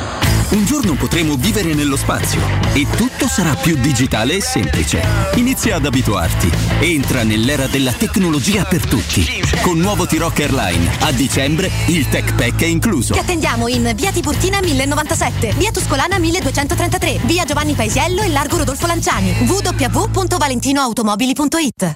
Un giorno potremo vivere nello spazio e tutto sarà più digitale e semplice. Inizia ad abituarti. Entra nell'era della tecnologia per tutti. Con nuovo T-Roc Airline, a dicembre il Tech Pack è incluso. Ti attendiamo in via Tiburtina millenovantasette, via Tuscolana milleduecentotrentatré, via Giovanni Paesiello e largo Rodolfo Lanciani. w w w punto valentinoautomobili punto it.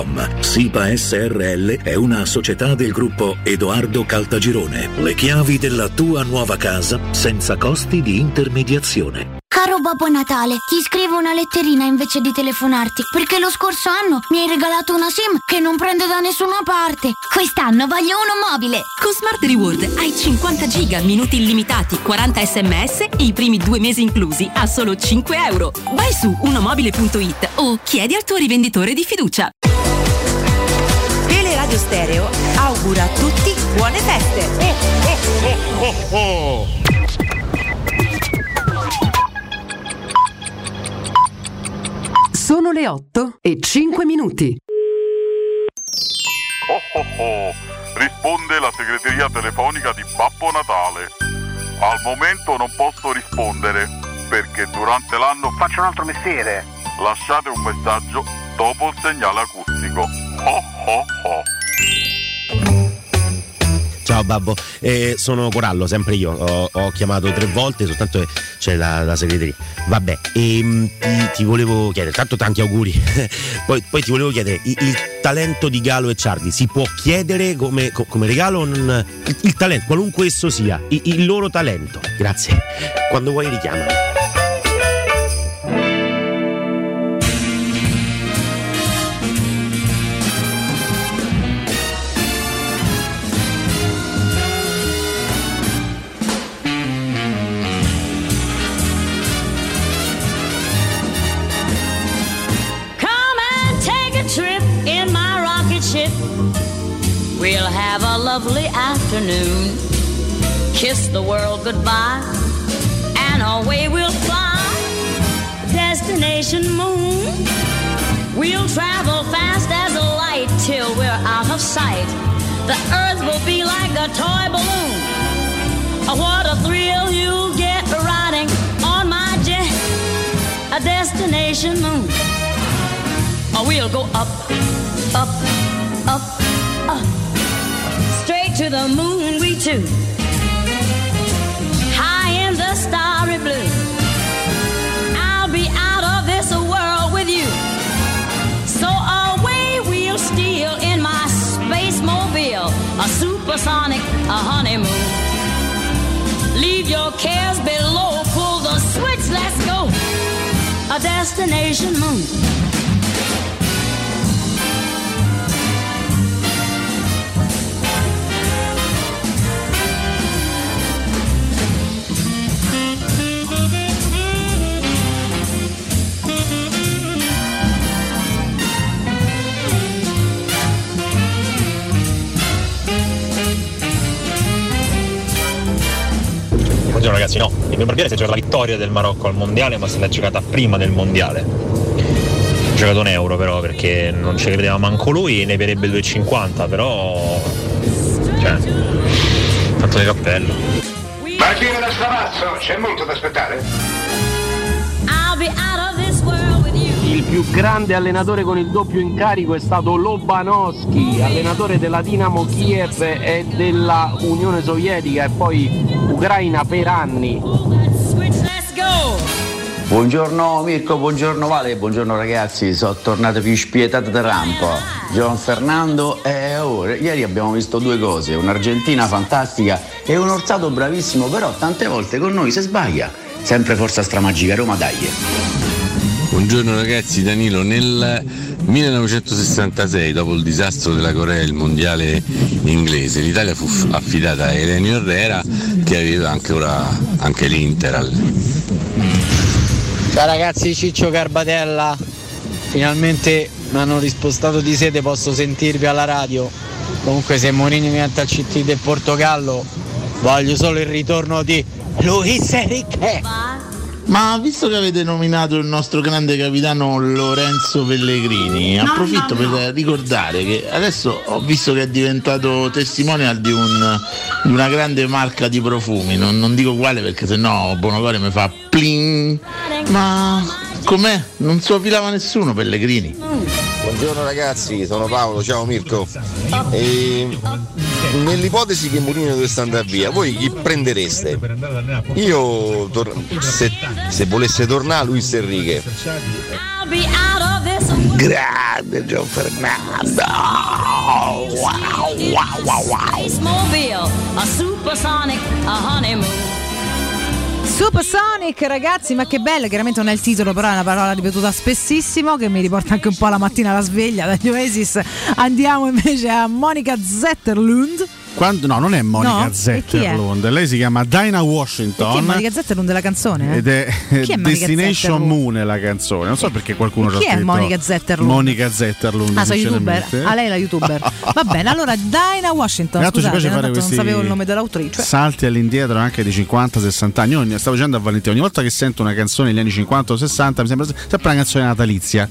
SIPA S R L è una società del gruppo Edoardo Caltagirone. Le chiavi della tua nuova casa senza costi di intermediazione. Caro Babbo Natale, ti scrivo una letterina invece di telefonarti, perché lo scorso anno mi hai regalato una SIM che non prende da nessuna parte. Quest'anno voglio uno mobile. Con Smart Reward hai cinquanta giga, minuti illimitati, quaranta sms e i primi due mesi inclusi a solo cinque euro. Vai su unomobile punto it o chiedi al tuo rivenditore di fiducia. Teleradio Stereo augura a tutti buone feste. Oh, oh, oh, oh, oh. Sono le otto e cinque minuti. Oh oh oh, risponde la segreteria telefonica di Babbo Natale. Al momento non posso rispondere, perché durante l'anno faccio un altro mestiere. Lasciate un messaggio dopo il segnale acustico. Oh oh oh. Ciao Babbo, eh, sono Corallo, sempre io, ho, ho chiamato tre volte, soltanto c'è la, la segreteria. Vabbè, ehm, ti, ti volevo chiedere, tanto tanti auguri, poi, poi ti volevo chiedere, il, il talento di Galo e Ciardi si può chiedere come, come regalo? Non, il, il talento, qualunque esso sia, il, il loro talento. Grazie, quando vuoi richiamami. We'll have a lovely afternoon, kiss the world goodbye, and away we'll fly, destination moon. We'll travel fast as a light till we're out of sight. The earth will be like a toy balloon. Oh, what a thrill you'll get riding on my jet, a destination moon. Oh, we'll go up, up, up, up, straight to the moon we two, high in the starry blue. I'll be out of this world with you, so away we'll steal in my space mobile, a supersonic a honeymoon. Leave your cares below, pull the switch, let's go, a destination moon. Buongiorno ragazzi, no, il mio barbiere si è giocata la vittoria del Marocco al mondiale, ma se l'ha giocata prima del mondiale. Ha giocato un euro però, perché non ci credeva manco lui e ne verebbe due e cinquanta, però... cioè... tanto di cappello. Partire da Stavazzo, c'è molto da aspettare? Il più grande allenatore con il doppio incarico è stato Lobanovskij, allenatore della Dinamo Kiev e della Unione Sovietica e poi Ucraina per anni. Buongiorno Mirko, buongiorno Vale, buongiorno ragazzi, sono tornato più spietato da rampa. Johan Fernando e ora. Ieri abbiamo visto due cose, un'Argentina fantastica e un Orsato bravissimo, però tante volte con noi si sbaglia. Sempre forza stramagica, Roma dai. Buongiorno ragazzi, Danilo, nel millenovecentosessantasei, dopo il disastro della Corea e il mondiale inglese, l'Italia fu affidata a Elenio Herrera, che aveva anche ora anche l'Inter. Ciao ragazzi, Ciccio Carbatella, finalmente mi hanno rispostato di sede, posso sentirvi alla radio. Comunque se Mourinho diventa al C T del Portogallo, voglio solo il ritorno di Luis Enrique. Ma visto che avete nominato il nostro grande capitano Lorenzo Pellegrini, no, approfitto no, no. per ricordare che adesso ho visto che è diventato testimonial di, un, di una grande marca di profumi, non, non dico quale perché sennò Bonocore mi fa pling, ma com'è? Non si filava nessuno Pellegrini. Buongiorno ragazzi, sono Paolo, ciao Mirko. E... nell'ipotesi che Mourinho dovesse andare via, voi chi prendereste? Io tor- se, se volesse tornare Luis Enrique. Grande Gian Fernando, wow, wow, wow, wow. Supersonic ragazzi, ma che bella, chiaramente non è il titolo però è una parola ripetuta spessissimo che mi riporta anche un po' la mattina alla sveglia dagli Oasis. Andiamo invece a Monica Zetterlund. Quando, no, non è Monica no? Zetterlund, lei si chiama Dinah Washington. Chi è Monica Zetterlund della canzone? Eh? Ed è, è Destination Moon è la canzone. Non so perché qualcuno ci ha scritto. Chi è Monica Zetterlund? Monica Zetterlund. Ah, sono youtuber. Ah, lei è la youtuber. Va bene, allora Dinah Washington. Scusate, ci piace fare tanto, non sapevo il nome dell'autrice. Salti all'indietro anche di cinquanta sessanta anni. Io stavo dicendo a Valentino, ogni volta che sento una canzone degli anni cinquanta o sessanta mi sembra sempre una canzone natalizia.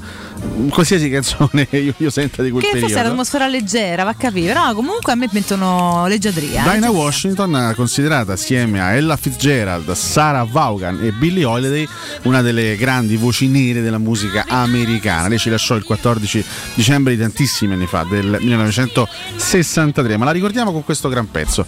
Qualsiasi canzone io, io sento di quel che periodo. Che forse è l'atmosfera leggera, va a capire. Però comunque a me mettono leggiadria. Dinah Washington, considerata assieme a Ella Fitzgerald, Sarah Vaughan e Billie Holiday una delle grandi voci nere della musica americana. Lei ci lasciò il quattordici dicembre di tantissimi anni fa, del millenovecentosessantatré, ma la ricordiamo con questo gran pezzo.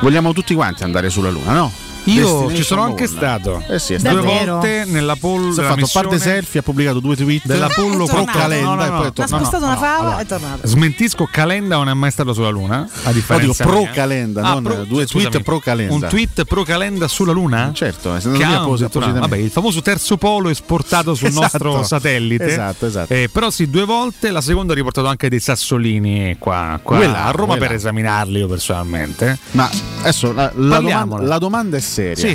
Vogliamo tutti quanti andare sulla Luna, no? Io ci sono anche stato eh sì, è stato due volte nell'Apollo. Ha fatto parte selfie, ha pubblicato due tweet dell'Apollo pro Calenda e poi è tornato. Ha spostato una fava e è tornato. Smentisco, Calenda non è mai stato sulla Luna, a differenza. Dico pro Calenda, non due tweet pro Calenda. Un tweet pro Calenda sulla Luna? Certo, vabbè, il famoso terzo polo esportato sul nostro satellite. Esatto, esatto. Però sì, due volte, la seconda ha riportato anche dei sassolini qua a Roma per esaminarli io personalmente. Ma adesso la domanda è seria. Sì.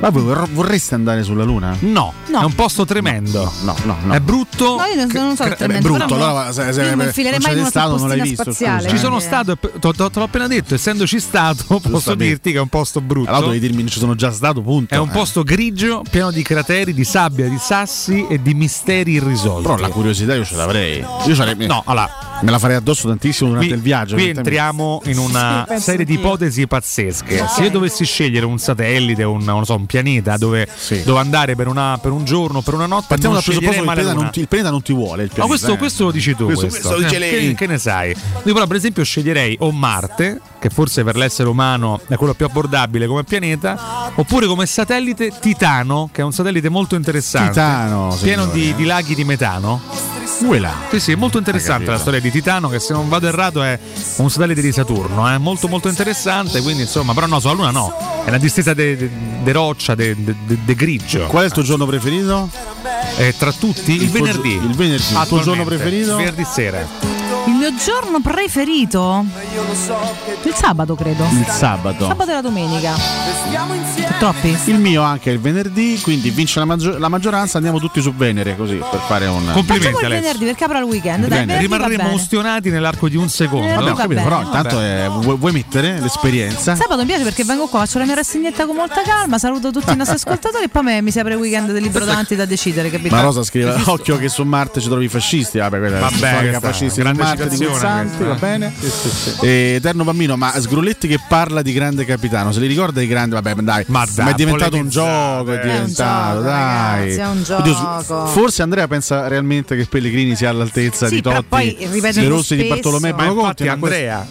Ma voi vorreste andare sulla Luna? No, no. È un posto tremendo. No, no, no, no. È brutto. No, io non, non so, è brutto. Allora, se, se, non c'è mai stato, non l'hai visto. Scusa, ci eh. sono stato, te l'ho appena detto, essendoci stato, posso Justamente. dirti che è un posto brutto. Allora devi dirmi, ci sono già stato, punto. È un eh. posto grigio, pieno di crateri, di sabbia, di sassi e di misteri irrisolti. Però la curiosità io ce l'avrei. Io ce l'avrei. No, allora. Me la farei addosso tantissimo durante qui, il viaggio. Qui entriamo in una sì, serie di ipotesi pazzesche. Se io dovessi scegliere un satellite, un, non so, un pianeta dove, sì. dove andare per, una, per un giorno, per una notte, partiamo dal presupposto che il, il pianeta non ti vuole. Il pianeta, no, questo, eh. questo lo dici tu. Questo, questo. questo eh, che, che ne sai? Io però, per esempio, sceglierei o Marte, che forse per l'essere umano è quello più abbordabile come pianeta, oppure come satellite Titano, che è un satellite molto interessante, Titano, pieno di, di laghi di metano. Sì, sì, è molto interessante la storia di Titano, che se non vado errato è un satellite di Saturno, eh? Molto molto interessante, quindi insomma, però no, sulla Luna no, è una distesa de, de, de roccia, de, de, de grigio. Qual è il tuo giorno preferito? Eh, tra tutti il, il venerdì. Il venerdì. Il tuo giorno preferito? Venerdì sera. Il mio giorno preferito? Il sabato, credo. Il sabato. Sabato e la domenica. Troppi? Il mio anche il venerdì, quindi vince la, maggior- la maggioranza, andiamo tutti su Venere, così per fare un complimenti il venerdì, perché apre il weekend. Dai, venerdì rimarremo ustionati nell'arco di un secondo. Vabbè, ho capito, però intanto eh, vuoi, vuoi mettere l'esperienza? Sabato mi piace perché vengo qua, faccio la mia rassegnetta con molta calma, saluto tutti i nostri ascoltatori e poi me, mi si apre il weekend del libro davanti da decidere, capito? Ma Rosa scrive: occhio che su Marte ci trovi i fascisti. Vabbè, quella è storica fascista di Marte, di Guzzanti, va bene. Sì, sì, sì. E, eterno bambino, ma Sgrulletti che parla di grande capitano, se li ricorda di grande, vabbè, dai, ma, dai, ma è diventato un gioco, è diventato, è un gioco, dai. Ragazzi, è un gioco. Oddio, forse Andrea pensa realmente che Pellegrini sia all'altezza sì, di Totti, poi, ripeto, De Rossi, di Bartolomeo, ma infatti Andrea.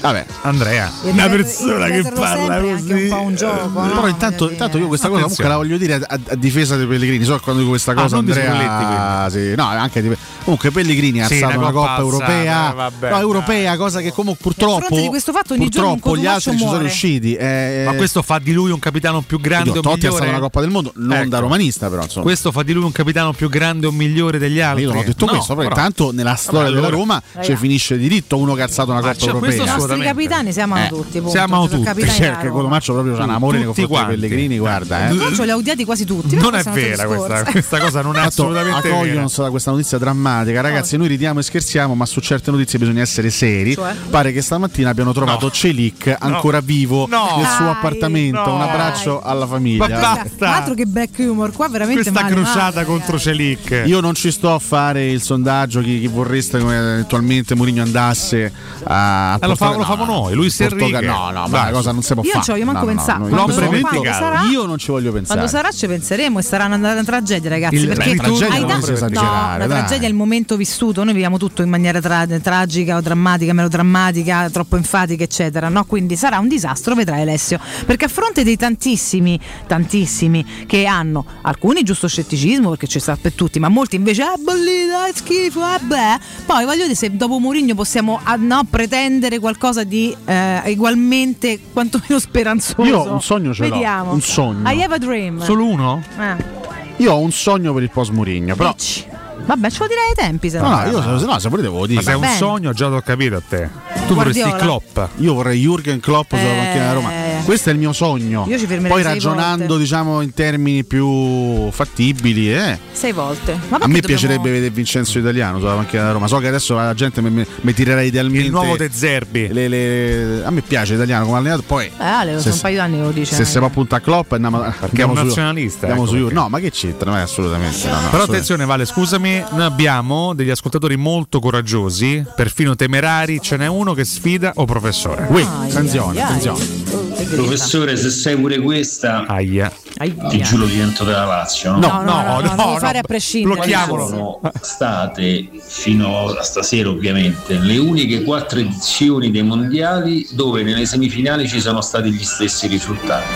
Vabbè, Andrea, una persona che parla così un po' un gioco, no? Però intanto, intanto io questa cosa comunque la voglio dire a, a, a difesa dei Pellegrini. So quando dico questa cosa, ah, Andrea, di sì, no, anche di, comunque Pellegrini ha sì, alzato una coppa alzata, europea, vabbè, no, europea, cosa che come purtroppo di questo fatto ogni purtroppo giorno gli altri muore. Ci sono riusciti. Eh, Ma questo fa di lui un capitano più grande o Totti migliore. Totti ha alzato una coppa del mondo, non ecco. da romanista, però insomma. Questo fa di lui un capitano più grande o migliore degli altri. Ma io non ho detto no, questo, però intanto nella storia della Roma ci finisce diritto uno che ha alzato una coppa europea. I capitani si amano eh, tutti, si amano tutti. Certo, che Cotumaccio proprio c'ha un amore nei confronti dei Pellegrini, guarda, eh. Cotumaccio li ha odiati quasi tutti. Non è vera questa, questa cosa, non è assolutamente vera. Da questa notizia drammatica, ragazzi, noi ridiamo e scherziamo, ma su certe notizie bisogna essere seri. Cioè? Pare che stamattina abbiano trovato no. Celic ancora no. vivo no. nel suo appartamento. No. Un abbraccio alla famiglia. Ma basta. Altro che black humor, qua veramente questa male, crociata male, contro eh. Celic. Io non ci sto a fare il sondaggio chi, chi vorreste come eventualmente Mourinho andasse a allora, portare, lo famo no, noi, Luis Enrique. No, no, ma la cosa non si può fare. Io io manco no, pensare. No, no, sarà, io non ci voglio pensare. Quando sarà ci penseremo e sarà una, una tragedia, ragazzi, il, perché la tragedia hai tanto no, la dai. tragedia è il momento vissuto, noi viviamo tutto in maniera tra, tragica o drammatica, melodrammatica, troppo enfatica, eccetera, no? Quindi sarà un disastro, vedrai Alessio, perché a fronte dei tantissimi, tantissimi che hanno alcuni giusto scetticismo perché ci sta per tutti, ma molti invece ah, bollita, è schifo, vabbè. Poi voglio dire se dopo Mourinho possiamo ah, no, pretendere qualcosa cosa di eh, ugualmente quantomeno speranzoso. Io un sogno ce Vediamo. l'ho, un sogno. I have a dream. Solo uno? Eh. Io ho un sogno per il post Mourinho, però Dici. Vabbè, ce lo direi ai tempi, se no. No, io se no, se volevo dire. Ma se è un bene. sogno, già l'ho capito a te. Tu Guardiola. vorresti Klopp. Io vorrei Jürgen Klopp sulla eh. panchina della Roma. Questo è il mio sogno. Io ci Poi ragionando, volte. diciamo, in termini più fattibili, eh. Sei volte. Ma a me piacerebbe dovremmo... vedere Vincenzo Italiano sulla panchina della Roma. So che adesso la gente mi, mi tirerà idealmente il nuovo De Zerbi. Le, le... A me piace Italiano come allenato. Poi eh, Ale, sono un paio d'anni lo dice. Se si può puntare a Klopp, andiamo, andiamo un su, nazionalista. Andiamo ecco su perché. No, ma che c'entra? No, assolutamente. No, no, Però assolutamente. attenzione, Vale, scusami, noi abbiamo degli ascoltatori molto coraggiosi, perfino temerari. Ce n'è uno che sfida o oh, professore. Ah, oui, attenzione, attenzione. Professore, se sei pure questa, Aia. Aia. ti giuro divento della Lazio. No, no, no, no, no, no, no, no. fare a prescindere. Blocchiamolo. Sono state fino a stasera, ovviamente, le uniche quattro edizioni dei mondiali dove nelle semifinali ci sono stati gli stessi risultati.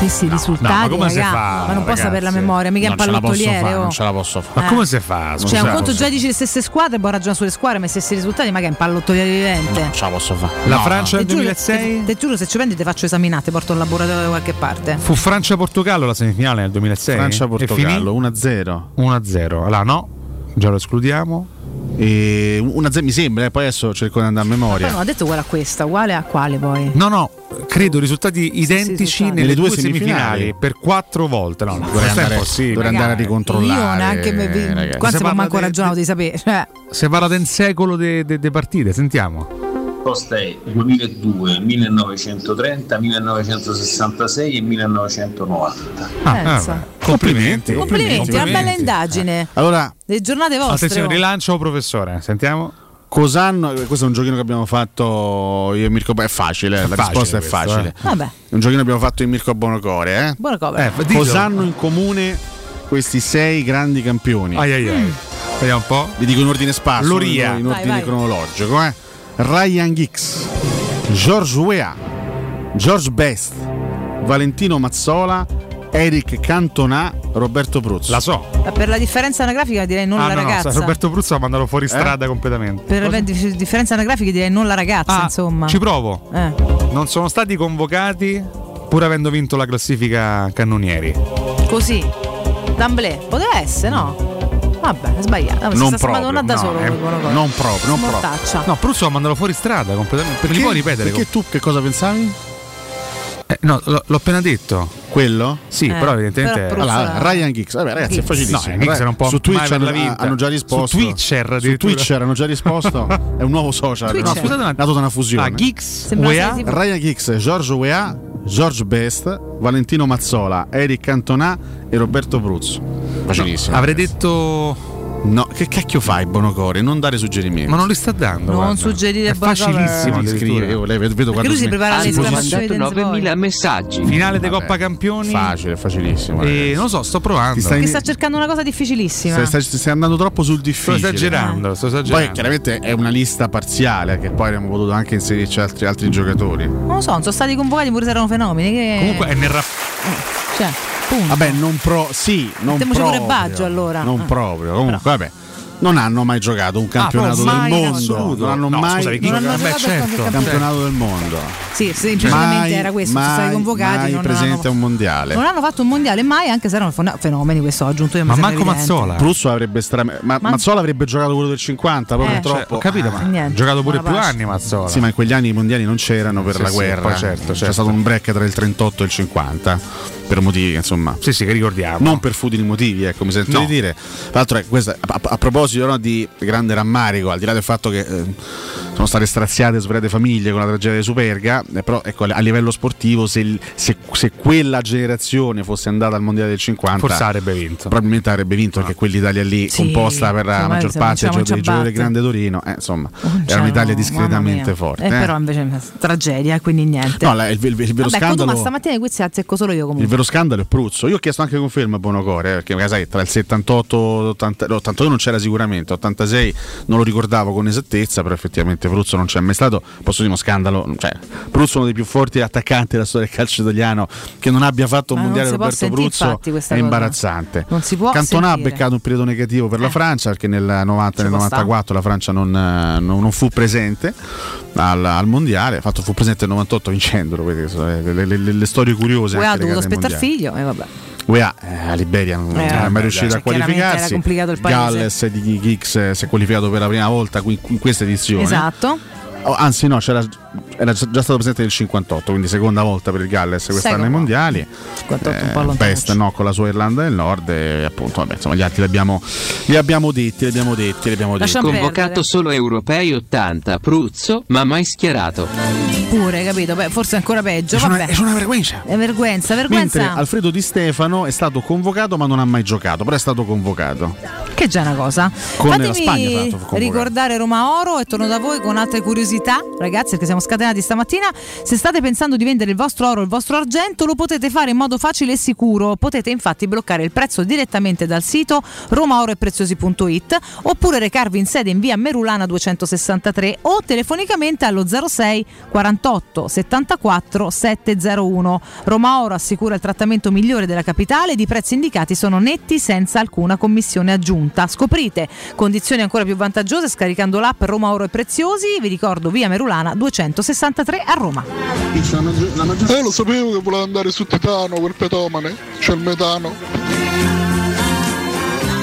Stessi no, risultati, no, ma, ragazzi, fa, ma non posso avere la memoria, mica un pallottoliere. Non ce la posso fare. Oh. Ma come si fa? Scusa, cioè, un conto già dice le stesse squadre, buon ragione sulle squadre, ma i stessi risultati, ma che è un pallottoliere vivente. Non ce la posso fare. La no, Francia no. del duemilasei. Te giuro, se ci prendi, te faccio esaminare, ti porto un laboratorio da qualche parte. Fu Francia-Portogallo la semifinale nel duemilasei. Francia-Portogallo uno a zero. uno a zero. Allora, no, già lo escludiamo. E una zero mi sembra, eh, poi adesso cerco di andare a memoria. Ma no, ha detto uguale a questa, uguale a quale poi? No, no. Credo risultati identici sì, sì, nelle, nelle due, due semifinali, semifinali per quattro volte. No, dovrei andare, dovrei andare a ricontrollare. Io neanche qua si fa manco ragionato di sapere. Cioè. Si parla di un secolo di partite, sentiamo. Costa è duemiladue, millenovecentotrenta, millenovecentosessantasei e millenovecentonovanta. Ah, complimenti, complimenti, complimenti, una bella indagine. Ah. Allora, le giornate vostre. Attenzione, oh. rilancio professore, sentiamo. Cos'hanno, questo è un giochino che abbiamo fatto io e Mirko. È facile, è la facile risposta questo, è facile. Eh. Vabbè. È un giochino che abbiamo fatto io e Mirko Bonocore. Eh? Bonocore. Eh, Cos'hanno in comune questi sei grandi campioni? Ai ai ai. Mm. Vediamo un po'. Vi dico in ordine sparso, Loria. in ordine vai, vai. cronologico. Eh? Ryan Giggs, George Weah, George Best, Valentino Mazzola, Eric Cantona, Roberto Pruzzo. La so. Ma per la differenza anagrafica direi non ah, la no, ragazza. No, Roberto Pruzzo ha mandato fuori strada eh? completamente. Per la di- differenza anagrafica direi non la ragazza, ah, insomma. Ci provo. Eh. Non sono stati convocati pur avendo vinto la classifica cannonieri. Così. D'amblè, poteva essere, no? Vabbè, è sbagliato. Non si sta proprio, da no, solo, è, non proprio, non proprio. No, Pruzzo lo mandano fuori strada completamente. Perché, puoi ripetere, perché tu che cosa pensavi? Eh, no, l- l'ho appena detto. Quello? Sì, eh, però evidentemente però allora, Ryan Giggs. Vabbè ragazzi, Giggs. È facilissimo. No, Giggs era un po' su Twitch hanno, hanno già risposto. Su Twitcher, su Twitcher hanno già risposto. È un nuovo social. No, scusate, una... nato da una fusione. Ah, Giggs, Weah, Ryan Giggs, George Weah, George Best, Valentino Mazzola, Eric Cantona e Roberto Pruzzo. Facilissimo. No, avrei ragazzi. detto No, che cacchio fai Bonocore? Non dare suggerimenti. Ma non li sta dando. Non guarda. Suggerire Bonocore. È facilissimo scrivere. Io lei vedo quando lui si prepara alle esclamazioni. novemila messaggi. Finale di Coppa Campioni. Facile, facilissimo. E non lo so, sto provando. Perché in... sta cercando una cosa difficilissima. Stai, stai, stai andando troppo sul difficile. Sto esagerando, eh. sto esagerando. Poi chiaramente è una lista parziale che poi abbiamo potuto anche inserirci altri, altri giocatori. Non lo so, non sono stati convocati pure se erano fenomeni che... Comunque è nel rap. Eh, cioè. Punto. Vabbè, non pro, sì, non mettiamoci proprio, pure Baggio allora. Non ah. proprio, comunque però. Vabbè. Non hanno mai giocato un campionato ah, del mondo, non hanno no, mai scusate, non giocato, hanno giocato beh, certo. un campionato del mondo. Sì, semplicemente mai, era questo, mai, sono stati convocati, mai non presente hanno, un mondiale. Non hanno fatto un mondiale mai, anche se erano fenomeni, questo ho aggiunto io. Ma manco Mazzola. Pruzzo avrebbe stra... ma, ma... Mazzola avrebbe giocato quello del cinquanta, poi eh, purtroppo. Cioè, ho capito, ah, ma ha giocato pure più anni Mazzola. Sì, ma in quegli anni i mondiali non c'erano per sì, la guerra, sì, certo, certo. C'è stato un break tra il trentotto e il cinquanta per motivi, insomma. Sì, sì, che ricordiamo. Non per futili motivi, ecco, mi sento di dire. Tra l'altro questa a proposito di grande rammarico, al di là del fatto che eh, sono state straziate svariate famiglie con la tragedia di Superga, eh, però ecco, a livello sportivo se, se, se quella generazione fosse andata al mondiale del cinquanta forse avrebbe vinto, probabilmente avrebbe vinto, perché quell'Italia lì sì, composta per la maggior parte dei giocatori del grande Torino, eh, insomma era un'Italia discretamente forte, eh, eh. però invece tragedia, quindi niente. No, la, il, il, il vero Vabbè, scandalo stamattina qui si azzecco solo io comunque. Il vero scandalo è Pruzzo. Io ho chiesto anche conferma a Bonocore, eh, perché sai, tra il settantotto e l'ottantadue non c'era sicuramente. ottantasei non lo ricordavo con esattezza, però effettivamente Pruzzo non c'è mai stato. Posso dire uno scandalo, cioè, Pruzzo è uno dei più forti attaccanti della storia del calcio italiano, che non abbia fatto un Ma mondiale Roberto Pruzzo è imbarazzante. Non si può Cantona sentire. Ha beccato un periodo negativo per eh. la Francia, perché nel novanta nel novantaquattro la Francia non, non, non fu presente al, al mondiale, fatto fu presente nel novantotto vincendolo, le, le, le, le storie curiose. Poi ha dovuto aspettare il figlio e eh, vabbè. Uea, la eh, Liberia non eh, è mai riuscita cioè, a qualificarsi. Era il Galles di Giggs si è qualificato per la prima volta in questa edizione. Esatto. Oh, anzi no, c'era, era già stato presente nel cinquantotto, quindi seconda volta per il Galles quest'anno Secondo. ai mondiali. cinquantotto, eh, Best no, con la sua Irlanda del Nord e appunto vabbè, insomma, gli altri li abbiamo, li abbiamo detti, li abbiamo detti, li abbiamo detti. Convocato perdere. Solo europei ottanta, Pruzzo, ma mai schierato. Pure, capito? Beh, forse ancora peggio. È una, è una vergogna. È vergogna, vergogna. Mentre Alfredo Di Stéfano è stato convocato ma non ha mai giocato, però è stato convocato. Che è già una cosa. Con Fatemi la Spagna tanto, ricordare Roma Oro e torno da voi con altre curiosità. Ragazzi, perché siamo scatenati stamattina, se state pensando di vendere il vostro oro o il vostro argento lo potete fare in modo facile e sicuro. Potete infatti bloccare il prezzo direttamente dal sito romaoroepreziosi punto it oppure recarvi in sede in via Merulana duecentosessantatré o telefonicamente allo zero sei quarantotto settantaquattro settecentouno. Roma Oro assicura il trattamento migliore della capitale, i prezzi indicati sono netti senza alcuna commissione aggiunta. Scoprite condizioni ancora più vantaggiose scaricando l'app Roma Oro e Preziosi. Vi ricordo via Merulana duecentosessantatré a Roma. Eh, lo sapevo che voleva andare su Titano quel petomane, c'è il metano.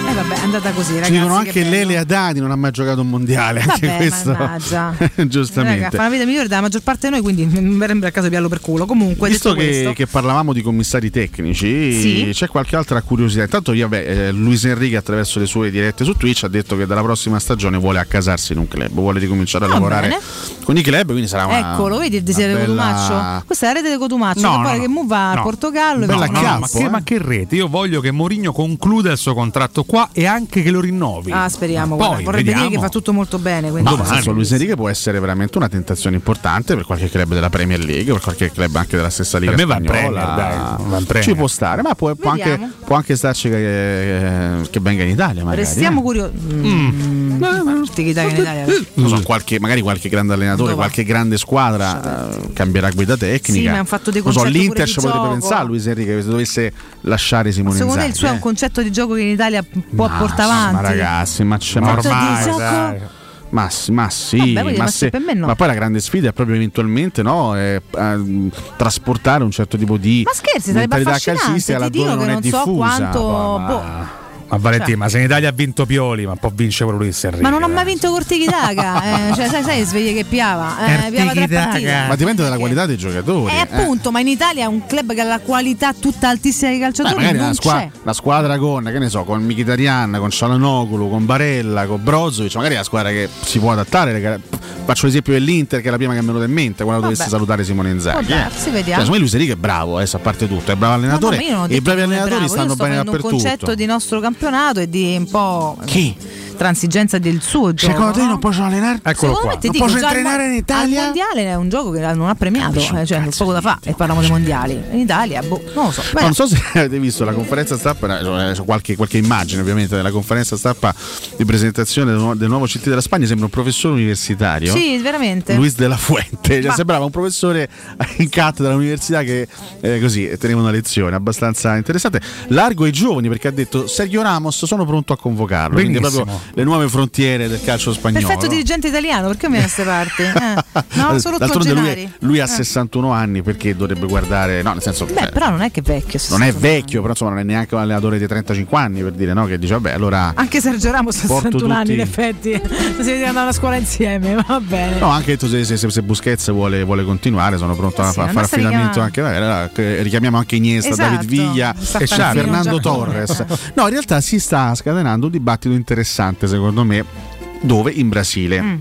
Eh vabbè, è andata così, ragazzi. Ci dicono anche che Lele Adani non ha mai giocato un mondiale, anche vabbè, questo. Mannaggia. Giustamente. Raga, fa una vita migliore della maggior parte di noi, quindi mi sembra il caso di piallo per culo. Comunque, visto detto che, questo... che parlavamo di commissari tecnici, sì. C'è qualche altra curiosità. Intanto vabbè, eh, Luis Enrique attraverso le sue dirette su Twitch ha detto che dalla prossima stagione vuole accasarsi in un club, vuole ricominciare a ah, lavorare bene. con i club, quindi sarà una Eccolo, vedi il desiderio di Cotumaccio? Questa è la rete di Cotumaccio, no, che no, pare no. che mu va no. a Portogallo no, e no, capo, ma, che, eh? ma che rete? Io voglio che Mourinho concluda il suo contratto qua e anche che lo rinnovi. Ah, speriamo. Poi, guarda, vorrebbe vediamo. dire che fa tutto molto bene. Quindi. Ma adesso Luis Enrique può essere veramente una tentazione importante per qualche club della Premier League, per qualche club anche della stessa Liga spagnola. Ci può stare, ma può, può, anche, può anche starci che, che venga in Italia. Magari, Restiamo eh. curiosi. Mm. Non so, qualche, magari qualche grande allenatore, Dove? qualche grande squadra uh, cambierà guida tecnica. Sì, ma un fatto di non so, l'Inter ci potrebbe pensare. Luis Enrique se dovesse lasciare Simone Inzaghi. Secondo me il suo è un concetto di gioco che in Italia può ma, portare avanti. Ma ragazzi, ma c'è ma ormai ma, ma sì, Vabbè, ma, ma, se, per me no. ma poi la grande sfida è proprio eventualmente no, è, eh, trasportare un certo tipo di ma scherzi, mentalità calcistica laddove non è diffusa. Ma scherzi, sarebbe affascinante, ti dico che non so quanto... Boh. Ma Valentina, cioè, ma se in Italia ha vinto Pioli, ma può vincere pure Luis Enrique. Ma non ho mai vinto Cortichitaca, eh, cioè sai, sai sveglie che piava, eh, piava tre partite. Ma dipende dalla qualità dei giocatori. Eh, eh. Appunto, ma in Italia è un club che ha la qualità tutta altissima dei calciatori. Beh, magari non la, squa- c'è. la squadra con, che ne so, con Mkhitaryan, con Çalhanoğlu, con Barella, con Brozovic, magari è la squadra che si può adattare. Car- faccio l'esempio dell'Inter, che è la prima che mi è venuta in mente quando Vabbè. dovesse salutare Simone Inzaghi. Darsi, eh. vediamo. Cioè, insomma, Luis Enrique è bravo, adesso a parte tutto, è bravo allenatore, no, no, e i bravi allenatori bravo. stanno bene dappertutto. Un concetto di nostro campionato e di un po' chi? Transigenza del suo gioco. Secondo te non posso allenare? Eccolo Secondo qua. Non dico, posso allenare in Italia? Il mondiale è un gioco che non ha premiato, eh, cioè c'è poco da fa e parliamo dei mondiali. In Italia, boh, non lo so. Beh, non so se avete visto la conferenza stampa, qualche, qualche immagine ovviamente della conferenza stampa di presentazione del nuovo, del nuovo C T della Spagna, sembra un professore universitario. Sì, veramente. Luis de la Fuente, cioè, sembrava un professore in cattedra dell'università che eh, così teneva una lezione abbastanza interessante. Largo ai giovani, perché ha detto Sergio Ramos, sono pronto a convocarlo. Benissimo. Quindi proprio le nuove frontiere del calcio spagnolo. Perfetto dirigente italiano, perché mi queste parti? Eh. No, solo lui, lui ha eh. sessantuno anni, perché dovrebbe guardare, no, nel senso, beh, cioè, però non è che è vecchio. Non è vecchio, anni. Però insomma non è neanche un allenatore di trentacinque anni, per dire, no, che dice vabbè, allora anche Sergio Ramos ha sessantuno anni in effetti. Si vede andare a scuola insieme, va bene. No, anche se, se, se Busquets vuole vuole continuare, sono pronto eh sì, a, a fare affidamento anche allora, richiamiamo anche Iniesta, esatto. David Villa e Fernando Torres. No, in realtà si sta scatenando un dibattito interessante, secondo me, dove in Brasile mm.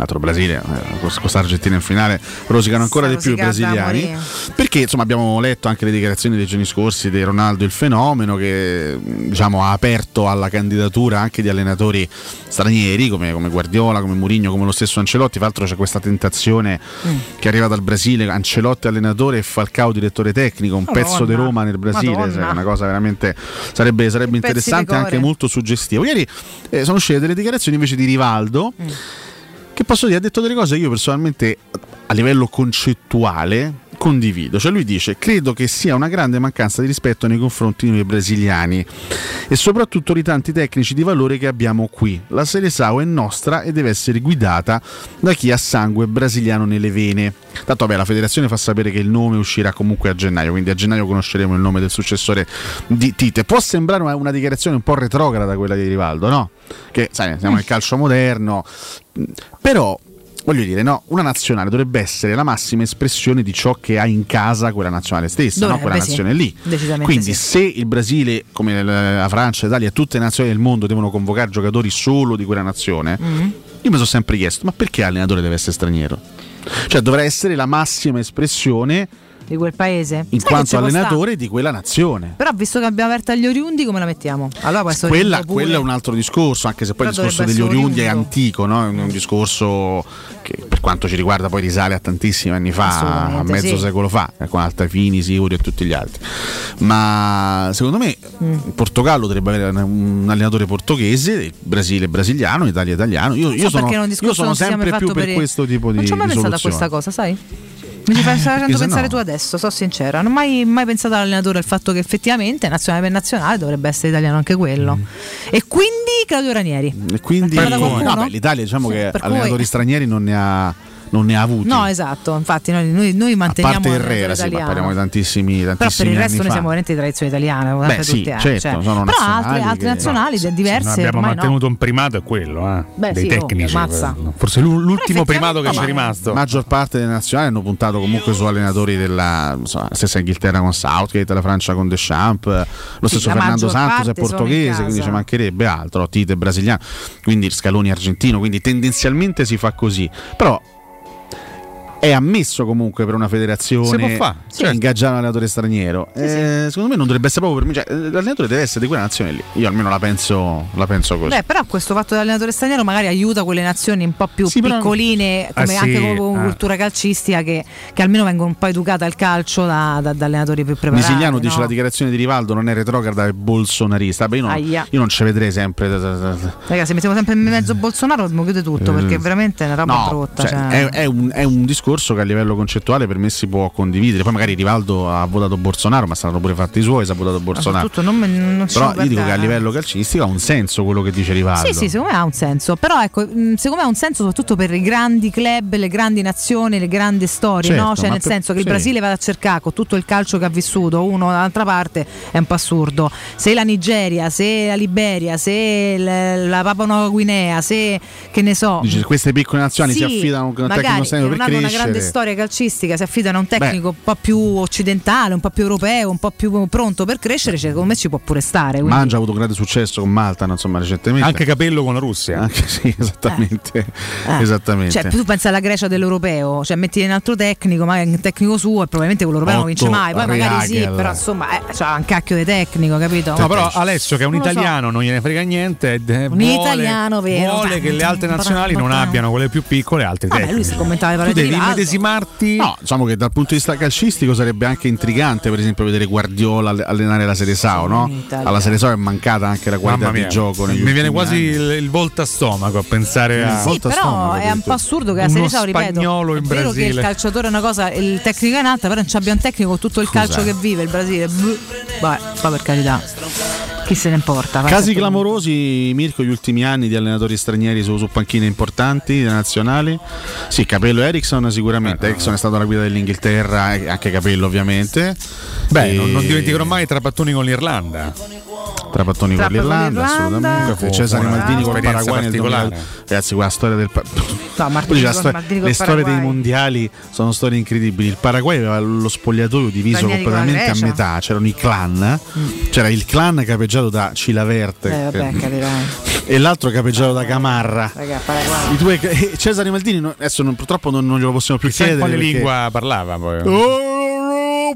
altro Brasile, questa Argentina in finale rosicano ancora sì, di più i brasiliani, perché insomma abbiamo letto anche le dichiarazioni dei giorni scorsi di Ronaldo il fenomeno, che diciamo ha aperto alla candidatura anche di allenatori stranieri come, come Guardiola, come Mourinho, come lo stesso Ancelotti. Tra l'altro c'è questa tentazione mm. che arriva dal Brasile, Ancelotti allenatore e Falcao direttore tecnico, un Madonna. pezzo di Roma nel Brasile, cioè, una cosa veramente sarebbe, sarebbe interessante e anche molto suggestivo. Ieri eh, sono uscite delle dichiarazioni invece di Rivaldo mm. che posso dire, ha detto delle cose che io personalmente a livello concettuale condivido. Cioè lui dice: credo che sia una grande mancanza di rispetto nei confronti dei brasiliani e soprattutto di tanti tecnici di valore che abbiamo qui. La Seleção è nostra e deve essere guidata da chi ha sangue brasiliano nelle vene. Tanto vabbè, la federazione fa sapere che il nome uscirà comunque a gennaio, quindi a gennaio conosceremo il nome del successore di Tite. Può sembrare una, una dichiarazione un po' retrograda quella di Rivaldo, no? Che sai, siamo nel calcio moderno, però voglio dire, no, una nazionale dovrebbe essere la massima espressione di ciò che ha in casa quella nazionale stessa, dovrebbe, no? Quella sì, nazione lì. Quindi sì. Se il Brasile, come la Francia, l'Italia, tutte le nazioni del mondo devono convocare giocatori solo di quella nazione, mm-hmm. io mi sono sempre chiesto, ma perché l'allenatore deve essere straniero? Cioè dovrà essere la massima espressione di quel paese in Sai quanto allenatore di quella nazione. Però visto che abbiamo aperto agli oriundi, come la mettiamo? Allora questo quella, quello è un altro discorso, anche se poi però il discorso degli oriundi oriundo. È antico, no? È un discorso che per quanto ci riguarda poi risale a tantissimi anni fa, a mezzo sì. secolo fa, con Altafini, Sivori e tutti gli altri. Ma secondo me mm. il Portogallo dovrebbe avere un allenatore portoghese, il Brasile brasiliano, l'Italia italiano. Io, io, so sono, io sono sempre più per, per questo tipo non di soluzione. Non ci ho mai pensato a questa cosa, sai? Mi ci fai tanto pensare no. tu adesso, so sincera. Non ho mai, mai pensato all'allenatore, al fatto che effettivamente nazionale per nazionale dovrebbe essere italiano anche quello. Mm. E quindi Claudio Ranieri. E quindi no, beh, l'Italia diciamo sì, che allenatori cui... stranieri non ne ha non ne ha avuti. No, esatto, infatti noi, noi, noi manteniamo a parte Herrera, sì, ma parliamo di tantissimi, tantissimi però per il resto noi fa. siamo veramente di tradizione italiana, beh, sì, tutti, certo, eh, cioè. sono però altre, altre che... nazionali no, diverse se abbiamo mantenuto no. un primato è quello eh, beh, dei sì, tecnici oh, forse l'ultimo primato che no, c'è rimasto. La maggior parte delle nazionali hanno puntato comunque su allenatori della so, la stessa Inghilterra con Southgate, la Francia con Deschamps, lo stesso sì, Fernando Santos è portoghese, quindi ci mancherebbe altro, Tite brasiliano, quindi Scaloni argentino, quindi tendenzialmente si fa così. Però è ammesso comunque per una federazione fa, certo. ingaggiare un allenatore straniero. Sì, sì. Eh, secondo me non dovrebbe essere proprio per me. Cioè, l'allenatore deve essere di quella nazione lì. Io almeno la penso, la penso così. Beh, però questo fatto dell'allenatore straniero magari aiuta quelle nazioni un po' più sì, piccoline, però... come ah, anche sì, con ah. cultura calcistica, che, che almeno vengono un po' educate al calcio da, da, da allenatori più preparati. Misigliano no? dice la dichiarazione di Rivaldo non è retrograda, è bolsonarista. Beh, io, non, io non ci vedrei sempre. Ragazzi, se mettiamo sempre in mezzo Bolsonaro, smuochiude tutto, perché veramente è una roba no, brutta. Cioè, cioè... È, è un, è un discorso discorso che a livello concettuale per me si può condividere. Poi magari Rivaldo ha votato Bolsonaro, ma saranno pure fatti i suoi, si ha votato Bolsonaro. Non me, non però io dico che a livello calcistico ha un senso quello che dice Rivaldo. Sì, sì, secondo me ha un senso. Però ecco, secondo me ha un senso soprattutto per i grandi club, le grandi nazioni, le grandi storie, certo, no? Cioè nel per, senso che sì. Il Brasile vada a cercare con tutto il calcio che ha vissuto uno dall'altra parte è un po' assurdo. Se la Nigeria, se la Liberia, se la Papua Nuova Guinea, se che ne so. Dice, queste piccole nazioni sì, si affidano a un tecnico senior per crescere. Una grande storia calcistica, si affidano a un tecnico Beh. un po' più occidentale, un po' più europeo, un po' più pronto per crescere, cioè, secondo me ci può pure stare. Quindi. Mangia ha avuto un grande successo con Malta, insomma, recentemente. Anche Capello con la Russia. Anche, sì, esattamente. Eh. esattamente. Cioè, tu pensa alla Grecia dell'europeo, cioè metti un altro tecnico, ma un tecnico suo e probabilmente quello europeo non vince mai. Poi Reagel. Magari sì, però insomma, eh, c'ha un cacchio di tecnico, capito? No, però Alessio che è un non italiano, so. non gliene frega niente. Un vuole, italiano vero. Vuole che le altre nazionali non abbiano quelle più piccole altre tecniche. Ah, lui si commentava le parole di Rivaldo. Tu devi medesimarti. No, diciamo che dal punto di vista calcistico sarebbe anche intrigante, per esempio, vedere Guardiola allenare la Seleção, no? Alla Seleção è mancata anche la qualità di gioco. Sì, mi viene quasi il, il volta stomaco a pensare a. Sì, volta però stomaco, è un po' assurdo che la Seleção, ripeto, in è vero che il calciatore è una cosa, il tecnico è un'altra, però non c'abbia un tecnico con tutto il Scusa. calcio che vive il Brasile. Vabbè, va per carità. Chi se ne importa? Casi clamorosi, Mirko, gli ultimi anni di allenatori stranieri su, su panchine importanti nazionali. Sì, Capello, Eriksson sicuramente. Eh, Eriksson è stato alla guida dell'Inghilterra, anche Capello ovviamente. Beh, e... non, non dimenticherò mai Trapattoni con l'Irlanda. Trapattoni con l'Irlanda, assolutamente. Oh, Cesare Maldini con il Paraguay nel duemila. Ragazzi, la storia del pa... no, Martini, la sto... Martini, le storie dei mondiali sono storie incredibili. Il Paraguay aveva lo spogliatoio diviso Bagnari completamente a metà, c'erano i clan, mm. c'era il clan capeggiato da Cilaverte eh, vabbè, che... e l'altro capeggiato vabbè, da Camarra. Raga, I due... Cesare Maldini adesso non, purtroppo non, non glielo possiamo più chiedere. Quale perché... lingua parlava poi? Oh!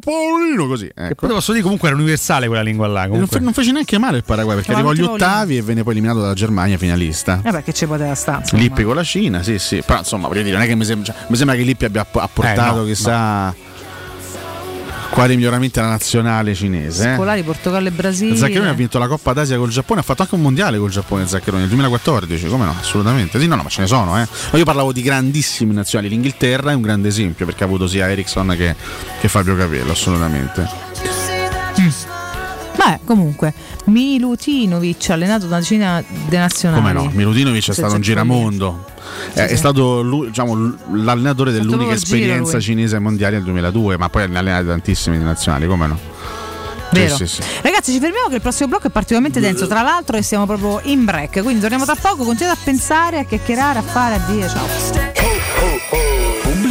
Paolino così, ecco. Posso dire comunque era universale quella lingua là. Non, fe- non fece neanche male il Paraguay perché arrivò agli ottavi e venne poi eliminato dalla Germania finalista. Eh beh, che ci poteva stare. Lippi con la Cina, sì, sì. Però insomma, voglio dire, non è che mi sembra, mi sembra che Lippi abbia apportato eh, no, chissà. No. Quali miglioramenti alla nazionale cinese? Scolari, eh? Portogallo e Brasile. Zaccheroni ha vinto la Coppa d'Asia col Giappone, ha fatto anche un mondiale col Giappone Zaccheroni nel duemilaquattordici, come no? Assolutamente. Sì, no, no, ma ce ne sono, eh. Ma io parlavo di grandissimi nazionali, l'Inghilterra è un grande esempio perché ha avuto sia Eriksson che, che Fabio Capello, assolutamente. Mm. Beh, comunque, Milutinovic allenato da Cina de nazionali. Come no? Milutinovic è stato un giramondo. Sì, è sì. stato lui, diciamo, l'allenatore dell'unica esperienza cinese mondiale nel duemiladue, ma poi ha allenato tantissimi nazionali, come no? Vero. Sì, sì, sì. Ragazzi, ci fermiamo che il prossimo blocco è particolarmente denso, tra l'altro, e siamo proprio in break, quindi torniamo tra poco, continuate a pensare, a chiacchierare, a fare, a dire, ciao. Oh, oh, oh.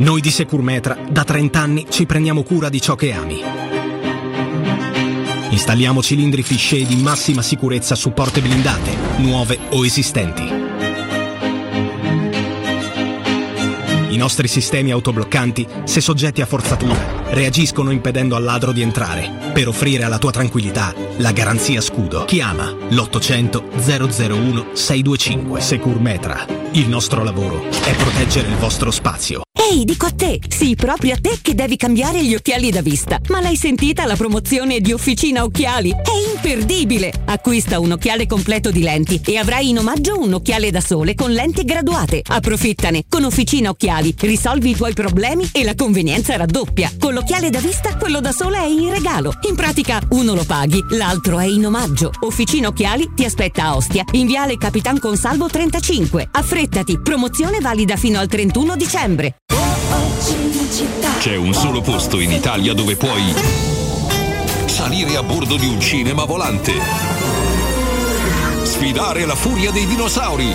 Noi di Securmetra da trenta anni ci prendiamo cura di ciò che ami. Installiamo cilindri Fichet di massima sicurezza su porte blindate, nuove o esistenti. I nostri sistemi autobloccanti, se soggetti a forzatura, reagiscono impedendo al ladro di entrare, per offrire alla tua tranquillità la garanzia scudo. Chiama l'ottocento zero zero uno sei due cinque. Securmetra. Il nostro lavoro è proteggere il vostro spazio. Ehi, dico a te, sì, proprio a te che devi cambiare gli occhiali da vista. Ma l'hai sentita la promozione di Officina Occhiali? È imperdibile! Acquista un occhiale completo di lenti e avrai in omaggio un occhiale da sole con lenti graduate. Approfittane, con Officina Occhiali risolvi i tuoi problemi e la convenienza raddoppia. Con l'occhiale da vista, quello da sole è in regalo. In pratica, uno lo paghi, l'altro è in omaggio. Officina Occhiali ti aspetta a Ostia, in Viale Capitan Consalvo trentacinque. Affrettati, promozione valida fino al trentuno dicembre. C'è un solo posto in Italia dove puoi salire a bordo di un cinema volante, sfidare la furia dei dinosauri,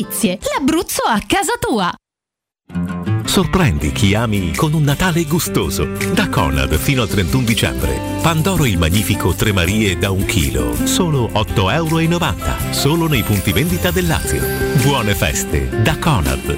l'Abruzzo a casa tua! Sorprendi chi ami con un Natale gustoso. Da Conad fino al trentuno dicembre. Pandoro il Magnifico Tre Marie da un chilo, solo otto virgola novanta euro, solo nei punti vendita del Lazio. Buone feste da Conad!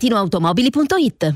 Valentinoautomobili punto it.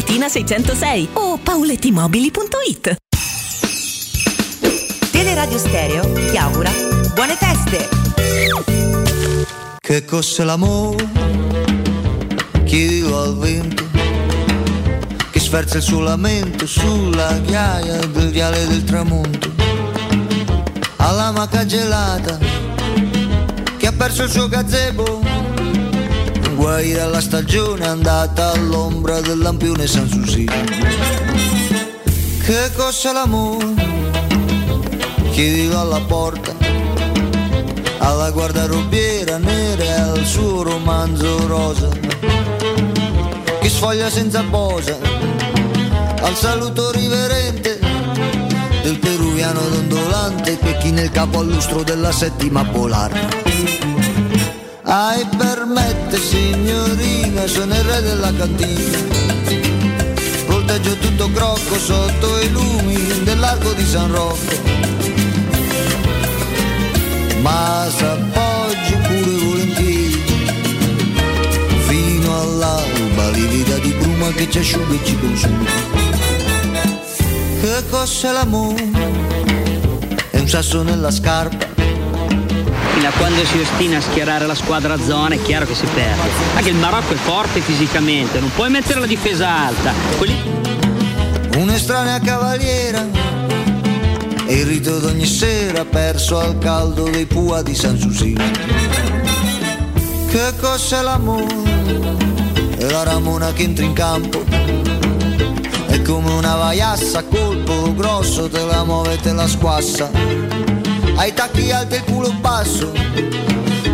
seicentosei o paulettimobili punto it. Teleradio Stereo ti augura buone feste. Che cos'è l'amore? Chi vive al vento, che sferza il suo lamento sulla ghiaia del viale del tramonto. Alla maca gelata che ha perso il suo gazebo, guaira la stagione andata all'ombra del lampione Sanssouci. Che cos'è l'amore? Chi vive alla porta, alla guardarobiera nera e al suo romanzo rosa. Chi sfoglia senza posa al saluto riverente del peruviano dondolante che china il capo al lustro della settima polare. Ai permette signorina, sono il re della cantina, volteggio tutto crocco sotto i lumi dell'arco di San Rocco. Ma s'appoggio pure volentieri fino all'alba livida di bruma che ci asciuga e ci consuma. Che cos'è l'amore? È un sasso nella scarpa. Fino a quando si ostina a schierare la squadra a zona è chiaro che si perde. Anche il Marocco è forte fisicamente, non puoi mettere la difesa alta. Quelli... Un'estranea cavaliera e il rito d'ogni sera perso al caldo dei Pua di Sanssouci. Che cos'è l'amore? È la Ramona che entra in campo, è come una vaiassa, colpo grosso, te la muove e te la squassa. Ai tacchi alti e il culo basso,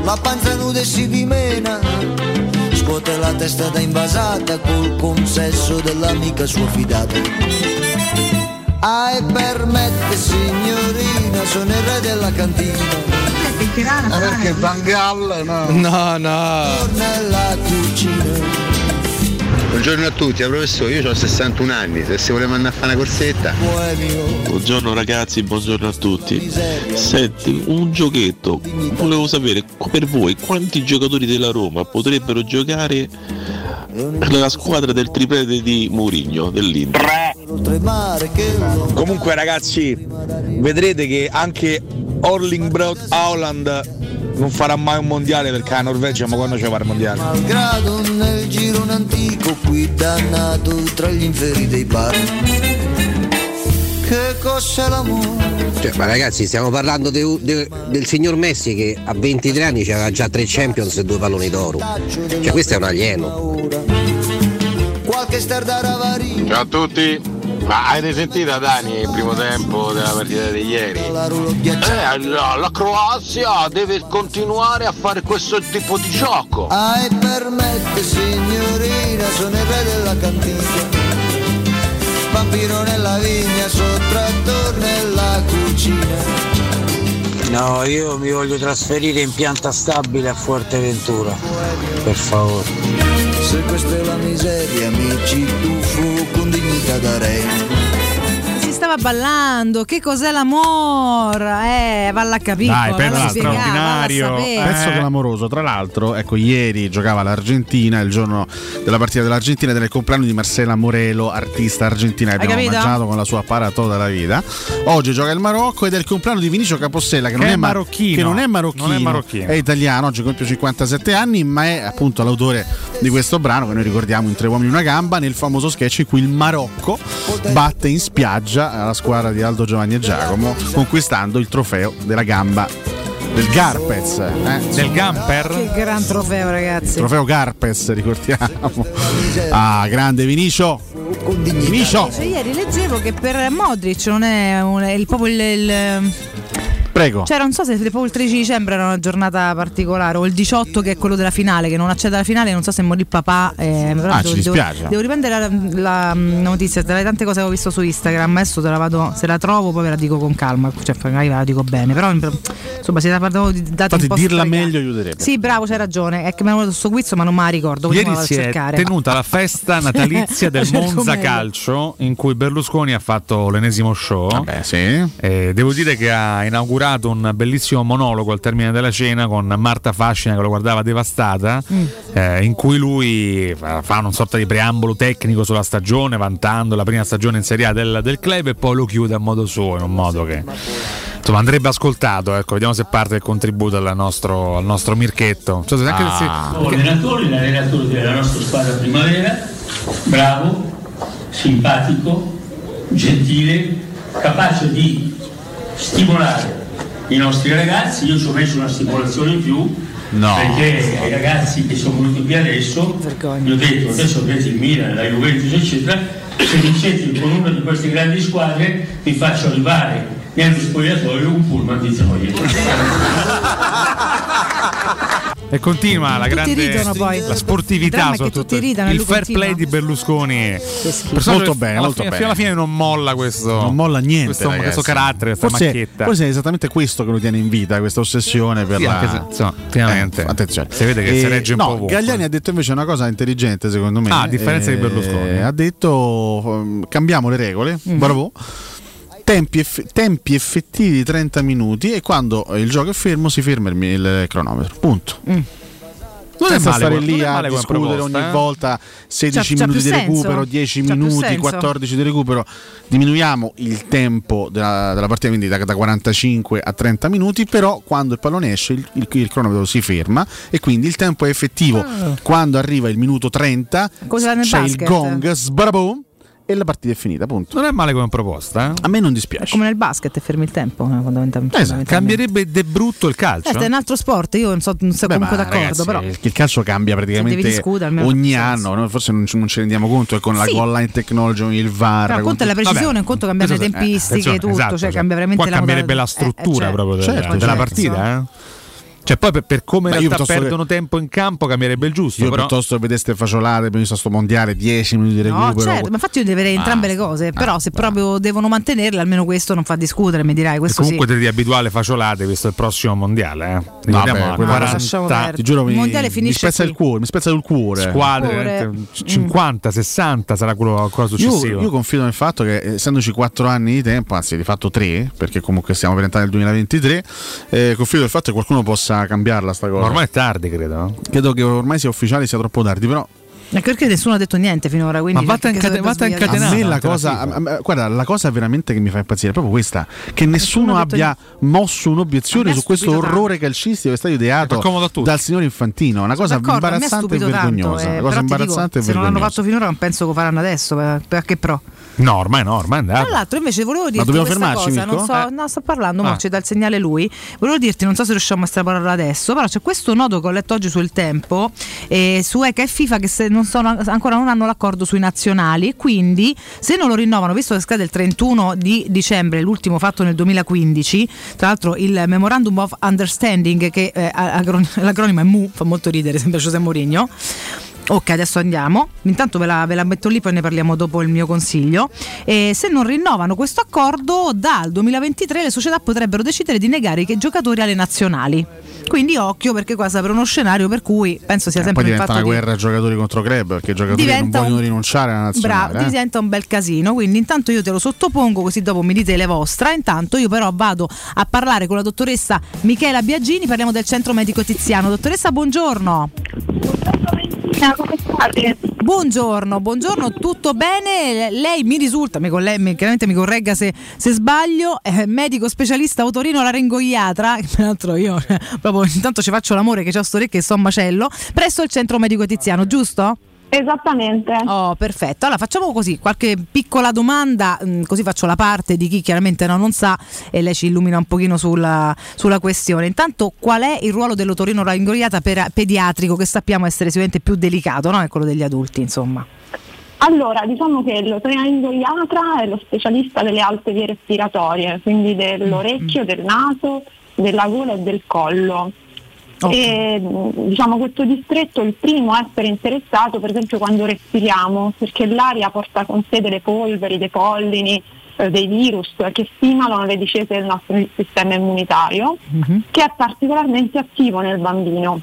la panza nuda e si dimena, scuote la testa da invasata col consesso dell'amica sua fidata. Ai permette signorina, sono il re della cantina, maccherana. Ma perché Van Gaal? No, no, no. Nella cucina. Buongiorno a tutti, professore, io ho sessantuno anni, se si voleva andare a fare una corsetta. Buongiorno ragazzi, buongiorno a tutti. Senti, un giochetto, volevo sapere per voi quanti giocatori della Roma potrebbero giocare nella squadra del triplete di Mourinho dell'Inter. Comunque ragazzi, vedrete che anche Erling Haaland non farà mai un mondiale, perché la Norvegia ma quando ci farà il mondiale? Malgrado nel girone antico qui dannato tra gli inferi dei bar. Che cos'è l'amore? Cioè, ma ragazzi, stiamo parlando de, de, del signor Messi che a ventitré anni c'aveva già tre Champions e due palloni d'oro. Cioè questo è un alieno. Ciao a tutti. Ma hai risentito Dani il primo tempo della partita di ieri? Eh, la, la Croazia deve continuare a fare questo tipo di gioco. Ai permette signorina, sono ebbe della cantina. Vampiro nella vigna, sottratto nella cucina. No, io mi voglio trasferire in pianta stabile a Fuerteventura, per favore. Se questa è la miseria, amici, tu fu con dignità darei. Si stava ballando, che cos'è l'amore? Eh, valla capito. Dai, pezzo straordinario, pezzo clamoroso. Tra l'altro, ecco, ieri giocava l'Argentina, il giorno della partita dell'Argentina, del compleanno di Marcela Morelo, artista argentina che abbiamo mangiato con la sua para tutta la vita. Oggi gioca il Marocco ed è il compleanno di Vinicio Capostella, che, che non è marocchino, che non è marocchino, non è marocchino, è italiano, oggi compie cinquantasette anni, ma è appunto l'autore di questo brano che noi ricordiamo in Tre uomini e una gamba, nel famoso sketch in cui il Marocco batte in spiaggia la squadra di Aldo, Giovanni e Giacomo, conquistando il trofeo della gamba del Garpez, eh? Del Gamper. Che gran trofeo, ragazzi! Il trofeo Garpez, ricordiamo. Ah, grande Vinicio. Vinicio. Cioè, ieri leggevo che per Modric non è un, è il, proprio il, il prego. Cioè non so se tipo il tredici dicembre era una giornata particolare o il diciotto che è quello della finale, che non accede alla finale, non so se morì il papà, eh, però ah, devo, ci devo, devo riprendere la, la notizia tra le tante cose che ho visto su Instagram, adesso te la vado, se la trovo poi ve la dico con calma, cioè magari ve la dico bene, però insomma se la parlavo di dati infatti un po' dirla strega, meglio aiuterebbe. Sì, bravo, c'hai ragione, è che mi hanno dato sto guizzo ma non me la ricordo. Ieri si è tenuta la festa natalizia del Monza Calcio in cui Berlusconi ha fatto l'ennesimo show. Vabbè, sì. Eh, devo dire che ha inaugurato un bellissimo monologo al termine della cena con Marta Fascina che lo guardava devastata, mm. eh, in cui lui fa, fa una sorta di preambolo tecnico sulla stagione, vantando la prima stagione in Serie A del, del club, e poi lo chiude a modo suo, in un modo che insomma andrebbe ascoltato. Ecco, vediamo se parte il contributo al nostro, al nostro Mirchetto. Cioè, anche ah. se... L'allenatore, l'allenatore della nostra squadra primavera, bravo, simpatico, gentile, capace di stimolare i nostri ragazzi. Io ci ho messo una stimolazione in più, no, perché ai ragazzi che sono venuti qui adesso gli ho detto, adesso avete il Milan, la Juventus eccetera, se vincete con una di queste grandi squadre vi faccio arrivare nello spogliatoio un pullman di gioia. E continua la grande ridono, poi. La sportività, soprattutto il fair continua. Play di Berlusconi, molto bene, molto fine, bene. Fino alla fine non molla questo, non molla niente questo, questo carattere, questa macchietta. Forse è esattamente questo che lo tiene in vita, questa ossessione per sì, la anche se, insomma, finalmente eh, attenzione. Si vede che e, si regge un no, po' ovunque. Gagliani ha detto invece una cosa intelligente secondo me. Ah, a differenza eh, di Berlusconi. Ha detto cambiamo le regole, mm-hmm. bravo. Tempi, eff- tempi effettivi di trenta minuti e quando il gioco è fermo si ferma il, il cronometro. Punto. Mm. Non è male stare lì a discutere ogni eh? volta sedici c'ha, minuti c'ha di recupero, dieci c'ha minuti, quattordici di recupero. Diminuiamo il tempo della, della partita, quindi da, da quarantacinque a trenta minuti, però quando il pallone esce il, il, il cronometro si ferma e quindi il tempo è effettivo. Oh. Quando arriva il minuto trenta cosa c'è basket? Il gong, sbarabum, e la partita è finita, punto. Non è male come proposta, eh? A me non dispiace. È come nel basket, fermi il tempo fondamentalmente. Esatto. Cambierebbe de brutto il calcio. Certo, è un altro sport, io non so, non so. Beh, comunque ma, d'accordo, ragazzi, però il calcio cambia praticamente discuta, ogni anno, no? Forse non, non ce ne rendiamo conto, e con sì. la goal line technology, il V A R. Però conto la precisione, un conto cambiare esatto, le tempistiche, eh, tutto, esatto, cioè esatto. Cambia veramente. Qua la cambierebbe la struttura eh, certo, proprio della, certo, della certo, partita, esatto. eh? Cioè poi per, per come in realtà perdono che... tempo in campo cambierebbe il giusto. Io però... piuttosto che vedeste faciolare per il sto mondiale dieci minuti di recupero. No, certo, ma infatti io devo avere entrambe ah, le cose, però ah, se ah, proprio ah. devono mantenerle, almeno questo non fa discutere, mi dirai, questo e comunque sì. Comunque te di abituale faciolate, questo è il prossimo mondiale, eh. No, beh, quaranta, ti giuro, mi, il mondiale finisce, mi spezza qui. il cuore, mi spezza il cuore. Squadre cinquanta sessanta sarà quello ancora successivo. Io, io confido nel fatto che essendoci quattro anni di tempo, anzi di fatto tre, perché comunque stiamo per entrare nel duemilaventitré, eh, confido nel fatto che qualcuno possa cambiarla sta cosa. Ma ormai è tardi, credo, no? Credo che ormai sia ufficiale, sia troppo tardi, però perché nessuno ha detto niente finora, quindi ma vatta incatenata. A me la cosa, a me, guarda, la cosa veramente che mi fa impazzire è proprio questa, che nessuno, nessuno abbia mosso un'obiezione su questo orrore tanto. calcistico che è stato ideato dal signor Infantino. Una cosa imbarazzante e vergognosa. Tanto, eh, cosa imbarazzante dico, e se vergognosa. Non l'hanno fatto finora, non penso che lo faranno adesso, perché pro. No, ormai no, ormai è andato. Tra l'altro invece volevo dirti questa fermarci, cosa, non so, eh. no, sto parlando, ah. ma ci dà il segnale lui. Volevo dirti, non so se riusciamo a strapararla adesso, però c'è questo nodo che ho letto oggi sul Tempo, eh, su E C A e FIFA che se non sono, ancora non hanno l'accordo sui nazionali, quindi se non lo rinnovano, visto che scade il trentuno di dicembre, l'ultimo fatto nel duemilaquindici, tra l'altro il Memorandum of Understanding, che eh, agron- l'acronimo è M U, fa molto ridere, sembra José Mourinho. Ok, adesso andiamo. Intanto ve la, ve la metto lì, poi ne parliamo dopo il mio consiglio. E se non rinnovano questo accordo, dal duemilaventitré le società potrebbero decidere di negare i giocatori alle nazionali. Quindi occhio, perché qua si apre uno scenario per cui penso sia eh, sempre poi diventa il fatto una guerra di... giocatori contro club, perché i giocatori diventa non vogliono un... rinunciare alla nazionale. Bravo, eh? Diventa un bel casino. Quindi intanto io te lo sottopongo, così dopo mi dite le vostre. Intanto io però vado a parlare con la dottoressa Michela Biagini. Parliamo del centro medico Tiziano. Dottoressa, buongiorno. Come state? Buongiorno, buongiorno, tutto bene? Lei mi risulta, mi colle- mi, chiaramente mi corregga se, se sbaglio, eh, medico specialista otorino laringoiatra, peraltro io eh, proprio intanto ci faccio l'amore che c'ho sto orecchie e sto macello, presso il centro medico Tiziano, giusto? Esattamente. Oh, perfetto. Allora facciamo così, qualche piccola domanda, così faccio la parte di chi chiaramente no, non sa, e lei ci illumina un pochino sulla, sulla questione. Intanto, qual è il ruolo dell'otorinolaringologista per pediatrico, che sappiamo essere sicuramente più delicato, no? È quello degli adulti, insomma. Allora, diciamo che l'otorinolaringologista è lo specialista delle alte vie respiratorie, quindi dell'orecchio, mm-hmm. del naso, della gola e del collo. Okay. E diciamo questo distretto è il primo a essere interessato, per esempio quando respiriamo, perché l'aria porta con sé delle polveri, dei pollini, eh, dei virus che stimolano le discese del nostro sistema immunitario, mm-hmm. che è particolarmente attivo nel bambino.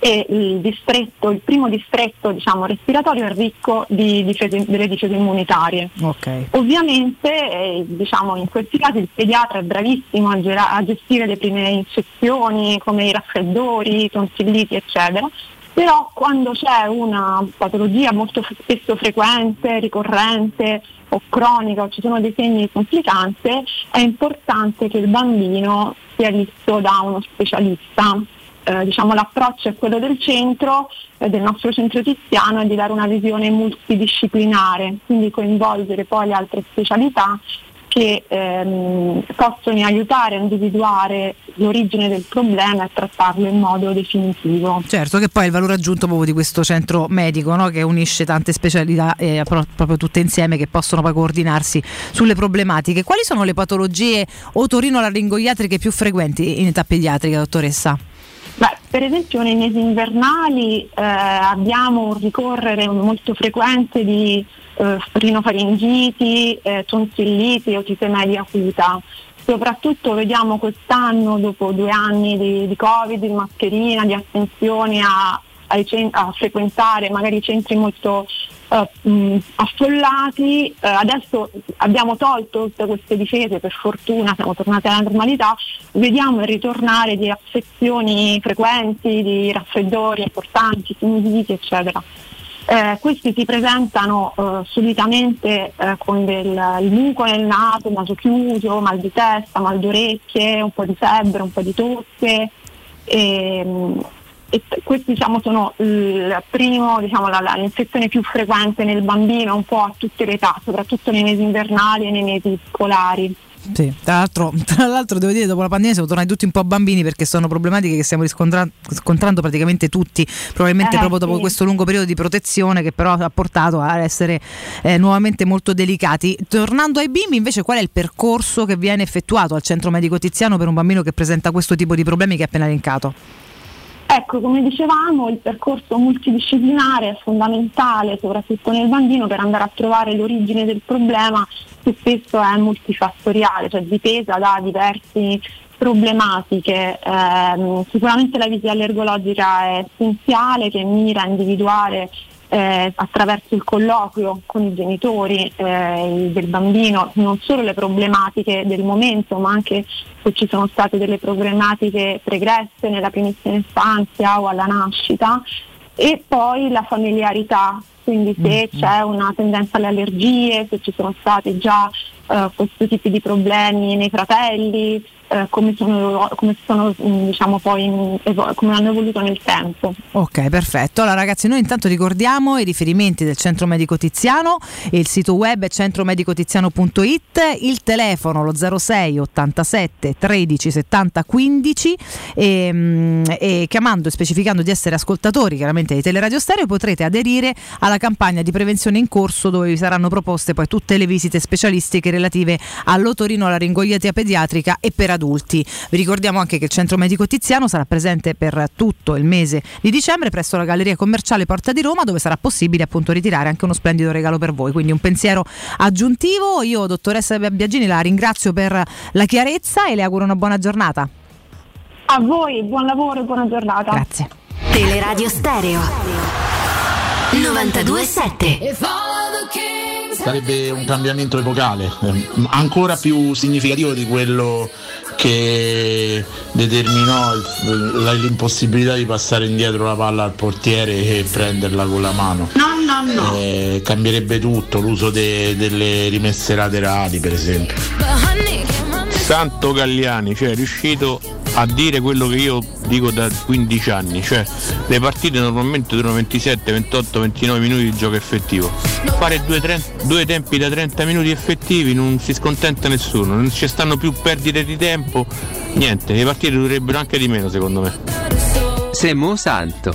E il distretto, il primo distretto diciamo respiratorio è ricco di difese, delle difese immunitarie. Okay. Ovviamente eh, diciamo in questi casi il pediatra è bravissimo a, ger- a gestire le prime infezioni come i raffreddori, i tonsilliti eccetera, però quando c'è una patologia molto spesso frequente, ricorrente o cronica, o ci sono dei segni di complicanze, è importante che il bambino sia visto da uno specialista. Eh, diciamo l'approccio è quello del centro, eh, del nostro centro Tiziano, è di dare una visione multidisciplinare, quindi coinvolgere poi le altre specialità che ehm, possono aiutare a individuare l'origine del problema e trattarlo in modo definitivo. Certo, che poi è il valore aggiunto proprio di questo centro medico, no? Che unisce tante specialità eh, pro- proprio tutte insieme, che possono poi coordinarsi sulle problematiche. Quali sono le patologie otorinolaringoiatriche più frequenti in età pediatrica, dottoressa? Beh, per esempio nei mesi invernali eh, abbiamo un ricorrere molto frequente di eh, rinofaringiti, eh, tonsilliti, otite media acuta. Soprattutto vediamo quest'anno, dopo due anni di, di Covid, di mascherina, di attenzione a, a, a frequentare magari centri molto eh, mh, affollati, eh, adesso abbiamo tolto tutte queste difese, per fortuna siamo tornati alla normalità. Vediamo il ritornare di affezioni frequenti, di raffreddori importanti, sinusiti, eccetera. Eh, questi si presentano eh, solitamente eh, con del, il muco nel naso, naso chiuso, mal di testa, mal di orecchie, un po' di febbre, un po' di tosse. E, e questi diciamo sono il primo, diciamo, la, la, l'infezione più frequente nel bambino, un po' a tutte le età, soprattutto nei mesi invernali e nei mesi scolari. Sì, tra l'altro, tra l'altro devo dire, dopo la pandemia siamo tornati tutti un po' bambini, perché sono problematiche che stiamo riscontra- riscontrando praticamente tutti, probabilmente eh, proprio sì. dopo questo lungo periodo di protezione, che però ha portato a essere eh, nuovamente molto delicati. Tornando ai bimbi invece, qual è il percorso che viene effettuato al centro medico Tiziano per un bambino che presenta questo tipo di problemi che è appena elencato? Ecco, come dicevamo, il percorso multidisciplinare è fondamentale, soprattutto nel bambino, per andare a trovare l'origine del problema, che spesso è multifattoriale, cioè dipesa da diverse problematiche. Eh, sicuramente la visita allergologica è essenziale, che mira a individuare eh, attraverso il colloquio con i genitori eh, del bambino non solo le problematiche del momento, ma anche se ci sono state delle problematiche pregresse nella primissima infanzia o alla nascita, e poi la familiarità, quindi se c'è una tendenza alle allergie, se ci sono stati già eh, questi tipi di problemi nei fratelli, eh, come sono, come sono diciamo poi come hanno evoluto nel tempo. Ok, perfetto. Allora ragazzi, noi intanto ricordiamo i riferimenti del Centro Medico Tiziano, il sito web è centromedicotiziano punto it, il telefono lo zero sei ottantasette tredici settanta quindici, e, e chiamando e specificando di essere ascoltatori chiaramente di Teleradio Stereo potrete aderire alla campagna di prevenzione in corso, dove vi saranno proposte poi tutte le visite specialistiche relative all'otorino, alla laringoiatria pediatrica e per adulti. Vi ricordiamo anche che il Centro Medico Tiziano sarà presente per tutto il mese di dicembre presso la Galleria Commerciale Porta di Roma, dove sarà possibile appunto ritirare anche uno splendido regalo per voi, quindi un pensiero aggiuntivo. Io, dottoressa Biagini, la ringrazio per la chiarezza e le auguro una buona giornata. A voi, buon lavoro e buona giornata. Grazie. Teleradio Stereo novantadue sette. Sarebbe un cambiamento epocale, eh, ancora più significativo di quello che determinò il, l'impossibilità di passare indietro la palla al portiere e prenderla con la mano. No, no, no. Eh, cambierebbe tutto, l'uso de, delle rimesse laterali, per esempio. Santo Galliani, cioè, è riuscito a dire quello che io dico da quindici anni, cioè le partite normalmente durano ventisette, ventotto, ventinove minuti di gioco effettivo. Fare due, tre, due tempi da trenta minuti effettivi non si scontenta nessuno, non ci stanno più perdite di tempo, niente, le partite durerebbero anche di meno secondo me. Semmo santo.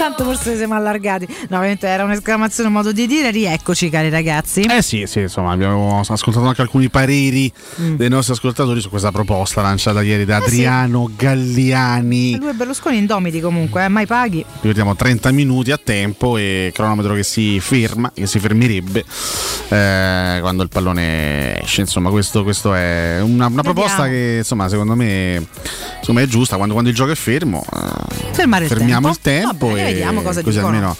Tanto forse siamo allargati. No, ovviamente era un'esclamazione, un modo di dire. Rieccoci, cari ragazzi. Eh sì, sì, insomma, abbiamo ascoltato anche alcuni pareri mm. dei nostri ascoltatori su questa proposta lanciata ieri da eh Adriano sì. Galliani. Lui e Berlusconi indomiti comunque, eh? Mai paghi. Ricordiamo trenta minuti a tempo e cronometro che si ferma, che si fermerebbe eh, quando il pallone esce. Insomma, questo, questo è una, una proposta che, insomma, secondo me insomma, è giusta. Quando, quando il gioco è fermo, eh, fermare il fermiamo tempo. il tempo. Vediamo cosa così dicono. Almeno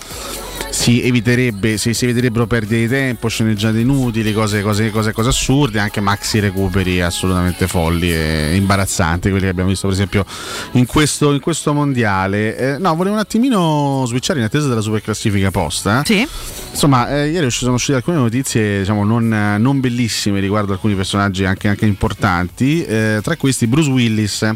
si eviterebbe, si, si eviterebbero perdite di tempo, sceneggiate inutili, cose, cose, cose, cose assurde, anche maxi recuperi assolutamente folli e imbarazzanti, quelli che abbiamo visto per esempio in questo, in questo mondiale. Eh, no, volevo un attimino switchare in attesa della superclassifica posta. Sì. Insomma, eh, ieri sono uscite alcune notizie, diciamo, non, non bellissime riguardo alcuni personaggi anche, anche importanti. Eh, tra questi Bruce Willis, mm.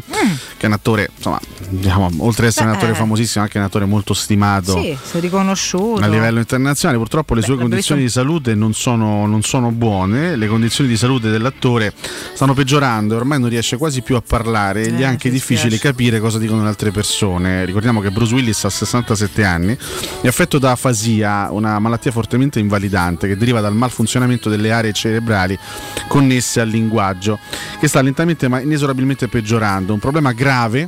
che è un attore, insomma, diciamo, oltre ad essere Beh, un attore famosissimo, anche un attore molto stimato. Sì, sono riconosciuto a livello internazionale. Purtroppo le Beh, sue condizioni visto... di salute non sono, non sono buone. Le condizioni di salute dell'attore stanno peggiorando, ormai non riesce quasi più a parlare e eh, gli è anche difficile piace. capire cosa dicono le altre persone. Ricordiamo che Bruce Willis ha sessantasette anni, è affetto da afasia, una malattia fortemente invalidante che deriva dal malfunzionamento delle aree cerebrali connesse al linguaggio, che sta lentamente ma inesorabilmente peggiorando, un problema grave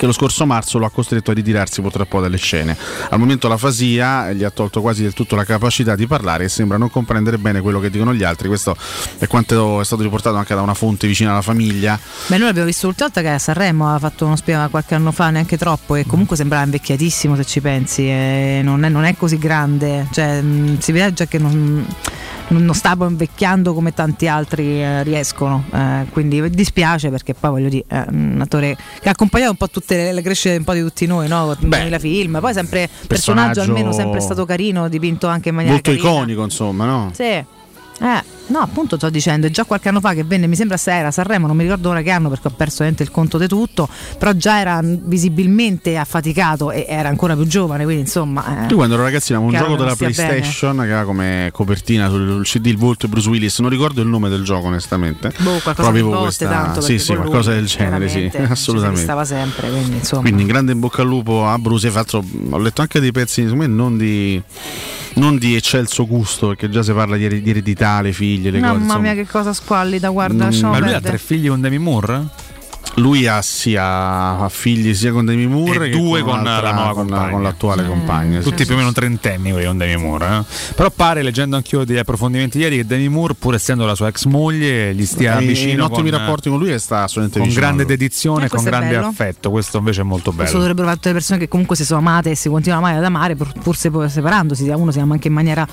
che lo scorso marzo lo ha costretto a ritirarsi purtroppo dalle scene. Al momento l'afasia gli ha tolto quasi del tutto la capacità di parlare e sembra non comprendere bene quello che dicono gli altri. Questo è quanto è stato riportato anche da una fonte vicina alla famiglia. Beh, noi l'abbiamo visto l'ultima volta che a Sanremo aveva fatto uno spiega qualche anno fa, neanche troppo, e comunque sembrava invecchiatissimo se ci pensi, e non, è, non è così grande, cioè si vede già che non... non stavo invecchiando come tanti altri eh, riescono, eh, quindi dispiace, perché poi voglio dire è un attore che ha accompagnato un po' tutte le, le crescite un po' di tutti noi, no? duemila film, poi sempre personaggio, personaggio almeno sempre stato carino, dipinto anche in maniera molto carina, iconico insomma, no? Sì. Eh, no, appunto sto dicendo, è già qualche anno fa che venne, mi sembra se era Sanremo, non mi ricordo ora che anno perché ho perso il conto di tutto, però già era visibilmente affaticato e era ancora più giovane, quindi insomma eh, tu quando ero ragazzino avevo un gioco della PlayStation bene. Che aveva come copertina sul C D il volto di Bruce Willis, non ricordo il nome del gioco onestamente, boh, qualcosa avevo questa... tanto sì sì qualcosa del genere, sì assolutamente stava sempre, quindi insomma quindi in grande in bocca al lupo a Bruce, e fatto ho letto anche dei pezzi insomma, non di non di eccelso gusto perché già si parla di, di eredità, le figlie, le mamma cose, insomma. Mia che cosa squallida, guarda mm, ma lui verde. Ha tre figli con Demi Moore? Lui ha sia figli sia con Demi Moore e che due con, con, la nuova con, la, con l'attuale eh, compagna tutti sì, più o meno trentenni con Demi Moore eh. Però pare, leggendo anch'io degli approfondimenti ieri, che Demi Moore pur essendo la sua ex moglie gli stia e vicino, in ottimi rapporti con lui e sta assolutamente con vicino, grande dedizione e con grande affetto, questo invece è molto bello. Questo dovrebbero fare tutte le persone che comunque si sono amate e si continuano ad amare pur separandosi, uno si ama anche in maniera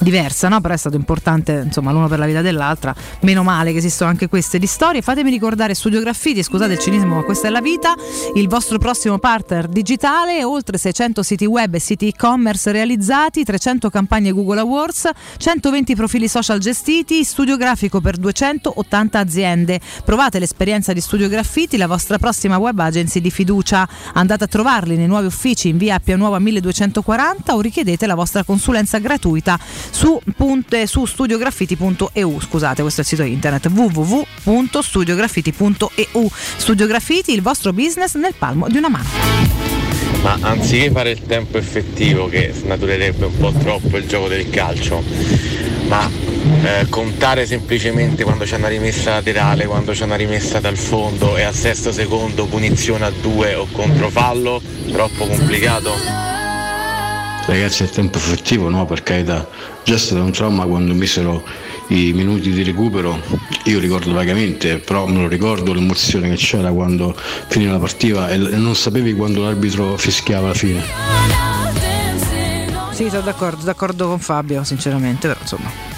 diversa, no? Però è stato importante insomma l'uno per la vita dell'altra, meno male che esistono anche queste di storie. Fatemi ricordare Studio Graffiti, scusate del cinismo, ma questa è la vita, il vostro prossimo partner digitale, oltre seicento siti web e siti e-commerce realizzati, trecento campagne Google Awards, centoventi profili social gestiti, studio grafico per duecentottanta aziende. Provate l'esperienza di Studio Graffiti, la vostra prossima web agency di fiducia. Andate a trovarli nei nuovi uffici in via Appia Nuova milleduecentoquaranta o richiedete la vostra consulenza gratuita su, punte, su studiograffiti punto e u, scusate questo è il sito internet w w w punto studiograffiti punto e u. Studio Graffiti, il vostro business nel palmo di una mano. Ma anziché fare il tempo effettivo che snaturerebbe un po' troppo il gioco del calcio, ma eh, contare semplicemente quando c'è una rimessa laterale, quando c'è una rimessa dal fondo e al sesto secondo punizione a due o controfallo, troppo complicato? Ragazzi, il tempo effettivo no, per carità, già è stato un trauma quando misero i minuti di recupero, io ricordo vagamente, però me lo ricordo l'emozione che c'era quando finiva la partita e non sapevi quando l'arbitro fischiava la fine. Sì, sono d'accordo, d'accordo con Fabio, sinceramente, però insomma.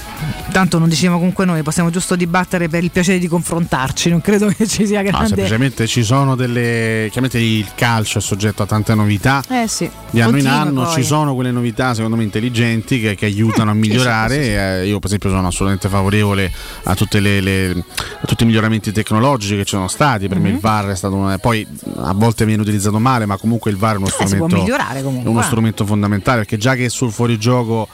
Tanto non diciamo comunque noi, possiamo giusto dibattere per il piacere di confrontarci, non credo che ci sia grande... No, semplicemente ci sono delle... chiaramente il calcio è soggetto a tante novità, eh sì, di anno in anno poi. Ci sono quelle novità secondo me intelligenti che, che aiutano a migliorare, sì, sì, sì. Io per esempio sono assolutamente favorevole a, tutte le, le, a tutti i miglioramenti tecnologici che ci sono stati, per mm-hmm. me il V A R è stato una... poi a volte viene utilizzato male, ma comunque il V A R è uno, eh, strumento, è uno strumento fondamentale, perché già che sul fuorigioco,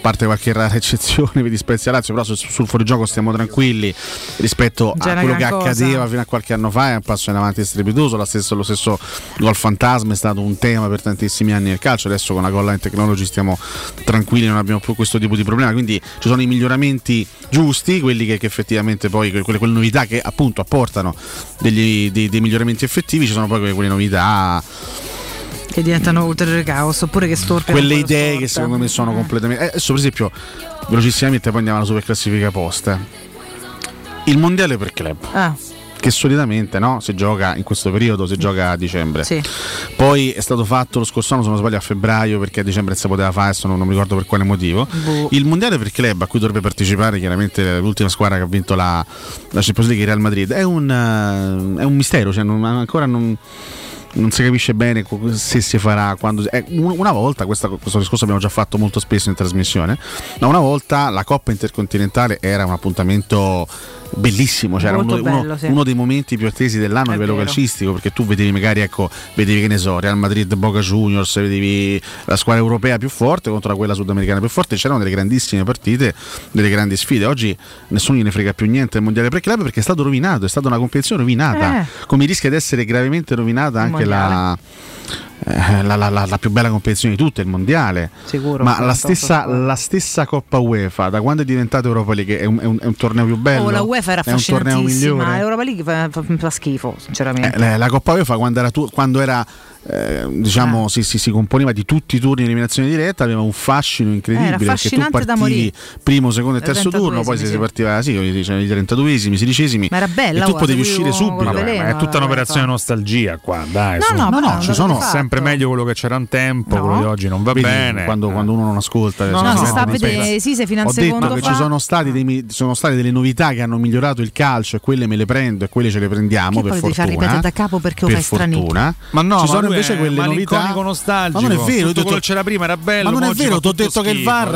a parte qualche rara eccezione per Spezia Lazio, però sul fuorigioco stiamo tranquilli rispetto a quello che cosa. Accadeva fino a qualche anno fa, è un passo in avanti strepitoso. Lo stesso, lo stesso gol fantasma è stato un tema per tantissimi anni nel calcio, adesso con la goal line technology stiamo tranquilli, non abbiamo più questo tipo di problema, quindi ci sono i miglioramenti giusti, quelli che, che effettivamente poi quelle, quelle novità che appunto apportano degli, dei, dei miglioramenti effettivi, ci sono poi quelle, quelle novità che diventano ulteriore caos, oppure che storpiano quelle idee storta. Che secondo me sono eh. completamente... Eh, adesso per esempio, velocissimamente poi andiamo alla superclassifica post. Il mondiale per club. Ah. Che solitamente no, si gioca in questo periodo, si gioca a dicembre, sì. Poi è stato fatto lo scorso anno, se non sbaglio, a febbraio, perché a dicembre si poteva fare, non, non mi ricordo per quale motivo. Boh. Il mondiale per club a cui dovrebbe partecipare chiaramente l'ultima squadra che ha vinto la, la Champions League, il Real Madrid, è un, è un mistero, cioè non, ancora non... non si capisce bene se si farà, quando... eh, una volta, questa, questo discorso abbiamo già fatto molto spesso in trasmissione, ma una volta la Coppa Intercontinentale era un appuntamento bellissimo, cioè era uno, bello, uno, sì. uno dei momenti più attesi dell'anno a livello calcistico, perché tu vedevi magari, ecco, vedevi che ne so, Real Madrid, Boca Juniors, vedevi la squadra europea più forte contro quella sudamericana più forte, c'erano delle grandissime partite, delle grandi sfide. Oggi nessuno gliene frega più niente del mondiale per club, perché è stato rovinato, è stata una competizione rovinata, eh. come rischia di essere gravemente rovinata anche la, eh, la, la, la, la più bella competizione di tutte, il mondiale. Sicuro, ma la stessa, la stessa Coppa UEFA, da quando è diventata Europa League, è un, è un, è un torneo più bello. Oh, la UEFA era affascinantissima, Europa League fa, fa, fa schifo sinceramente. Eh, la Coppa UEFA quando era, tu, quando era eh, diciamo eh. Si, si, si componeva di tutti i turni di eliminazione diretta, aveva un fascino incredibile, eh, perché tu partivi primo, secondo e terzo turno, poi se sì. si partiva sì, i trentaduesimi, sedicesimi, ma era bella, e tu potevi uscire subito. Veleno, ma è tutta un'operazione fa. nostalgia qua, dai, no, no, no, no, no, ci sono sempre meglio quello che c'era un tempo, no. quello di oggi non va Vedi, bene quando, eh. quando uno non ascolta, no, no, si sta a vedere, sì, se fino al secondo ho detto che ci sono state delle novità che hanno migliorato il calcio, e quelle me le prendo e quelle ce le prendiamo, che per fortuna, devi far ripetere da capo perché ho per fortuna, ma no, ci sono invece quelle novità, nostalgico. Ma non è vero, tutto quello c'era prima era bello. Ma non è vero, ti ho detto che il V A R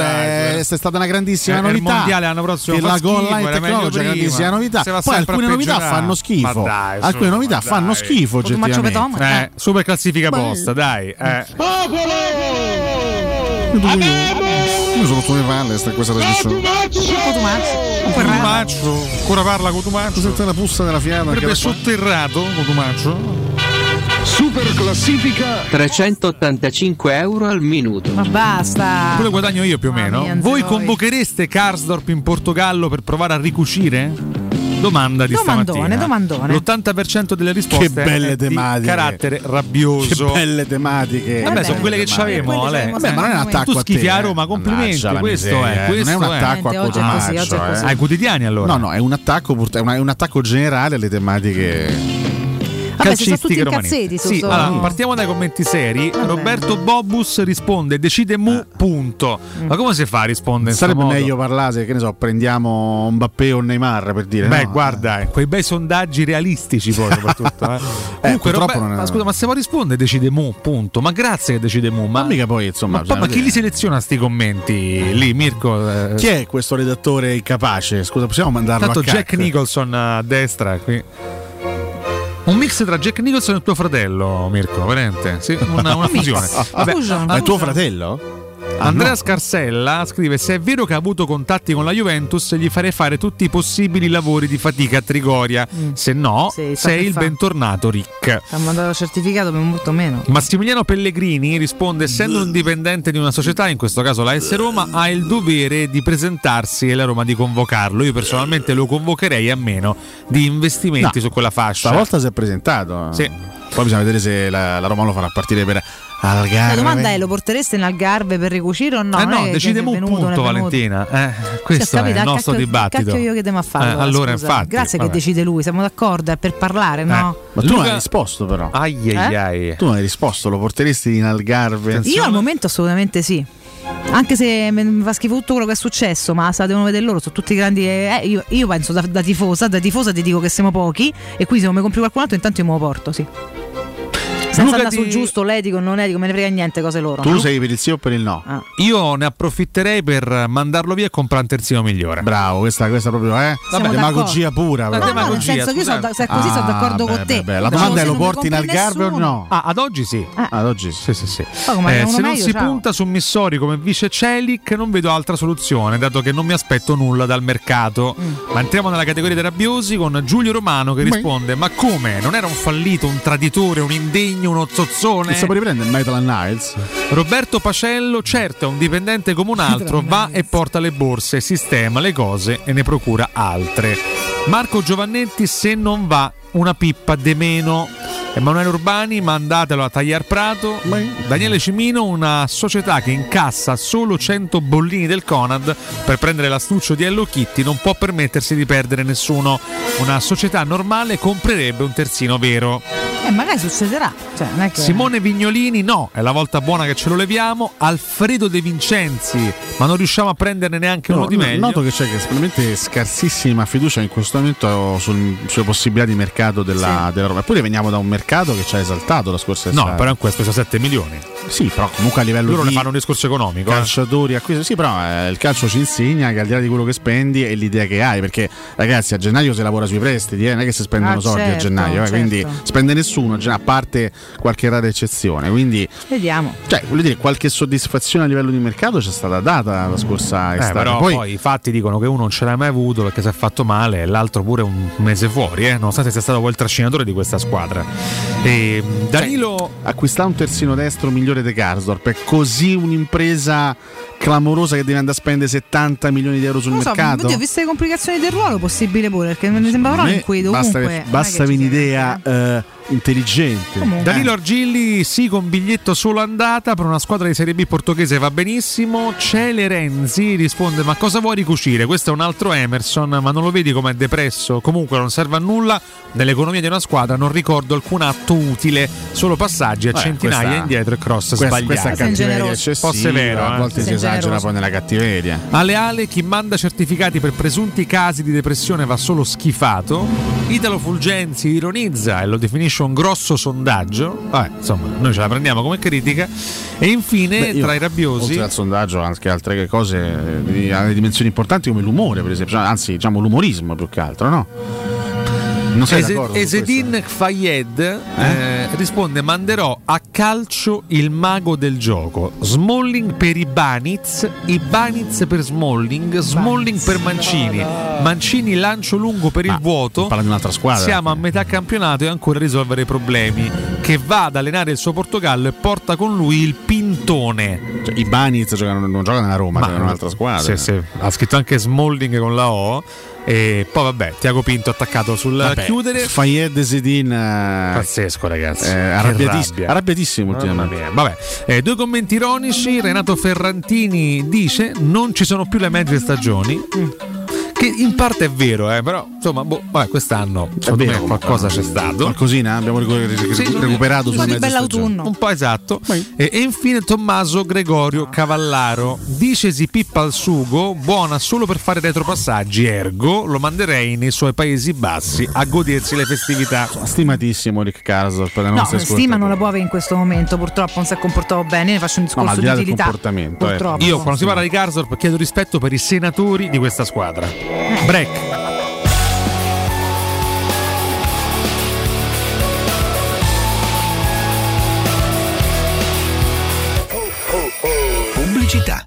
è stata una grandissima novità. Il mondiale l'anno prossimo fa schifo, la goal line tecnologica è una grandissima novità. Poi alcune novità fanno schifo. Alcune novità fanno schifo oggettivamente. Super classifica posta, dai. Io sono Tony Valle in questa trasmissione. Cotumaccio ancora parla. Cotumaccio sente la puzza della fiamma che è sotterrato. Cotumaccio super classifica trecentottantacinque euro al minuto. Ma basta, quello guadagno io più o meno. Voi convochereste Karsdorp in Portogallo per provare a ricucire? Domanda di domandone, stamattina. Domandone. L'ottanta per cento delle risposte che belle tematiche. Di carattere rabbioso. Che belle tematiche. Vabbè, sono quelle che c'avevamo. Vabbè, ma non è un attacco tu a te. Tu schifi a Roma, complimenti. Questo è, questo non è un attacco è. a Cotumaccio. Eh. Ai quotidiani allora. No, no, è un attacco, è un attacco generale alle tematiche. Vabbè, sono tutti incazzeti, sì, sono... allora, partiamo dai commenti seri. Vabbè. Roberto Bobbus risponde decide mu punto. Ma come si fa a rispondere? Sarebbe in meglio parlare, che ne so, prendiamo Mbappé o Neymar per dire. Beh, no, guarda, eh. quei bei sondaggi realistici poi soprattutto. eh. Comunque, eh, Robert... non è... ma scusa, ma se vuoi rispondere decide mu punto. Ma grazie che decide mu. Ma, ma mica poi insomma. Ma, cioè, ma chi li seleziona sti commenti lì, Mirko? Eh... Chi è questo redattore incapace? Scusa, possiamo mandarlo Tanto a Jack cacca? Nicholson a destra qui. Un mix tra Jack Nicholson e tuo fratello, Mirko, veramente? Sì, una, una fusione. Vabbè, Fusion, ma è tuo fratello? Andrea no. Scarsella scrive: se è vero che ha avuto contatti con la Juventus, gli farei fare tutti i possibili lavori di fatica a Trigoria. Mm. Se no, sì, sei il fa. bentornato Rick. Ha mandato il certificato per molto meno. Massimiliano Pellegrini risponde: essendo un dipendente di una società, in questo caso la S Roma, ha il dovere di presentarsi e la Roma di convocarlo. Io personalmente lo convocherei a meno di investimenti no. su quella fascia. Stavolta si è presentato. Sì. Poi bisogna vedere se la, la Roma lo farà partire per Algarve. La domanda è: lo portereste in Algarve per ricucire o no? Eh no, decidiamo un punto, Valentina. Eh, questo cioè, è il nostro cacchio, dibattito. Cacchio io che devo fare. Eh, allora, scusa. infatti, grazie vabbè. che decide lui. Siamo d'accordo, è per parlare, no? Eh. Ma tu Luca... non hai risposto, però. Ai, ai, ai. Eh? Tu non hai risposto. Lo porteresti in Algarve? Attenzione. Io al momento assolutamente sì. Anche se mi fa schifo tutto quello che è successo, ma se devono vedere loro, sono tutti grandi. Eh, io, io penso da, da tifosa, da tifosa ti dico che siamo pochi. E qui se non mi compri qualcun altro, intanto io me lo porto, sì. Senza andare sul giusto, l'etico, non etico, me ne frega niente cose loro. Tu no? sei per il sì o per il no? Ah. Io ne approfitterei per mandarlo via e comprare un terzino migliore. Bravo, questa, questa proprio è eh? demagogia pura. No, demagogia, no, nel senso che io sono da, se è così ah, sono d'accordo beh, con te. Beh, beh. La domanda è: lo porti in Algarve o no? Ah, ad oggi sì. Ah. Ad oggi sì, sì, sì. Oh, eh, se non meglio, si ciao. punta su Missori come vice Celic, non vedo altra soluzione, dato che non mi aspetto nulla dal mercato. Mm. Ma entriamo nella categoria dei rabbiosi con Giulio Romano che risponde: ma come? Non era un fallito, un traditore, un indegno? Uno zozzone. Che sta per riprendere Maitland Niles. Roberto Pacello: certo, è un dipendente come un altro, va e porta le borse, sistema le cose e ne procura altre. Marco Giovannetti: se non va, una pippa de meno. Emanuele Urbani: mandatelo a tagliar prato. Daniele Cimino: una società che incassa solo cento bollini del Conad per prendere l'astuccio di Hello Kitty non può permettersi di perdere nessuno. Una società normale comprerebbe un terzino vero. Eh, magari succederà. Cioè, non è che... Simone Vignolini: no, è la volta buona che ce lo leviamo. Alfredo De Vincenzi: ma non riusciamo a prenderne neanche no, uno di no, meglio. Noto che c'è che sicuramente scarsissima fiducia in questo momento sul, sulle possibilità di mercato della, sì. della Roma. Eppure veniamo da un mercato che ci ha esaltato la scorsa estate. No, però in questo sono sette milioni. Sì, però comunque a livello loro di... ne fanno un discorso economico. Calciatori, acquisti. Sì, però eh, il calcio ci insegna che al di là di quello che spendi e l'idea che hai, perché ragazzi a gennaio si lavora sui prestiti, eh, non è che si spendono ah, soldi certo, a gennaio, eh, certo. quindi spende nessuno, a parte qualche rara eccezione. Quindi vediamo. Cioè, voglio dire, qualche soddisfazione a livello di mercato c'è stata data la scorsa estate. Eh, però poi... poi i fatti dicono che uno non ce l'ha mai avuto perché si è fatto male e l'altro pure un mese fuori, eh, nonostante sia stato poi il trascinatore di questa squadra. E Danilo cioè, acquistare un terzino destro migliore di Karsdorp è così un'impresa clamorosa che deve andare a spendere settanta milioni di euro sul non mercato. So, oddio, viste le complicazioni del ruolo, possibile pure, perché mi sembra però inquieto. Basta, comunque, basta un'idea eh, intelligente. Comunque. Danilo Argilli: sì, con biglietto solo andata per una squadra di Serie B portoghese va benissimo. Cele Renzi risponde: ma cosa vuoi ricucire? Questo è un altro Emerson, ma non lo vedi com'è depresso? Comunque non serve a nulla nell'economia di una squadra, non ricordo alcun atto utile, solo passaggi a eh, centinaia questa, indietro e cross questa, sbagliati. Questa cattiveria eccessiva, a volte si esagera. esagera poi nella cattiveria. Ale Ale, chi manda certificati per presunti casi di depressione va solo schifato. Italo Fulgenzi ironizza e lo definisce un grosso sondaggio. Vabbè, insomma, noi ce la prendiamo come critica. E infine, beh, tra i rabbiosi, oltre al sondaggio anche altre cose di dimensioni importanti come l'umore, per esempio, anzi diciamo l'umorismo più che altro, no? Non sei Ese- Esedin Fayed eh? Eh, risponde: manderò a calcio il mago del gioco. Smalling per Ibaniz, Ibaniz per Smalling, Smalling per Mancini, Mancini lancio lungo per Ma, il vuoto. Parla di un'altra squadra. Siamo a metà campionato e ancora a risolvere i problemi. Che va ad allenare il suo Portogallo e porta con lui il Pintone. Cioè, Ibaniz gioca, non gioca nella Roma, Ma, gioca in un'altra squadra. Sì, sì. Ha scritto anche Smalling con la O. E poi vabbè, Tiago Pinto attaccato sul vabbè, chiudere. Fayed Sedin pazzesco, ragazzi, eh, arrabbiatissimo, arrabbiatissimo ultimamente. Mamma mia. Vabbè, eh, due commenti ironici. Renato Ferrantini dice: non ci sono più le mezze stagioni. Mm. Che in parte è vero, eh, però insomma, boh, vabbè, quest'anno me, qualcosa c'è stato. Qualcosina abbiamo recuperato sì, sul bell'autunno. Un po' esatto. E, e infine Tommaso Gregorio Cavallaro dice: si pippa al sugo, buona solo per fare retropassaggi, ergo lo manderei nei suoi Paesi Bassi a godersi le festività. Stimatissimo Riccardo per la nostra no, stima non la può avere in questo momento, purtroppo non si è comportato bene, ne faccio un discorso no, di utilità. Comportamento, eh. Io quando sì. si parla di Karsdorp chiedo rispetto per i senatori di questa squadra. Break. Pubblicità.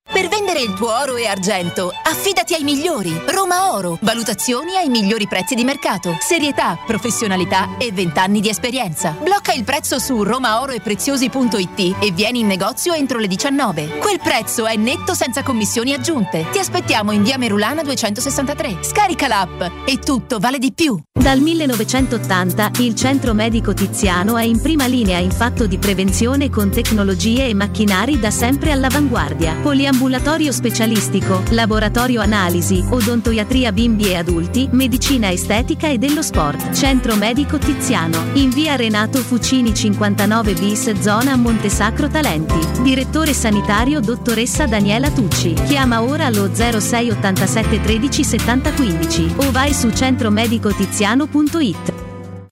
Per vendere il tuo oro e argento, affidati ai migliori. Roma Oro, valutazioni ai migliori prezzi di mercato, serietà, professionalità e vent'anni di esperienza. Blocca il prezzo su romaoroepreziosi punto it e vieni in negozio entro le diciannove. Quel prezzo è netto senza commissioni aggiunte. Ti aspettiamo in via Merulana duecentosessantatré. Scarica l'app e tutto vale di più. Dal millenovecentottanta il Centro Medico Tiziano è in prima linea in fatto di prevenzione con tecnologie e macchinari da sempre all'avanguardia. Poliam- Ambulatorio specialistico, laboratorio analisi, odontoiatria bimbi e adulti, medicina estetica e dello sport. Centro Medico Tiziano, in via Renato Fucini cinquantanove bis, zona Montesacro Talenti. Direttore sanitario dottoressa Daniela Tucci. Chiama ora allo zero sei ottantasette tredici settanta quindici o vai su centromedicotiziano punto it.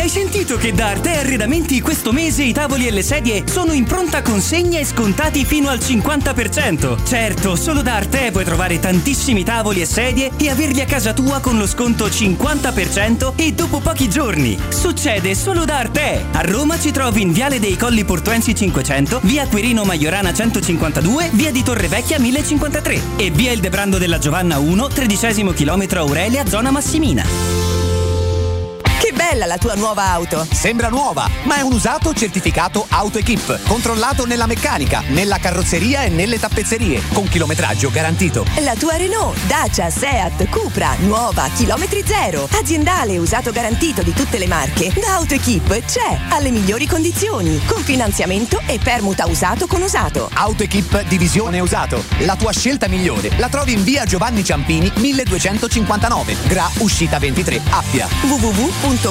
Hai sentito che da Arte Arredamenti questo mese i tavoli e le sedie sono in pronta consegna e scontati fino al cinquanta per cento? Certo, solo da Arte puoi trovare tantissimi tavoli e sedie e averli a casa tua con lo sconto cinquanta per cento e dopo pochi giorni. Succede solo da Arte! A Roma ci trovi in Viale dei Colli Portuensi cinquecento, via Quirino Maiorana centocinquantadue, via di Torrevecchia mille e cinquantatré e via Il Debrando della Giovanna uno, tredicesimo chilometro Aurelia, zona Massimina. bella la tua nuova auto. Sembra nuova, ma è un usato certificato AutoEquip, controllato nella meccanica, nella carrozzeria e nelle tappezzerie, con chilometraggio garantito. La tua Renault, Dacia, Seat, Cupra, nuova, chilometri zero, aziendale, usato garantito di tutte le marche, da AutoEquip c'è, alle migliori condizioni, con finanziamento e permuta usato con usato. AutoEquip divisione usato, la tua scelta migliore, la trovi in via Giovanni Ciampini milleduecentocinquantanove, Gra uscita ventitré, Appia. w w w punto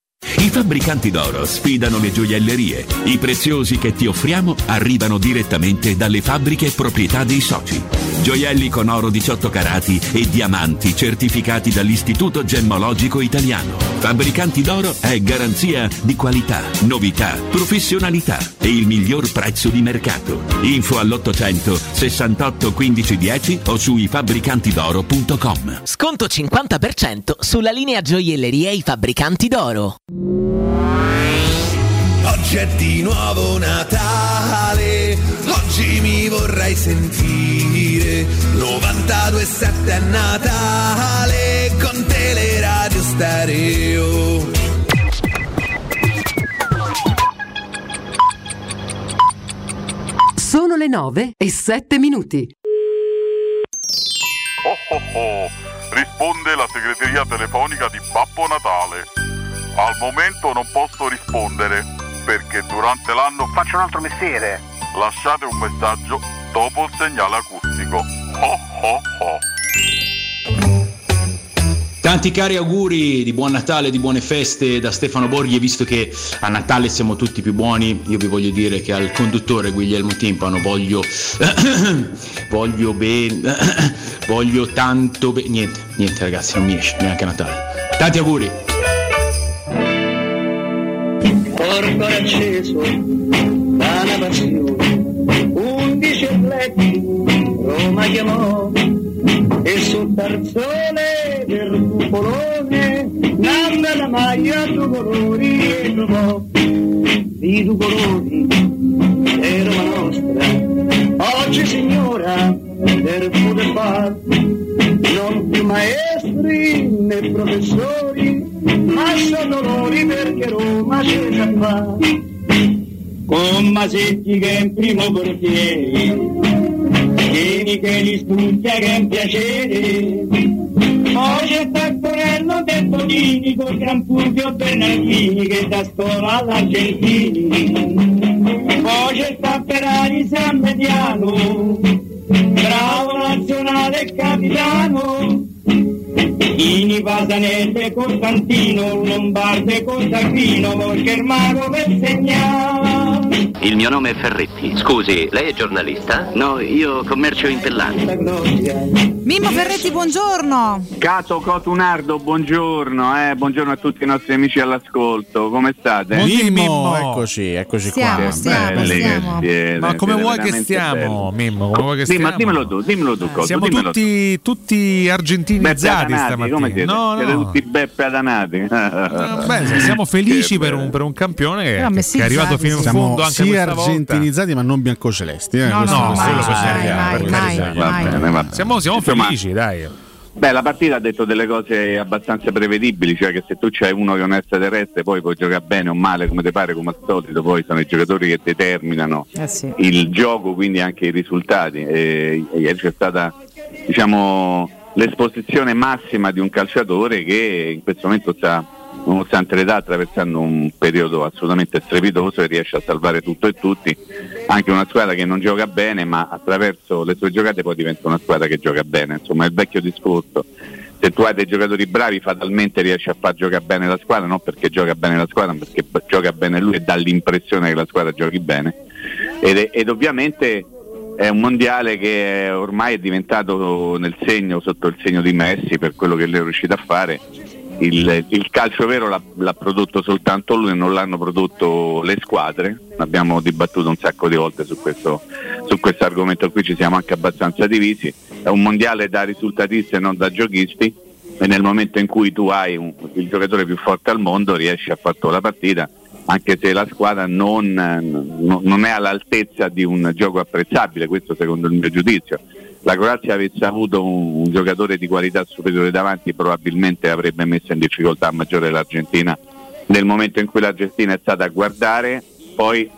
I fabbricanti d'oro sfidano le gioiellerie. I preziosi che ti offriamo arrivano direttamente dalle fabbriche proprietà dei soci. Gioielli con oro diciotto carati e diamanti certificati dall'Istituto Gemmologico Italiano. Fabbricanti d'oro è garanzia di qualità, novità, professionalità e il miglior prezzo di mercato. Info all'ottocento sessantotto quindici dieci o su i fabbricanti d'oro punto com. Sconto cinquanta per cento sulla linea gioielleria I Fabbricanti d'Oro. Oggi è di nuovo Natale, oggi mi vorrei sentire, novantadue e sette è Natale, con Teleradio Stereo. Sono le nove e sette minuti. Oh oh oh, risponde la segreteria telefonica di Babbo Natale. Al momento non posso rispondere perché durante l'anno faccio un altro mestiere. Lasciate un messaggio dopo il segnale acustico. Ho ho ho. Tanti cari auguri di buon Natale, di buone feste da Stefano Borghi. Visto che a Natale siamo tutti più buoni, io vi voglio dire che al conduttore Guglielmo Timpano voglio voglio bene voglio tanto bene. Niente, niente ragazzi, non mi esce neanche a Natale. Tanti auguri. Porto acceso dalla passione, undici letti Roma chiamò, e sul tarzone del cupolone nanda la maglia tu colori e trovò, di tu colori è Roma nostra, oggi signora del pure far, non più maestri né professori, ma sono dolori perché Roma c'è già qua, con Masetti che è in primo portiere, Chini che li studia che è un piacere, poi c'è Tacconello del Tonini col Gran Fulvio Bernardini che da scuola all'Argentini, poi c'è Tapperari San Mediano, bravo nazionale capitano, Ini, Vasanelle, Costantino, Lombarde, Costantino, Volchermano per segnare. Il mio nome è Ferretti. Scusi, lei è giornalista? No, io commercio in Pellani. Mimmo Ferretti, buongiorno. Cato Cotunardo, buongiorno, eh, buongiorno a tutti i nostri amici all'ascolto. Come state? Buongiorno, Mimmo, eccoci, eccoci siamo, qua. Siamo, belli, siamo. Siete, ma come vuoi che stiamo, bello. Mimmo? Come vuoi che sì, stiamo? Ma dimmelo tu, dimmelo tu, eh, Cotto, siamo dimmelo tutti, tu. Tutti argentinizzati stamattina. Come siete? No, siete no. Tutti Beppe Adanati. Ah, beh, siamo felici per un, per un campione che, che sì, è arrivato sì, fino in fondo anche sì questa volta. Sì, argentinizzati ma non biancocelesti. Eh. No, no, siamo siamo felici, dai. Beh, la partita ha detto delle cose abbastanza prevedibili, cioè che se tu c'hai uno che è un extraterrestre poi può giocare bene o male come ti pare, come al solito poi sono i giocatori che determinano eh sì. il gioco, quindi anche i risultati. E ieri c'è stata, diciamo, l'esposizione massima di un calciatore che in questo momento sta, nonostante l'età, attraversando un periodo assolutamente strepitoso e riesce a salvare tutto e tutti, anche una squadra che non gioca bene, ma attraverso le sue giocate poi diventa una squadra che gioca bene. Insomma, il vecchio discorso, se tu hai dei giocatori bravi fatalmente riesci a far giocare bene la squadra, non perché gioca bene la squadra, ma perché gioca bene lui e dà l'impressione che la squadra giochi bene. Ed, ed ovviamente è un mondiale che ormai è diventato nel segno, sotto il segno di Messi, per quello che lui è riuscito a fare, il, il calcio vero l'ha, l'ha prodotto soltanto lui e non l'hanno prodotto le squadre. Abbiamo dibattuto un sacco di volte su questo, su questo argomento qui, ci siamo anche abbastanza divisi. È un mondiale da risultatisti e non da giochisti, e nel momento in cui tu hai un, il giocatore più forte al mondo, riesci a far tua la partita, anche se la squadra non, non è all'altezza di un gioco apprezzabile. Questo secondo il mio giudizio. La Croazia avesse avuto un, un giocatore di qualità superiore davanti, probabilmente avrebbe messo in difficoltà maggiore l'Argentina. Nel momento in cui l'Argentina è stata a guardare, poi,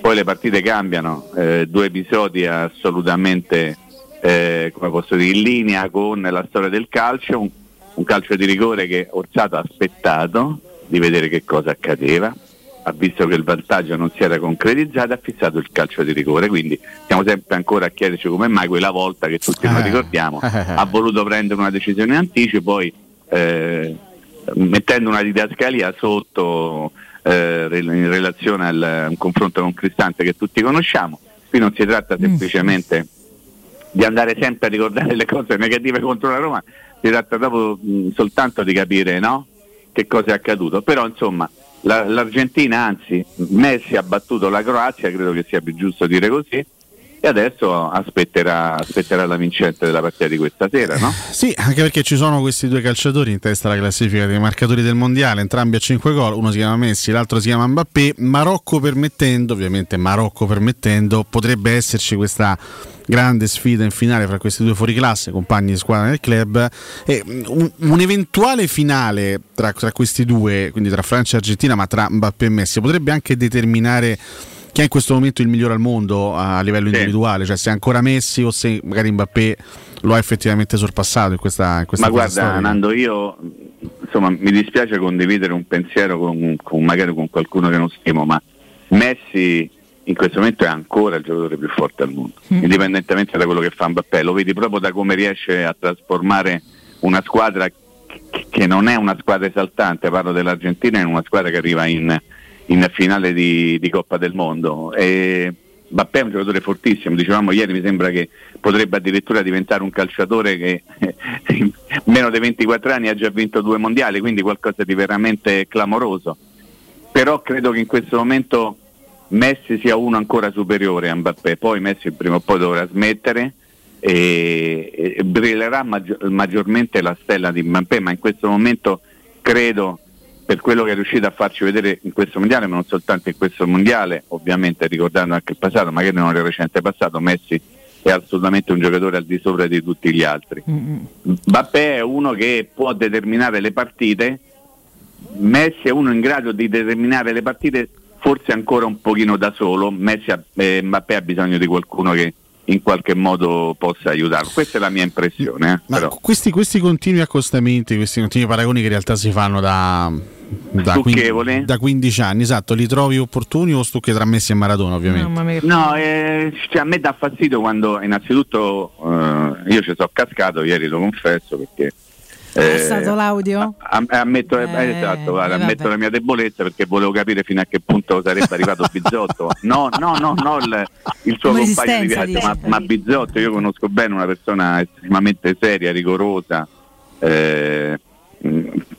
poi le partite cambiano. Eh, due episodi assolutamente eh, come posso dire, in linea con la storia del calcio, un, un calcio di rigore che Orsato ha aspettato di vedere che cosa accadeva, ha visto che il vantaggio non si era concretizzato, ha fissato il calcio di rigore. Quindi siamo sempre ancora a chiederci come mai quella volta, che tutti noi ricordiamo, ha voluto prendere una decisione in anticipo, poi eh, mettendo una didascalia sotto eh, in relazione al, a un confronto con Cristante che tutti conosciamo. Qui non si tratta semplicemente di andare sempre a ricordare le cose negative contro la Roma, si tratta dopo mh, soltanto di capire, no, che cosa è accaduto. Però insomma La, l'Argentina, anzi Messi ha battuto la Croazia, credo che sia più giusto dire così, e adesso aspetterà, aspetterà la vincente della partita di questa sera, no? Eh, sì, anche perché ci sono questi due calciatori in testa alla classifica dei marcatori del mondiale, entrambi a cinque gol, uno si chiama Messi, l'altro si chiama Mbappé. Marocco permettendo, ovviamente Marocco permettendo, potrebbe esserci questa grande sfida in finale fra questi due fuoriclasse, compagni di squadra nel club, e un, un eventuale finale tra, tra questi due, quindi tra Francia e Argentina, ma tra Mbappé e Messi, potrebbe anche determinare chi è in questo momento il migliore al mondo a livello individuale, cioè se è ancora Messi o se magari Mbappé lo ha effettivamente sorpassato in questa, in questa ma guarda storia. Nando, io insomma mi dispiace condividere un pensiero con, con magari con qualcuno che non stimo, ma Messi in questo momento è ancora il giocatore più forte al mondo, mm. indipendentemente da quello che fa Mbappé. Lo vedi proprio da come riesce a trasformare una squadra che non è una squadra esaltante, parlo dell'Argentina, è una squadra che arriva in, in finale di, di Coppa del Mondo. E Mbappé è un giocatore fortissimo, dicevamo ieri, mi sembra che potrebbe addirittura diventare un calciatore che in meno di ventiquattro anni ha già vinto due mondiali, quindi qualcosa di veramente clamoroso. Però credo che in questo momento Messi sia uno ancora superiore a Mbappé, poi Messi prima o poi dovrà smettere e, e brillerà maggior, maggiormente la stella di Mbappé, ma in questo momento credo, per quello che è riuscito a farci vedere in questo mondiale, ma non soltanto in questo mondiale, ovviamente ricordando anche il passato, magari non il recente passato, Messi è assolutamente un giocatore al di sopra di tutti gli altri. Mbappé è uno che può determinare le partite, Messi è uno in grado di determinare le partite forse ancora un pochino da solo. Messi ha, eh, Mbappé ha bisogno di qualcuno che in qualche modo possa aiutarlo, questa è la mia impressione. Eh, Ma però. Questi, questi continui accostamenti, questi continui paragoni che in realtà si fanno da, da, quindici, da quindici anni, esatto, li trovi opportuni o stucchi tra Messi e Maradona, ovviamente? No, eh, cioè, a me dà fastidio quando innanzitutto eh, io ci sono cascato ieri, lo confesso, perché Eh, è stato l'audio? Ammetto, eh, eh, esatto, guarda, ammetto la mia debolezza, perché volevo capire fino a che punto sarebbe arrivato Bizzotto. No, no, no, no il, il suo Come compagno di viaggio, ma, ma Bizzotto io conosco bene, una persona estremamente seria, rigorosa. Eh,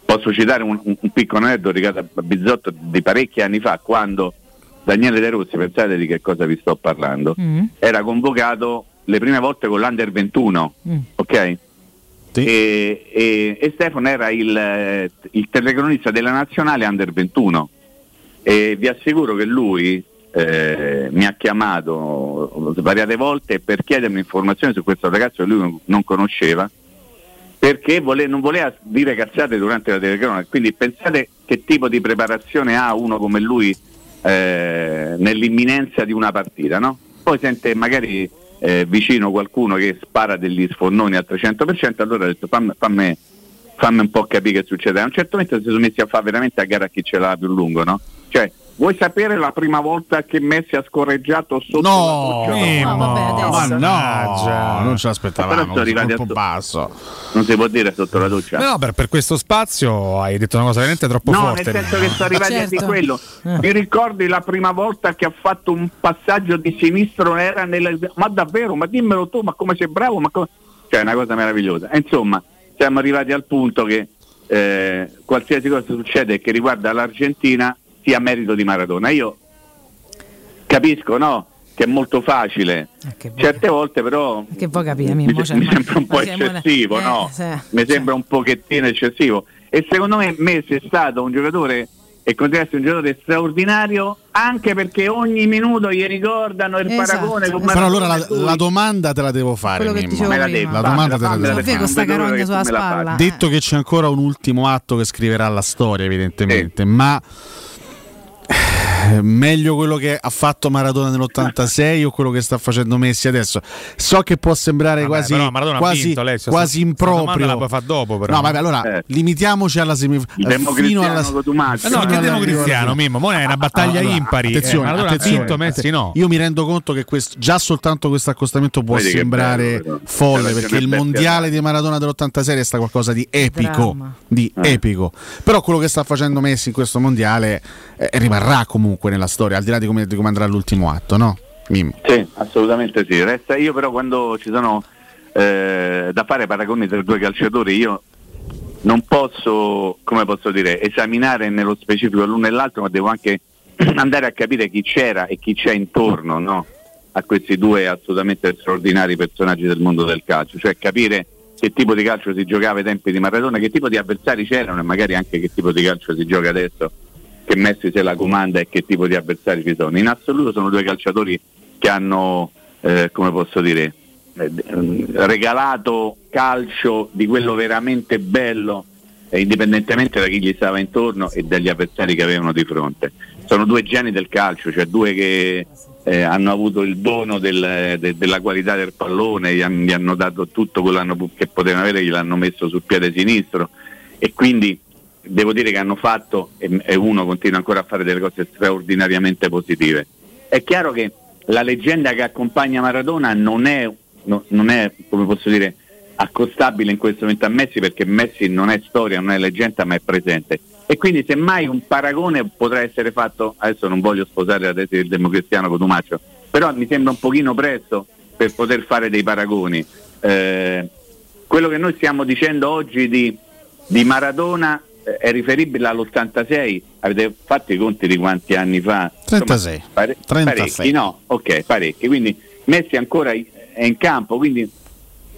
posso citare un, un piccolo aneddoto legato a Bizzotto di parecchi anni fa, quando Daniele De Rossi, pensate di che cosa vi sto parlando, mm. era convocato le prime volte con l'Under ventuno, mm. ok? Sì. E, e, e Stefano era il, il telecronista della nazionale Under ventuno, e vi assicuro che lui eh, mi ha chiamato svariate volte per chiedermi informazioni su questo ragazzo che lui non conosceva, perché vole, non voleva dire cazzate durante la telecronaca. Quindi pensate che tipo di preparazione ha uno come lui eh, nell'imminenza di una partita, no? Poi sente magari Eh, vicino qualcuno che spara degli sfornoni al trecento per cento, allora ha detto fammi, fammi, fammi un po' capire che succede. A un certo momento si sono messi a fare veramente a gara a chi ce l'ha più lungo, no? Cioè, vuoi sapere la prima volta che Messi ha scorreggiato sotto no, la eh, no, no, ma no, non ce l'aspettavamo, un po' basso. Non si può dire sotto la doccia. No, per, per questo spazio hai detto una cosa veramente troppo no, forte. No, nel senso no. che sono arrivati certo. a di quello. Ti ricordi la prima volta che ha fatto un passaggio di sinistro era nella... Ma davvero, ma dimmelo tu, ma come sei bravo, ma come... Cioè, è una cosa meravigliosa. E insomma, siamo arrivati al punto che eh, qualsiasi cosa succede che riguarda l'Argentina sia merito di Maradona. Io capisco, no? Che è molto facile, eh, certe volte però che vuoi capire, mi, mi, mi sembra un po' eccessivo, eh, no? Se, mi sembra un pochettino eccessivo. E secondo me Messi è stato un giocatore e continua a essere un giocatore straordinario, anche perché ogni minuto gli ricordano il esatto, paragone con esatto. Però allora la, la domanda te la devo fare, Mimmo. Che me la, devo, la domanda te la, la devo fare questa carogna sulla spalla. Detto che c'è ancora un ultimo atto che scriverà la storia, evidentemente, eh. ma meglio quello che ha fatto Maradona nell'ottantasei o quello che sta facendo Messi adesso? So che può sembrare vabbè, quasi, quasi, vinto, Alessio, quasi improprio. La puoi fare dopo, però. No, vabbè, allora eh. limitiamoci alla semifinale. Fino alla eh no, che democristiano, Mimmo, mo è una battaglia allora, impari. Attenzione, eh, allora attenzione, vinto, Messi no. Io mi rendo conto che questo, già soltanto questo accostamento può Vedi sembrare bello, folle, perché il mondiale di Maradona dell'ottantasei resta qualcosa di epico, di eh. epico. Però quello che sta facendo Messi in questo mondiale eh, rimarrà comunque nella storia, al di là di come, di come andrà l'ultimo atto, no? Mimmo. Sì, assolutamente sì. Resta, io però quando ci sono eh, da fare paragoni tra due calciatori, io non posso, come posso dire, esaminare nello specifico l'uno e l'altro, ma devo anche andare a capire chi c'era e chi c'è intorno, no? A questi due assolutamente straordinari personaggi del mondo del calcio, cioè capire che tipo di calcio si giocava ai tempi di Maradona, che tipo di avversari c'erano e magari anche che tipo di calcio si gioca adesso, che Messi se la comanda e che tipo di avversari ci sono. In assoluto sono due calciatori che hanno, eh, come posso dire, eh, regalato calcio di quello veramente bello, eh, indipendentemente da chi gli stava intorno e dagli avversari che avevano di fronte. Sono due geni del calcio, cioè due che eh, hanno avuto il dono del, de, della qualità del pallone, gli hanno, gli hanno dato tutto quello che potevano avere, gliel'hanno messo sul piede sinistro e quindi devo dire che hanno fatto, e uno continua ancora a fare delle cose straordinariamente positive. È chiaro che la leggenda che accompagna Maradona non è, no, non è, come posso dire, accostabile in questo momento a Messi, perché Messi non è storia, non è leggenda, ma è presente. E quindi semmai un paragone potrà essere fatto, adesso non voglio sposare la tesi del democristiano Cotumaccio, però mi sembra un pochino presto per poter fare dei paragoni. Eh, quello che noi stiamo dicendo oggi di, di Maradona è riferibile all'ottantasei, avete fatto i conti di quanti anni fa? trentasei. Insomma, pare- trentasei. Parecchi, no? Ok, parecchi, quindi Messi ancora è in campo, quindi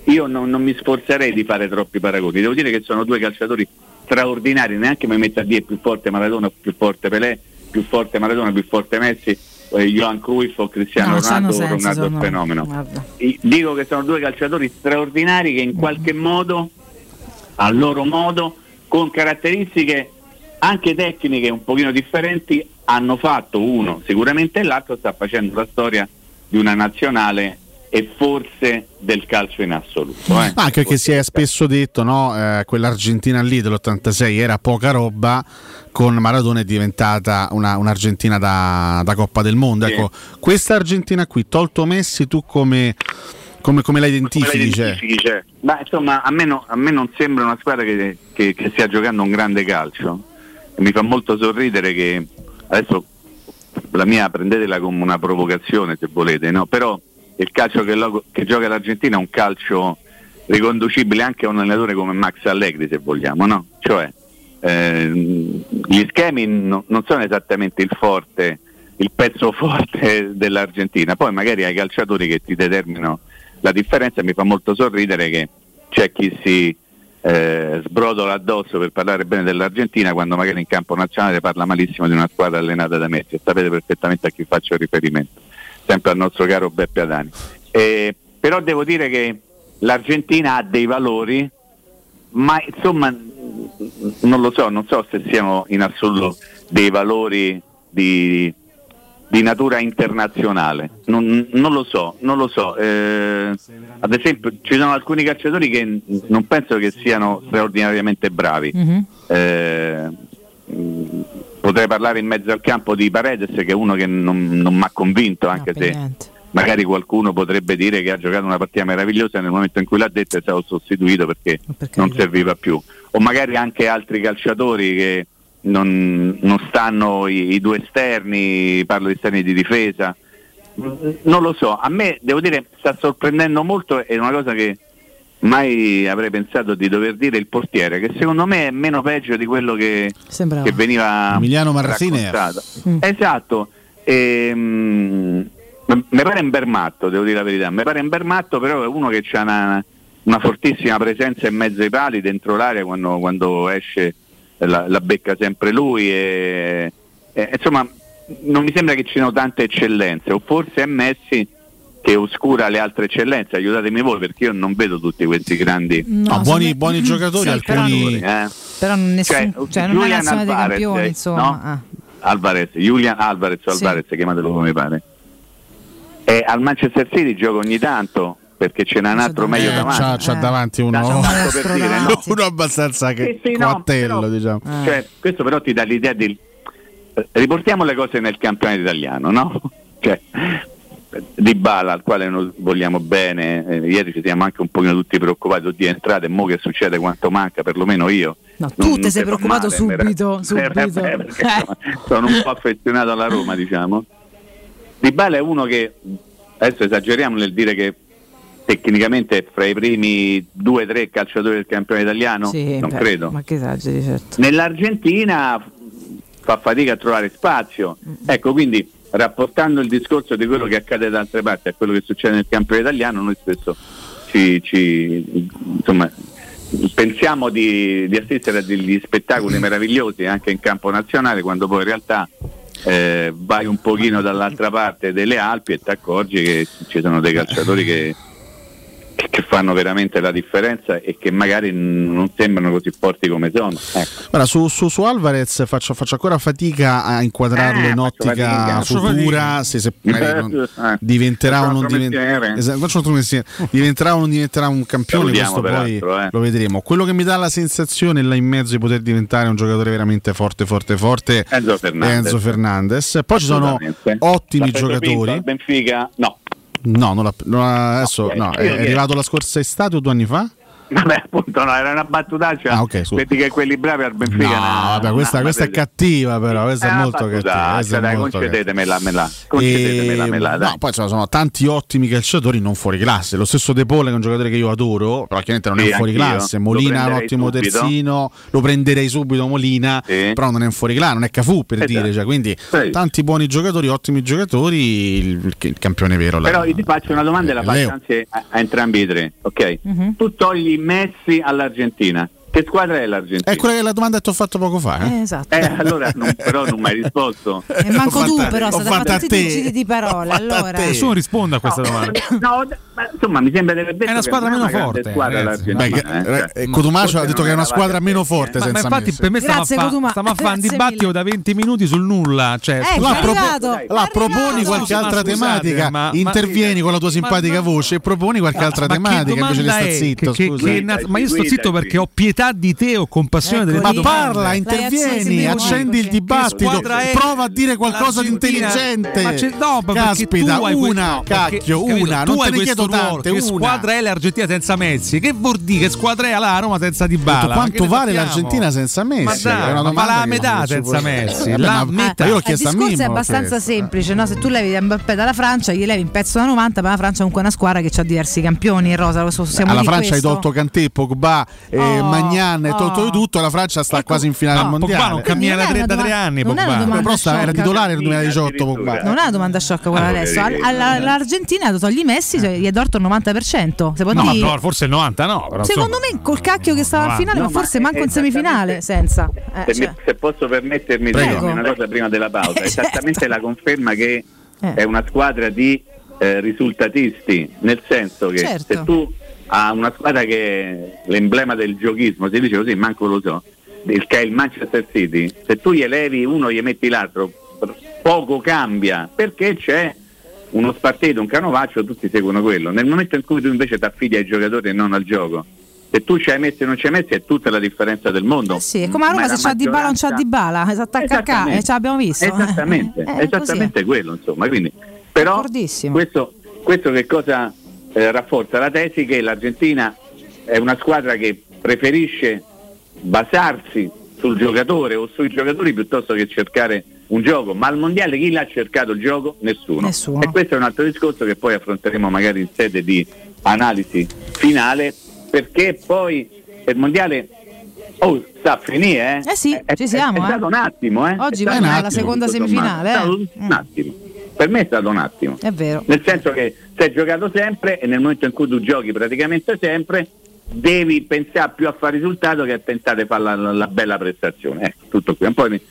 io non, non mi sforzerei di fare troppi paragoni. Devo dire che sono due calciatori straordinari, neanche mi metto a dire più forte Maradona, più forte Pelé, più forte Maradona, più forte Messi, eh, Johan Cruyff o Cristiano no, Ronaldo, senso, Ronaldo sono... il fenomeno. Guarda. Dico che sono due calciatori straordinari che in qualche modo, a loro modo, con caratteristiche anche tecniche un pochino differenti, hanno fatto uno sicuramente e l'altro sta facendo la storia di una nazionale e forse del calcio in assoluto. Eh. Anche perché si è spesso detto, no, eh, quell'Argentina lì dell'ottantasei era poca roba, con Maradona è diventata una, un'Argentina da, da Coppa del Mondo. Sì. Ecco, questa Argentina qui, tolto Messi, tu come... Come, come la identifichi? Cioè. Ma insomma, a me, no, a me non sembra una squadra che, che, che stia giocando un grande calcio. Mi fa molto sorridere che adesso la mia prendetela come una provocazione, se volete, no? Però il calcio che, lo, che gioca l'Argentina è un calcio riconducibile anche a un allenatore come Max Allegri, se vogliamo, no? Cioè eh, gli schemi no, non sono esattamente il forte, il pezzo forte dell'Argentina. Poi magari hai calciatori che ti determinano la differenza. Mi fa molto sorridere che c'è chi si eh, sbrodola addosso per parlare bene dell'Argentina quando magari in campo nazionale parla malissimo di una squadra allenata da Messi, e sapete perfettamente a chi faccio riferimento, sempre al nostro caro Beppe Adani. Eh, però devo dire che l'Argentina ha dei valori, ma insomma non lo so, non so se siano in assoluto dei valori di... di natura internazionale, non, non lo so, non lo so. Eh, ad esempio ci sono alcuni calciatori che n- non penso che siano straordinariamente bravi. Mm-hmm. Eh, mh, potrei parlare in mezzo al campo di Paredes, che è uno che non, non mi ha convinto, anche no, se niente. Magari qualcuno potrebbe dire che ha giocato una partita meravigliosa, nel momento in cui l'ha detta è stato sostituito perché, perché non serviva più. O magari anche altri calciatori che Non, non stanno i, i due esterni, parlo di esterni di difesa, non lo so, a me devo dire sta sorprendendo molto, è una cosa che mai avrei pensato di dover dire il portiere, che secondo me è meno peggio di quello che, che veniva Emiliano raccontato. Mm. Esatto. Ehm, mi pare un bel matto, devo dire la verità, mi pare un bel matto, però è uno che c'ha una, una fortissima presenza in mezzo ai pali, dentro l'area, quando, quando esce la, la becca sempre lui e, e, insomma, non mi sembra che ci siano tante eccellenze, o forse è Messi che oscura le altre eccellenze, aiutatemi voi perché io non vedo tutti questi grandi no, no, buoni, buoni giocatori, sì, alcuni però, eh. però nessun, cioè, cioè, non è la nazionale dei campioni, insomma, no? ah. Álvarez, Julian Álvarez, o Álvarez, sì. chiamatelo come pare. E al Manchester City gioco ogni tanto perché ce n'è un altro meglio eh, davanti. C'ha, c'ha davanti uno, c'ha davanti per dire, no? uno abbastanza che sì, sì, coattello, no, però, diciamo. Eh. Cioè, questo però ti dà l'idea di riportiamo le cose nel campionato italiano, no? Cioè, Dybala, al quale noi vogliamo bene, eh, ieri ci siamo anche un pochino tutti preoccupati di entrate, mo che succede, quanto manca, perlomeno io. No, tu ti sei preoccupato male, subito, per, subito. Per, per, perché, eh. sono un po' affezionato alla Roma, diciamo. Dybala è uno che, adesso esageriamo nel dire che tecnicamente è fra i primi due o tre calciatori del campionato italiano, sì, non beh, credo. Ma che esageri, certo. Nell'Argentina fa fatica a trovare spazio, ecco, quindi rapportando il discorso di quello che accade da altre parti a quello che succede nel campionato italiano, noi spesso ci, ci insomma pensiamo di, di assistere a degli spettacoli meravigliosi anche in campo nazionale, quando poi in realtà eh, vai un pochino dall'altra parte delle Alpi e ti accorgi che ci sono dei calciatori che, che fanno veramente la differenza e che magari non sembrano così forti come sono. Ecco. Guarda, su, su, su Álvarez faccio, faccio ancora fatica a inquadrarlo eh, in ottica futura, se, se non, eh, diventerà o non diventerà, diventerà o non diventerà un campione, questo poi eh. lo vedremo. Quello che mi dà la sensazione là in mezzo di poter diventare un giocatore veramente forte forte forte Enzo Fernández. Enzo Fernández. Poi ci sono ottimi giocatori. Pinto, Benfica, no. No, non la, non la, adesso okay, no, è che... arrivato la scorsa estate o due anni fa? Vabbè, appunto, no, era una battutaccia. Ah, okay, vedi che quelli bravi al Benfica. No, no, vabbè, questa, no, questa è cattiva, però questa è, è molto cattiva. Questa dai, è molto concedetemela, me la, concedetemela, me la, dai. No, poi cioè, sono tanti ottimi calciatori non fuori classe. Lo stesso De Paul, che è un giocatore che io adoro, però chiaramente non sì, è fuori classe. Molina è un ottimo subito. terzino, lo prenderei subito Molina, sì. però non è un fuori classe, non è Cafù per esatto. dire, cioè, quindi sì. tanti buoni giocatori, ottimi giocatori, il, il campione vero. Però la, io ti faccio una domanda e la faccio anzi a, a entrambi i tre, ok? Mm-hmm. Tu togli Messi all'Argentina, che squadra è l'Argentina? È quella che la domanda che ti ho fatto poco fa. Eh? Eh, esatto. eh, allora non, però non mi hai risposto. E eh, manco tu, però ho fatto tutti i giri di parola. Allora. Nessuno risponde a questa no, domanda. No, ma, insomma, mi sembra di aver detto. È una squadra meno forte. Beh, eh. Cotumaccio ha detto che è una squadra meno forte. Ma, senza ma infatti, Messi. per me stiamo a fare fa un dibattito mille. da venti minuti sul nulla. Cioè, eh, la, propo- la proponi qualche altra tematica, intervieni con la tua simpatica voce e proponi qualche altra tematica. Invece di star zitto. Ma io sto zitto perché ho pietà di te o compassione ecco, delle ma parla, intervieni, accendi il dibattito, prova a dire qualcosa di intelligente. Ma no, ma caspita, tu hai una, perché, cacchio, capito, una, non te ne chiedo tante, che una. Squadra è l'Argentina senza Messi? Che vuol dire che squadra è la Roma senza Dybala? Quanto vale l'Argentina senza Messi? Ma, ma la metà senza Messi, la metà. Io l'ho chiesto a Mimmo. Il discorso è abbastanza semplice, no? Se tu levi Mbappé dalla Francia, gli levi un pezzo da novanta, ma la Francia è comunque una squadra che ha diversi campioni in rosa, lo siamo alla Francia hai tolto Kanté, Pogba e Magnifico Magnan è tolto di tutto, la Francia sta ecco, quasi in finale no, al mondiale. Pogba non cammina da tre, da tre anni. Pogba però sta, era titolare nel duemiladiciotto. Pogba non è una domanda sciocca quella allora, adesso. All'Argentina all, all, togli Messi, cioè, gli è torto il novanta per cento. Se può no, dire... no, forse il novanta no. Però secondo so... me col cacchio che stava al finale, no, ma forse ma manco in semifinale. Senza eh, se, cioè... mi, se posso permettermi di una cosa prima della pausa, esattamente la conferma che eh. è una squadra di eh, risultatisti, nel senso che certo. se tu ha una squadra che è l'emblema del giochismo, si dice così, manco lo so, il, che è il Manchester City, se tu gli elevi uno gli metti l'altro poco cambia, perché c'è uno spartito, un canovaccio, tutti seguono quello. Nel momento in cui tu invece ti affidi ai giocatori e non al gioco, se tu ci hai messo e non ci hai messo è tutta la differenza del mondo. Eh sì, come a Roma, ma se c'ha Dybala non c'ha Dybala, si attacca a ca e ce l'abbiamo visto. Esattamente, eh, esattamente quello, insomma, quindi però questo, questo che cosa Eh, rafforza la tesi che l'Argentina è una squadra che preferisce basarsi sul giocatore o sui giocatori piuttosto che cercare un gioco, ma al mondiale chi l'ha cercato il gioco? Nessuno. Nessuno. E questo è un altro discorso che poi affronteremo magari in sede di analisi finale, perché poi il mondiale oh, sta a finire, eh? Eh sì, è, ci siamo, è, è eh. stato un attimo, eh? Oggi è la seconda semifinale, eh? È stato un attimo. Per me è stato un attimo. È vero. Nel senso che si è giocato sempre e nel momento in cui tu giochi praticamente sempre devi pensare più a fare risultato che a pensare di fare la, la, la bella prestazione. Ecco, tutto qui. Poi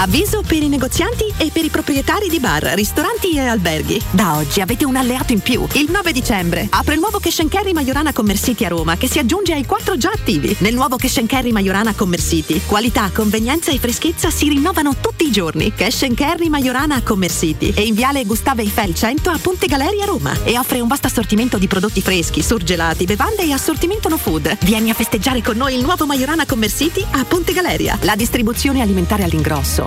Avviso per i negozianti e per i proprietari di bar, ristoranti e alberghi. Da oggi avete un alleato in più. Il nove dicembre apre il nuovo Cash and Carry Majorana Commercity a Roma, che si aggiunge ai quattro già attivi. Nel nuovo Cash and Carry Majorana Commercity qualità, convenienza e freschezza si rinnovano tutti i giorni. Cash and Carry Majorana Commercity è in viale Gustavo Eiffel cento a Ponte Galeria, Roma, e offre un vasto assortimento di prodotti freschi, surgelati, bevande e assortimento no food. Vieni a festeggiare con noi il nuovo Majorana Commercity a Ponte Galeria. La distribuzione alimentare all'ingrosso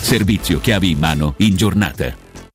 Servizio chiavi in mano in giornata.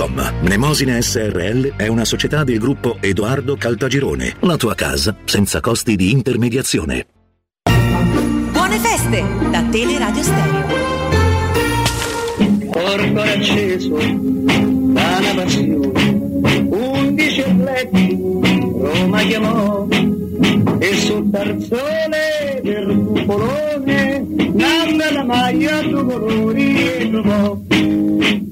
com. Mnemosine S R L è una società del gruppo Edoardo Caltagirone. La tua casa senza costi di intermediazione. Buone feste da Teleradio Stereo. Porto acceso dalla passione, undici atleti Roma chiamò e sul tarzone del cupolone nanna la maglia due colori e trovò.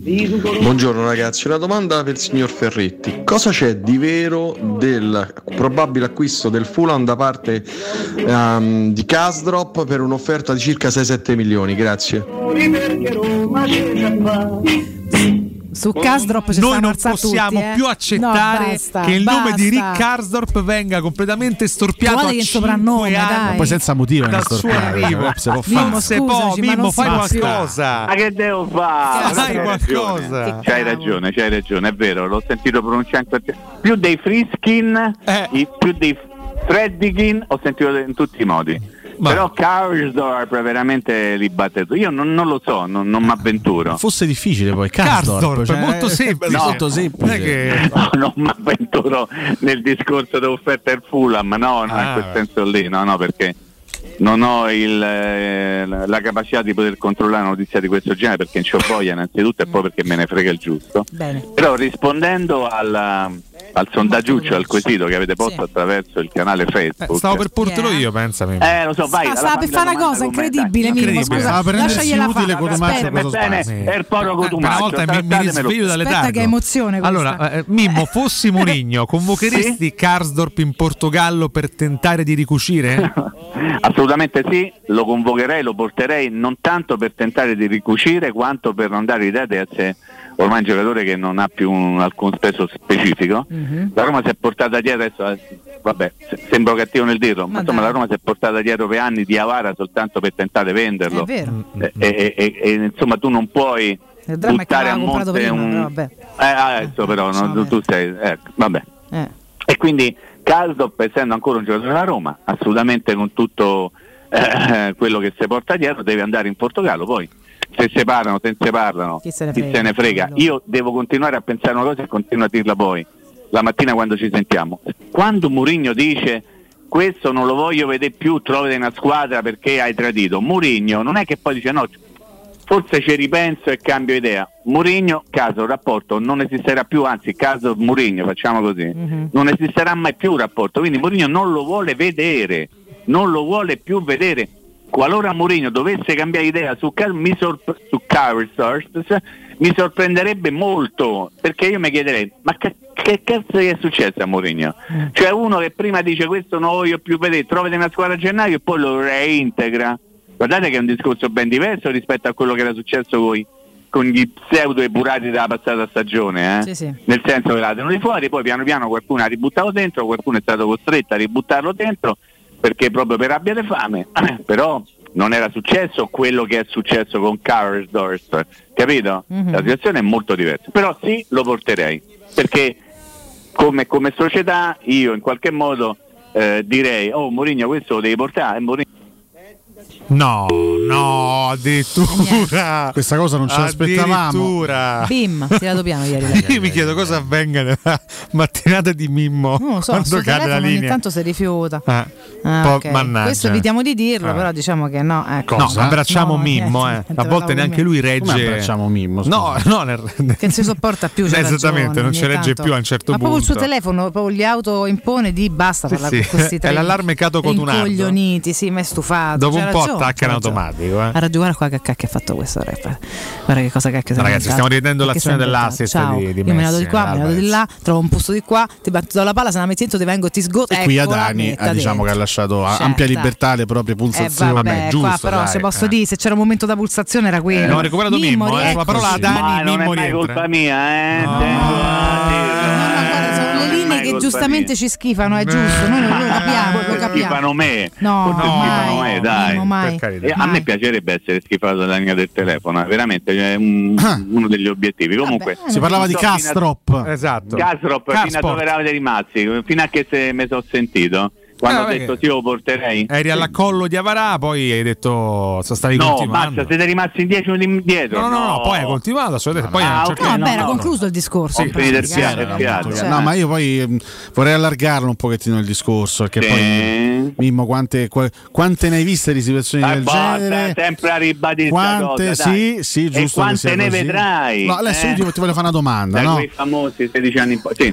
Buongiorno ragazzi, una domanda per il signor Ferretti. Cosa c'è di vero del probabile acquisto del Fulham da parte um, di Karsdorp per un'offerta di circa sei sette milioni? Grazie. Su Karsdorp ci noi non possiamo tutti, eh? più accettare no, basta, che il basta. nome di Rick Karsdorp venga completamente storpiato a cinque anni, poi senza motivo dal suo arrivo. Se può Mimmo, scusaci, po', Mimmo fai qualcosa. Ma che devo fare? Fai qualcosa. C'hai ragione, c'hai ragione, è vero, l'ho sentito pronunciare anche più dei Friskin, eh. i, più dei Freddikin, ho sentito in tutti i modi. Ma... però Karsdorp veramente li battezzo. Io non, non lo so, non, non mi avventuro. Fosse difficile poi Karsdorp, cioè, molto semplice, no, molto semplice. Non, che... no, non mi avventuro nel discorso dell'offerta del Fulham, no, no, ah, in quel senso lì, no, no, perché non ho il, eh, la capacità di poter controllare una notizia di questo genere, perché non c'ho voglia innanzitutto e poi perché me ne frega il giusto. Bene. Però rispondendo alla, al sondaggiuccio, al quesito che avete posto sì. attraverso il canale Facebook, eh, stavo per portarlo yeah. io, pensami. Eh, lo so, vai. Stava per fare una cosa incredibile, Mimmo, scusa, lasciagliela utile fare. Aspetta, bene, bene, sì. per poro Cotumaccio. Una volta mi, mi risveglio dalle tardi. Che emozione questa. Allora, eh, Mimmo, fossi Mourinho, convocheresti sì? Karsdorp in Portogallo per tentare di ricucire? Assolutamente sì, lo convocherei, lo porterei non tanto per tentare di ricucire quanto per non dare idea di essere ormai un giocatore che non ha più un, alcun peso specifico. Mm-hmm. La Roma si è portata dietro adesso, vabbè, sembro cattivo nel dirlo, ma, ma insomma la Roma si è portata dietro per anni di Avara soltanto per tentare di venderlo. È vero. E, e, e, e insomma tu non puoi buttare a monte prima, un però vabbè. Eh, adesso eh, però no, tu, tu sei eh, vabbè. Eh. E quindi Karsdorp, essendo ancora un giocatore della Roma, assolutamente con tutto eh, quello che si porta dietro, deve andare in Portogallo. Poi se si parlano, se si parlano, chi se ne frega? Se ne frega. Io devo continuare a pensare una cosa e continuo a dirla poi, la mattina quando ci sentiamo. Quando Mourinho dice questo non lo voglio vedere più, trovate una squadra perché hai tradito, Mourinho non è che poi dice no, forse ci ripenso e cambio idea. Mourinho, caso rapporto non esisterà più, anzi caso Mourinho, facciamo così, mm-hmm. non esisterà mai più rapporto, quindi Mourinho non lo vuole vedere, non lo vuole più vedere. Qualora Mourinho dovesse cambiare idea su mi sorp- su Karsdorp, mi sorprenderebbe molto, perché io mi chiederei ma che, che cazzo è successo a Mourinho? Mm. Cioè uno che prima dice questo non voglio più vedere, trovate una squadra a gennaio e poi lo reintegra. Guardate che è un discorso ben diverso rispetto a quello che era successo con i con gli pseudo epurati della passata stagione, eh? Sì, sì. Nel senso che la tengono di fuori, poi piano piano qualcuno ha ributtato dentro, qualcuno è stato costretto a ributtarlo dentro perché proprio per abbia di fame, però non era successo quello che è successo con Karsdorp, capito? Mm-hmm. La situazione è molto diversa, però sì, lo porterei, perché come, come società io in qualche modo eh, direi, oh Mourinho questo lo devi portare, Mourinho... No, no, addirittura questa cosa non ce l'aspettavamo. Bim, tirato piano ieri. Io mi chiedo cosa avvenga nella mattinata di Mimmo. Non lo so, quando cade la linea. Ogni tanto si rifiuta. Ah, ah, po- okay. Mannaggia. Questo evitiamo di dirlo, ah. però diciamo che no. Ecco. No, abbracciamo no, Mimmo. Eh. A volte neanche lui regge. Come abbracciamo Mimmo. No, no, nel... che non si sopporta più. C'è esattamente, ragione, non ci regge tanto. Più a un certo ma punto. Ma proprio il suo telefono, proprio gli auto impone di basta. Sì, sì. Questi tre è l'allarme Cato Cotunardo. Coglioniti, sì, ma è stufato. Dopo un po' attaccano automatico. Eh. A ragionare qua che cacchio ha fatto questo rap. Guarda che cosa cacchio. Ragazzi, stiamo rivedendo l'azione dell'assist di, di Messi. Io me ne vado di qua, me ne vado di là, trovo un posto di qua, ti batto dalla palla, se la metti dentro ti vengo, ti sgotto. E ecco, qui a Dani ha, diciamo che ha lasciato certo. ampia libertà le proprie pulsazioni. Eh, vabbè, vabbè, giusto, qua, però dai. Se posso eh. dire, se c'era un momento da pulsazione era quello. Eh, non ho recuperato Mimmo, Mimmo eh, ecco, la parola a Dani. Ma Mimmo non è mai colpa mia, eh. No. No. Le linee che giustamente ci schifano, è giusto, noi lo capiamo, lo capiamo. Schifano me. No, no schifano me, dai. No, mai. Eh, a me piacerebbe essere schifato dalla linea del telefono, veramente è un, ah. uno degli obiettivi. Comunque vabbè, si parlava di so, Castrop, a, esatto. Castrop, Castrop fino a dove eravate rimasti, fino a che se me sono sentito. Quando ah, ho detto sì, io lo porterei. Eri all'accollo di Avarà, poi hai detto sono stavi no, continuando. No, basta, siete rimasti in dieci minuti indietro. No, no, no, no. Poi hai continuato assolutamente. No, poi ah, certo okay, no, vabbè, era no, concluso no. il discorso. Ho finito il fiato, il fiato. Cioè. No, ma io poi mh, vorrei allargarlo un pochettino il discorso, perché sì. poi Mimmo, quante, qu- quante ne hai viste di situazioni dai, del boh, genere? Sempre a ribadire quante, cosa, sì, dai. Sì, giusto. E quante ne così. Vedrai? No, adesso eh? Io ti voglio fare una domanda, no? Quei famosi sedici anni in poi. Sì.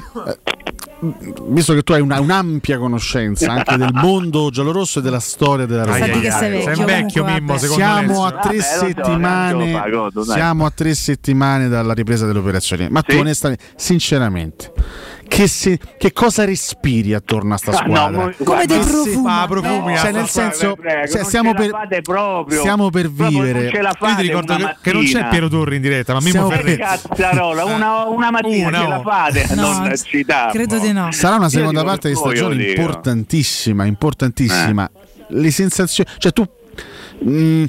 Visto che tu hai una, un'ampia conoscenza anche del mondo giallorosso e della storia della Roma, sei vecchio, vecchio Mimmo, siamo a tre vabbè, settimane so, pagodo, siamo a tre settimane dalla ripresa delle operazioni, ma sì? Tu onestamente, sinceramente che, si, che cosa respiri attorno a sta squadra? Ah, no, come guarda, dei profumi, ah, profumi no, cioè nel senso prego, cioè, stiamo, per, proprio, stiamo per vivere. Io ti ricordo che, che non c'è Piero Torri in diretta, ma Mimmo Ferretti una, una mattina una, ce la fate no, non città, credo di no. Sarà una seconda parte di stagione importantissima, importantissima. Eh. Le sensazioni, cioè tu Mm,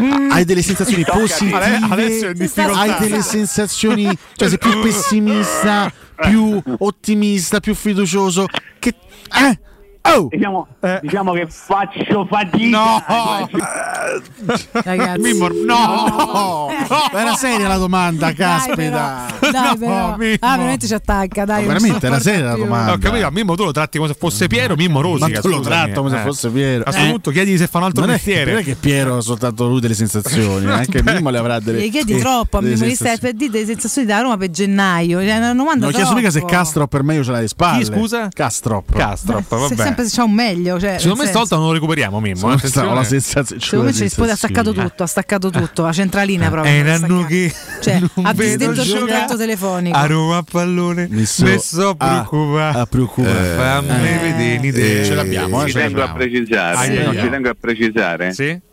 mm. hai delle sensazioni positive, adesso è hai delle sensazioni, cioè sei più pessimista, più ottimista, più fiducioso, che eh? Oh. Diciamo, eh. diciamo che faccio fatica. No, ragazzi, Mimmo, no, no. Era seria la domanda, caspita. Dai, però. Dai, però. No, Mimmo. Ah, veramente ci attacca. Dai, no, veramente era seria la domanda. Ho capito, Mimmo tu lo tratti come se fosse Piero, Mimmo rosica. Ma tu lo tratto come eh. se fosse Piero. A questo punto chiedi se fa un altro non mestiere. Non è che Piero ha soltanto lui delle sensazioni, anche Mimmo le avrà delle. Gli chiedi eh, troppo a Mimmo, gli stai per dire delle sensazioni da Roma per gennaio. Non ho chiesto mica se Castrop per me io ce l'hai di spalle. Chi scusa? Castrop. Castrop, vabbè. Se c'è un meglio, cioè, secondo me stavolta non lo recuperiamo Mimmo. Eh? Secondo me ci ha staccato tutto, ha staccato tutto, la centralina proprio. Eh, Nannuchi, cioè, ha disdetto il contratto telefonico. A Roma pallone, mi so, so preoccupare. A preoccupare. Eh, Fammi eh, vedere idee. Eh, ce l'abbiamo, eh, ci, ce tengo l'abbiamo. Ah, sì, no, ci tengo a precisare. Sì?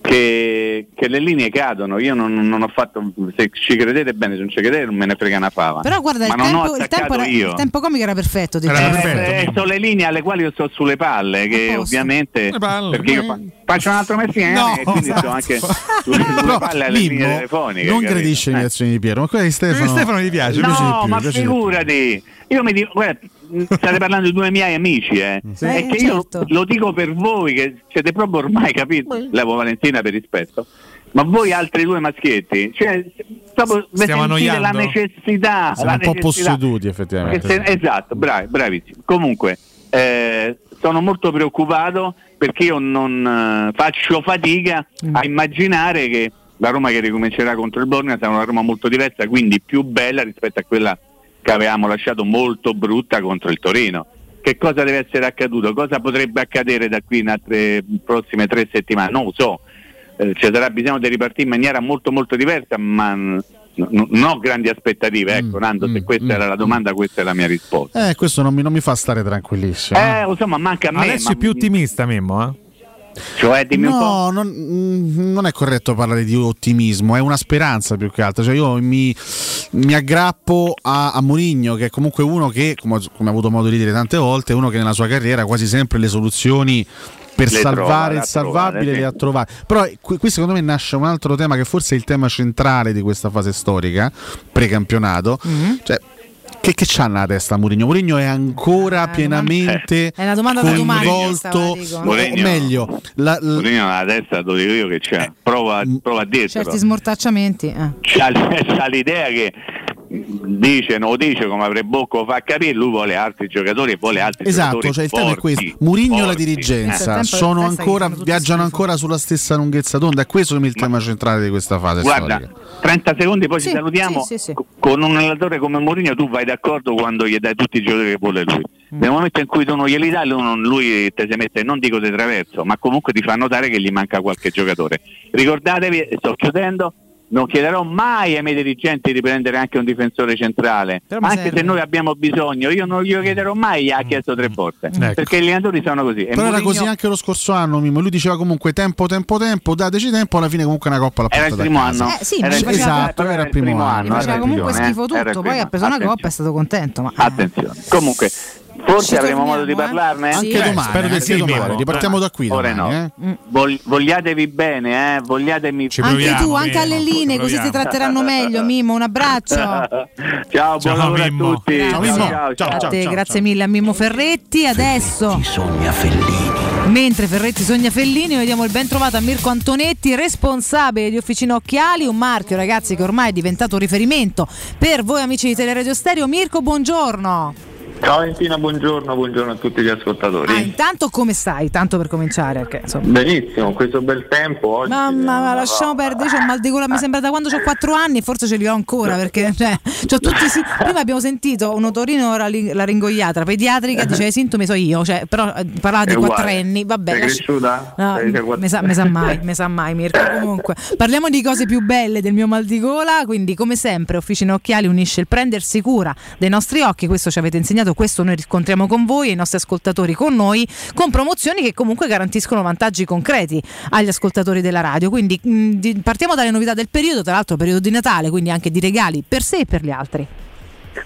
Che, che le linee cadono, io non, non ho fatto, se ci credete bene, se non ci credete non me ne frega una fava. Però guarda, il tempo, il, tempo era, il tempo comico era perfetto, era perfetto. Eh, sono le linee alle quali io sto sulle palle, che ovviamente perché io fa, faccio un altro mestiere no, e quindi esatto. sto anche sulle, sulle palle alle Mimmo, linee telefoniche. Non gradisce le azioni di Piero, ma quella di Stefano, Stefano gli piace. No, piace più, ma piace figurati, io mi dico, guarda, state parlando di due miei amici, eh. Sì, è che certo. Io lo dico per voi che siete proprio ormai capito. Levo Valentina per rispetto, ma voi altri due maschietti, cioè proprio stiamo annoiando la necessità, siamo la un necessità. Po' posseduti effettivamente. Se, esatto, bravi, bravissimi. Comunque eh, sono molto preoccupato perché io non eh, faccio fatica mm. a immaginare che la Roma che ricomincerà contro il Bologna sarà una Roma molto diversa, quindi più bella rispetto a quella che avevamo lasciato molto brutta contro il Torino. Che cosa deve essere accaduto? Cosa potrebbe accadere da qui in altre prossime tre settimane? Non lo so, eh, ci sarà bisogno di ripartire in maniera molto molto diversa, ma n- n- non ho grandi aspettative. Ecco, mm, Nando, mm, se questa mm, era la domanda, questa è la mia risposta. Eh, questo non mi, non mi fa stare tranquillissimo. Eh, insomma, manca a me. Adesso ma... è più ottimista, Mimmo, eh? Cioè, dimmi no, un po'. Non, non è corretto parlare di ottimismo, è una speranza più che altro. Cioè io mi, mi aggrappo a, a Mourinho, che è comunque uno che, come, come ho avuto modo di dire tante volte, è uno che nella sua carriera quasi sempre le soluzioni per le salvare trova, il salvabile, sì. Le ha trovate. Però qui, qui secondo me nasce un altro tema che forse è il tema centrale di questa fase storica precampionato, mm-hmm. cioè Che, che c'ha nella testa Mourinho? Mourinho è ancora ah, pienamente è una domanda coinvolto, Mourinho, Mourinho, meglio la, la... Mourinho nella testa, lo dico io che c'è, prova, prova a dirlo, certi smortacciamenti eh. c'ha, c'ha l'idea che dice, non dice come avrebbe Bocco fa capire, lui vuole altri giocatori e vuole altri esatto, giocatori. Esatto, cioè il tema è questo. Mourinho e la dirigenza eh. sono ancora sono viaggiano ancora sulla stessa lunghezza d'onda, e questo è il tema ma, centrale di questa fase. Guarda, storica. trenta secondi poi sì, ci salutiamo. Sì, sì, sì. Con un allenatore come Mourinho tu vai d'accordo quando gli dai tutti i giocatori che vuole lui. Mm. Nel momento in cui tu non glieli dai, lui, non, lui te si mette, non dico di traverso, ma comunque ti fa notare che gli manca qualche giocatore. Ricordatevi, sto chiudendo. Non chiederò mai ai miei dirigenti di prendere anche un difensore centrale, anche se noi abbiamo bisogno, io non glielo chiederò mai, gli ha chiesto tre volte, ecco. Perché gli allenatori sono così. Però e Mourinho... era così anche lo scorso anno, Mimmo, lui diceva comunque tempo, tempo, tempo, dateci tempo, alla fine comunque una coppa l'ha portata. Era il primo anno. Eh, sì, era il... Esatto, era il primo anno. Faceva comunque schifo tutto, poi ha preso una coppa, è stato contento. Ma... Attenzione, comunque... Forse ci avremo modo di parlarne eh? Anche eh, domani, spero che sia sì, domani. Ripartiamo da qui domani, ora no. eh? Vol- vogliatevi bene eh? Vogliatemi anche proviamo, tu, anche alle linee, così ti tratteranno meglio. Mimmo, un abbraccio. Ciao, buon lavoro a tutti. Ciao, Mimmo. Ciao, ciao, ciao, ciao, grazie ciao. Mille a Mimmo Ferretti. Adesso Ferretti sogna Fellini. Mentre Ferretti sogna Fellini, vediamo il ben trovato a Mirko Antonetti, responsabile di Officina Occhiali, un marchio, ragazzi, che ormai è diventato riferimento per voi amici di Teleradio Stereo. Mirko, buongiorno. Ciao Valentina, buongiorno, buongiorno a tutti gli ascoltatori. Ah, intanto come stai? Tanto per cominciare perché, benissimo, questo bel tempo oggi. Mamma mia, lasciamo perdere, c'ho un mal di gola, mi sembra da quando ho quattro anni, forse ce li ho ancora perché cioè, c'ho tutti si... prima abbiamo sentito un otorino laringoiatra pediatrica, diceva i sintomi so io, cioè, però parlava di quattrenni, vabbè. Sei cresciuta? No, mi sa, mi sa mai, mi sa mai Mirko, comunque. Parliamo di cose più belle del mio mal di gola, quindi come sempre Officina Occhiali unisce il prendersi cura dei nostri occhi, questo ci avete insegnato, questo noi riscontriamo con voi e i nostri ascoltatori con noi, con promozioni che comunque garantiscono vantaggi concreti agli ascoltatori della radio, quindi mh, di, partiamo dalle novità del periodo, tra l'altro periodo di Natale, quindi anche di regali per sé e per gli altri.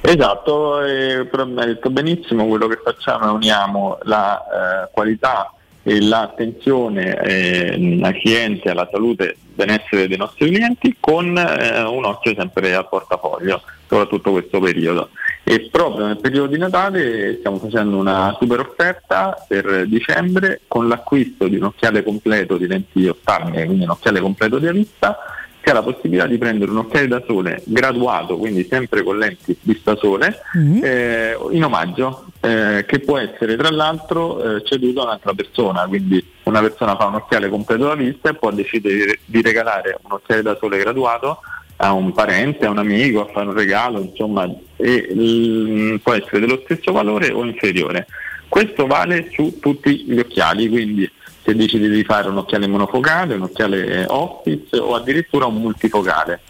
Esatto, eh, hai detto benissimo, quello che facciamo è uniamo la eh, qualità e l'attenzione eh, al cliente, alla salute, benessere dei nostri clienti con eh, un occhio sempre al portafoglio, soprattutto questo periodo. E proprio nel periodo di Natale stiamo facendo una super offerta per dicembre con l'acquisto di un occhiale completo di lenti oftalmiche, quindi un occhiale completo di vista, che ha la possibilità di prendere un occhiale da sole graduato, quindi sempre con lenti vista sole, mm-hmm. eh, in omaggio, eh, che può essere tra l'altro eh, ceduto a un'altra persona, quindi una persona fa un occhiale completo da vista e può decidere di regalare un occhiale da sole graduato a un parente, a un amico, a fare un regalo, insomma, e l- può essere dello stesso valore o inferiore. Questo vale su tutti gli occhiali, quindi se decidi di fare un occhiale monofocale, un occhiale office o addirittura un multifocale.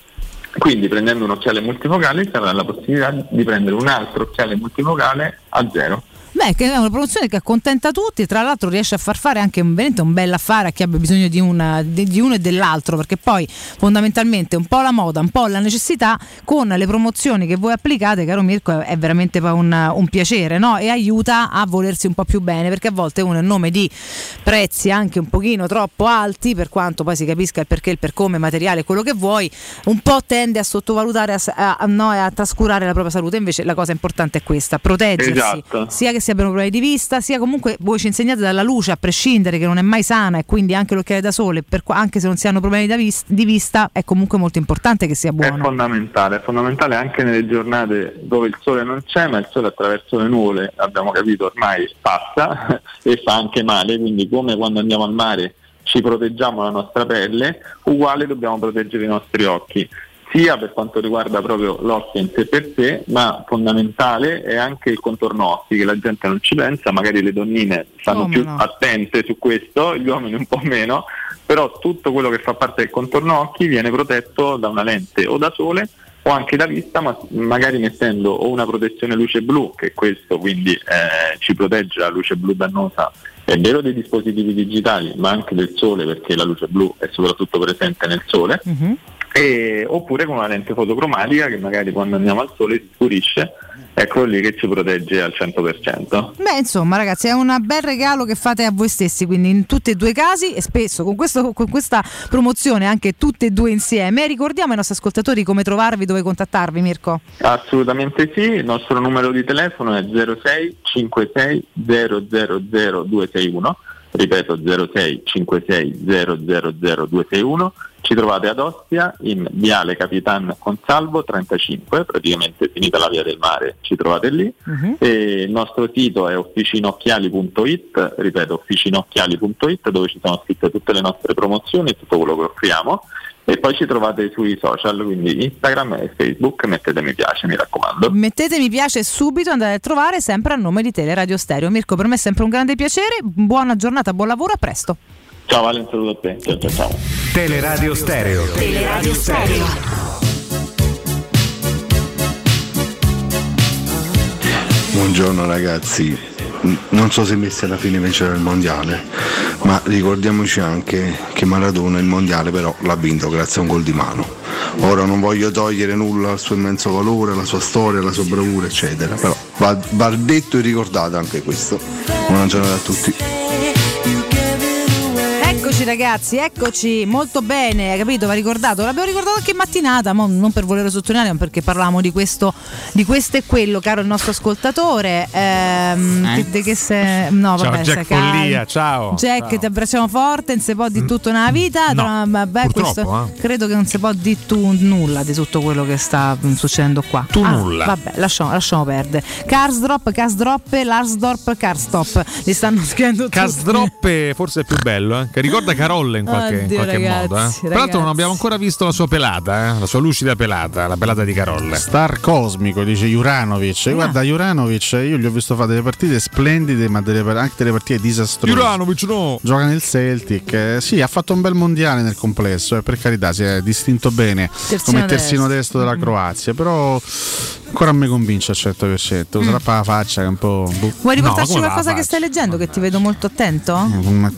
Quindi prendendo un occhiale multifocale sarà la possibilità di prendere un altro occhiale multifocale a zero. Beh, che è una promozione che accontenta tutti, tra l'altro riesce a far fare anche un, un bel affare a chi abbia bisogno di, una, di uno e dell'altro, perché poi fondamentalmente un po' la moda, un po' la necessità, con le promozioni che voi applicate, caro Mirko, è veramente un, un piacere, no? E aiuta a volersi un po' più bene, perché a volte uno in nome di prezzi anche un pochino troppo alti, per quanto poi si capisca il perché, il per come, materiale, quello che vuoi, un po' tende a sottovalutare, a, a, a, no, a trascurare la propria salute. Invece la cosa importante è questa, proteggersi, esatto. Sia che si abbiano problemi di vista, sia comunque voi ci insegnate dalla luce, a prescindere, che non è mai sana, e quindi anche l'occhiale da sole, per, anche se non si hanno problemi da vis- di vista, è comunque molto importante che sia buono. È fondamentale, è fondamentale anche nelle giornate dove il sole non c'è, ma il sole attraverso le nuvole, abbiamo capito ormai, passa e fa anche male, quindi come quando andiamo al mare ci proteggiamo la nostra pelle, uguale dobbiamo proteggere i nostri occhi. Sia per quanto riguarda proprio l'occhio in sé per sé, ma fondamentale è anche il contorno occhi, che la gente non ci pensa, magari le donnine stanno oh, più no. attente su questo, gli uomini un po' meno, però tutto quello che fa parte del contorno occhi viene protetto da una lente o da sole o anche da vista, ma magari mettendo o una protezione luce blu, che questo quindi eh, ci protegge la luce blu dannosa, è vero, dei dispositivi digitali, ma anche del sole, perché la luce blu è soprattutto presente nel sole, mm-hmm. E, oppure con una lente fotocromatica che magari quando andiamo al sole si scurisce è quello lì che ci protegge al cento per cento. Beh, insomma ragazzi, è un bel regalo che fate a voi stessi, quindi in tutti e due i casi, e spesso con, questo, con questa promozione anche tutte e due insieme. Ricordiamo ai nostri ascoltatori come trovarvi, dove contattarvi, Mirko? Assolutamente sì, il nostro numero di telefono è zero sei cinque sei zero zero zero due sei uno, ripeto zero sei cinque sei zero zero zero due sei uno. Ci trovate ad Ostia in Viale Capitan Consalvo trentacinque, praticamente finita la Via del Mare, ci trovate lì. Uh-huh. E il nostro sito è officinocchiali punto it, ripeto officinocchiali punto it, dove ci sono scritte tutte le nostre promozioni e tutto quello che offriamo. E poi ci trovate sui social, quindi Instagram e Facebook, mettete mi piace, mi raccomando. Mettete mi piace subito, andate a trovare sempre a nome di Teleradio Stereo. Mirko, per me è sempre un grande piacere, buona giornata, buon lavoro, a presto. Ciao Valen, saluto a te, ciao ciao ciao. Teleradio Stereo. Teleradio Stereo. Buongiorno ragazzi. Non so se Messi alla fine vincerà il mondiale, ma ricordiamoci anche che Maradona il mondiale però l'ha vinto grazie a un gol di mano. Ora non voglio togliere nulla al suo immenso valore, alla sua storia, alla sua bravura eccetera, però va, va detto e ricordato anche questo. Buona giornata a tutti. Eccoci ragazzi, eccoci, molto bene, hai capito, va ricordato, l'abbiamo ricordato anche in mattinata, ma non per volerlo sottolineare, ma perché parlavamo di questo, di questo e quello, caro il nostro ascoltatore, ehm, eh? che, che se, no, ciao, vabbè, Jack Follia, ciao Jack, ciao. Ti abbracciamo forte, non si può di tutto nella vita, no, tra, vabbè, questo, eh. credo che non si può di tu nulla di tutto quello che sta succedendo qua, tu ah, nulla, vabbè, lasciamo, lasciamo perdere. Karsdrop, Karsdrop, Larsdorp, Karstop, li stanno scrivendo tutti. Karsdrop forse è più bello, eh? Che ricorda Carolle in qualche, Oddio, in qualche ragazzi, modo. Eh. Tra l'altro non abbiamo ancora visto la sua pelata, eh? La sua lucida pelata, la pelata di Carolle. Star cosmico, dice Juranovic. Ah. Guarda, Juranovic, io gli ho visto fare delle partite splendide, ma delle, anche delle partite disastrose. Juranovic no! Gioca nel Celtic. Eh, sì, ha fatto un bel mondiale nel complesso, eh, per carità, si è distinto bene terzino come terzino destro, destro della Croazia, però ancora a me convince al cento per cento. Mm. Sarà per la faccia che è un po'... Vuoi riportarci no, qualcosa che stai leggendo, che ti vedo molto attento?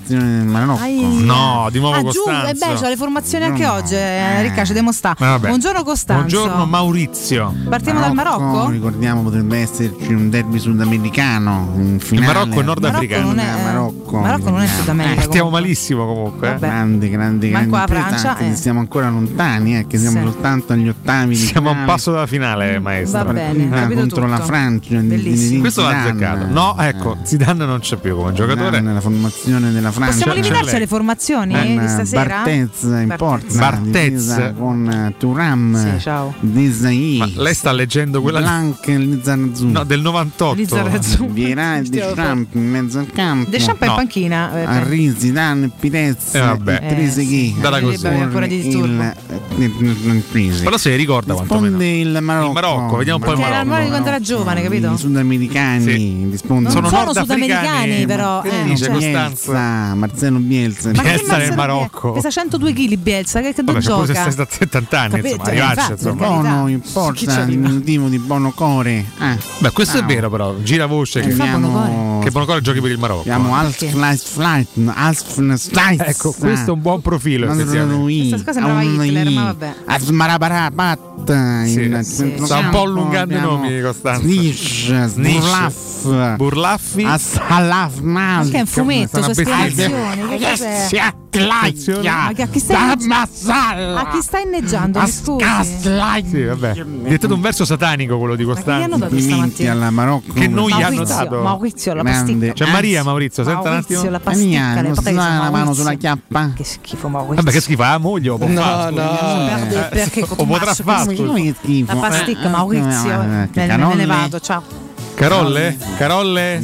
Eh, ma no. Ai... No, di nuovo ah, Costanzo. E beh, c'ho le formazioni anche no, oggi, eh, Riccardo, devo stare. Buongiorno Costanzo. Buongiorno Maurizio. Partiamo Marocco, dal Marocco? Ricordiamo, potrebbe esserci un derby sudamericano, un finale. Il Marocco è nordafricano. Marocco non è, Marocco, Marocco non è sudamerica. Eh, stiamo malissimo comunque. Eh. Grandi, grandi, grandi. Ma qua Francia eh. siamo ancora lontani, eh, che siamo sì. soltanto agli ottavi. Siamo a un passo dalla finale, maestro. Va bene, ah, contro tutto. La Francia. Bellissimo. Questo l'ha azzeccato. No, ecco, Zidane non c'è più come giocatore. Nella formazione della Francia. Possiamo eliminarci le formazioni eh, di stasera? Barthez in porta, Barthez con Thuram, sì, Desailly. Ma lei sta leggendo quella Blanc, Lizarazu. No, del novantotto. Lizarazu. Vieira e Deschamps in mezzo al campo. Deschamps no. in panchina. Arrisi, Zidane, Pirez, Trezeguet. Dalla così. Però se ricorda quanto risponde il Marocco. Il Marocco, vediamo un po' il Marocco. Era il Marocco quando era giovane, capito? I sudamericani rispondono. Sono sudamericani però. Dice Costanza, Marcelo Bielsa. Ma Bielsa nel Marocco pesa centodue chili Bielsa, che dove gioca? C'è stato settanta anni, insomma, arrivarci, insomma. Bono in porta, il minutivo di Bonocore. Ah, beh, questo ah. è vero però, gira voce che, che, abbiamo... che Bonocore giochi per il Marocco. Abbiamo Alfredo. Ecco, questo è un buon profilo. Questa cosa sembrava Hitler, ma vabbè. Asmarabarabat. Sta un po' allungando i nomi, Costanza. Burlaff. Burlaffi. Assalafmal. Che è un fumetto, sua spiegazione. Si attlacchia a chi stai inneggiando? A sì, vabbè. È diventato un verso satanico quello di Costanza. Che alla Marocco. Che noi hanno dato Maurizio la pasticca. C'è Maria Maurizio, senta un attimo. Maurizio la pasticca, la mano sulla chiappa. Che schifo Maurizio. Vabbè, che schifo, ah, moglie o può no, no. Perché o potrà fare la pasticca Maurizio. Me ne vado, ciao. Carolle? Carolle?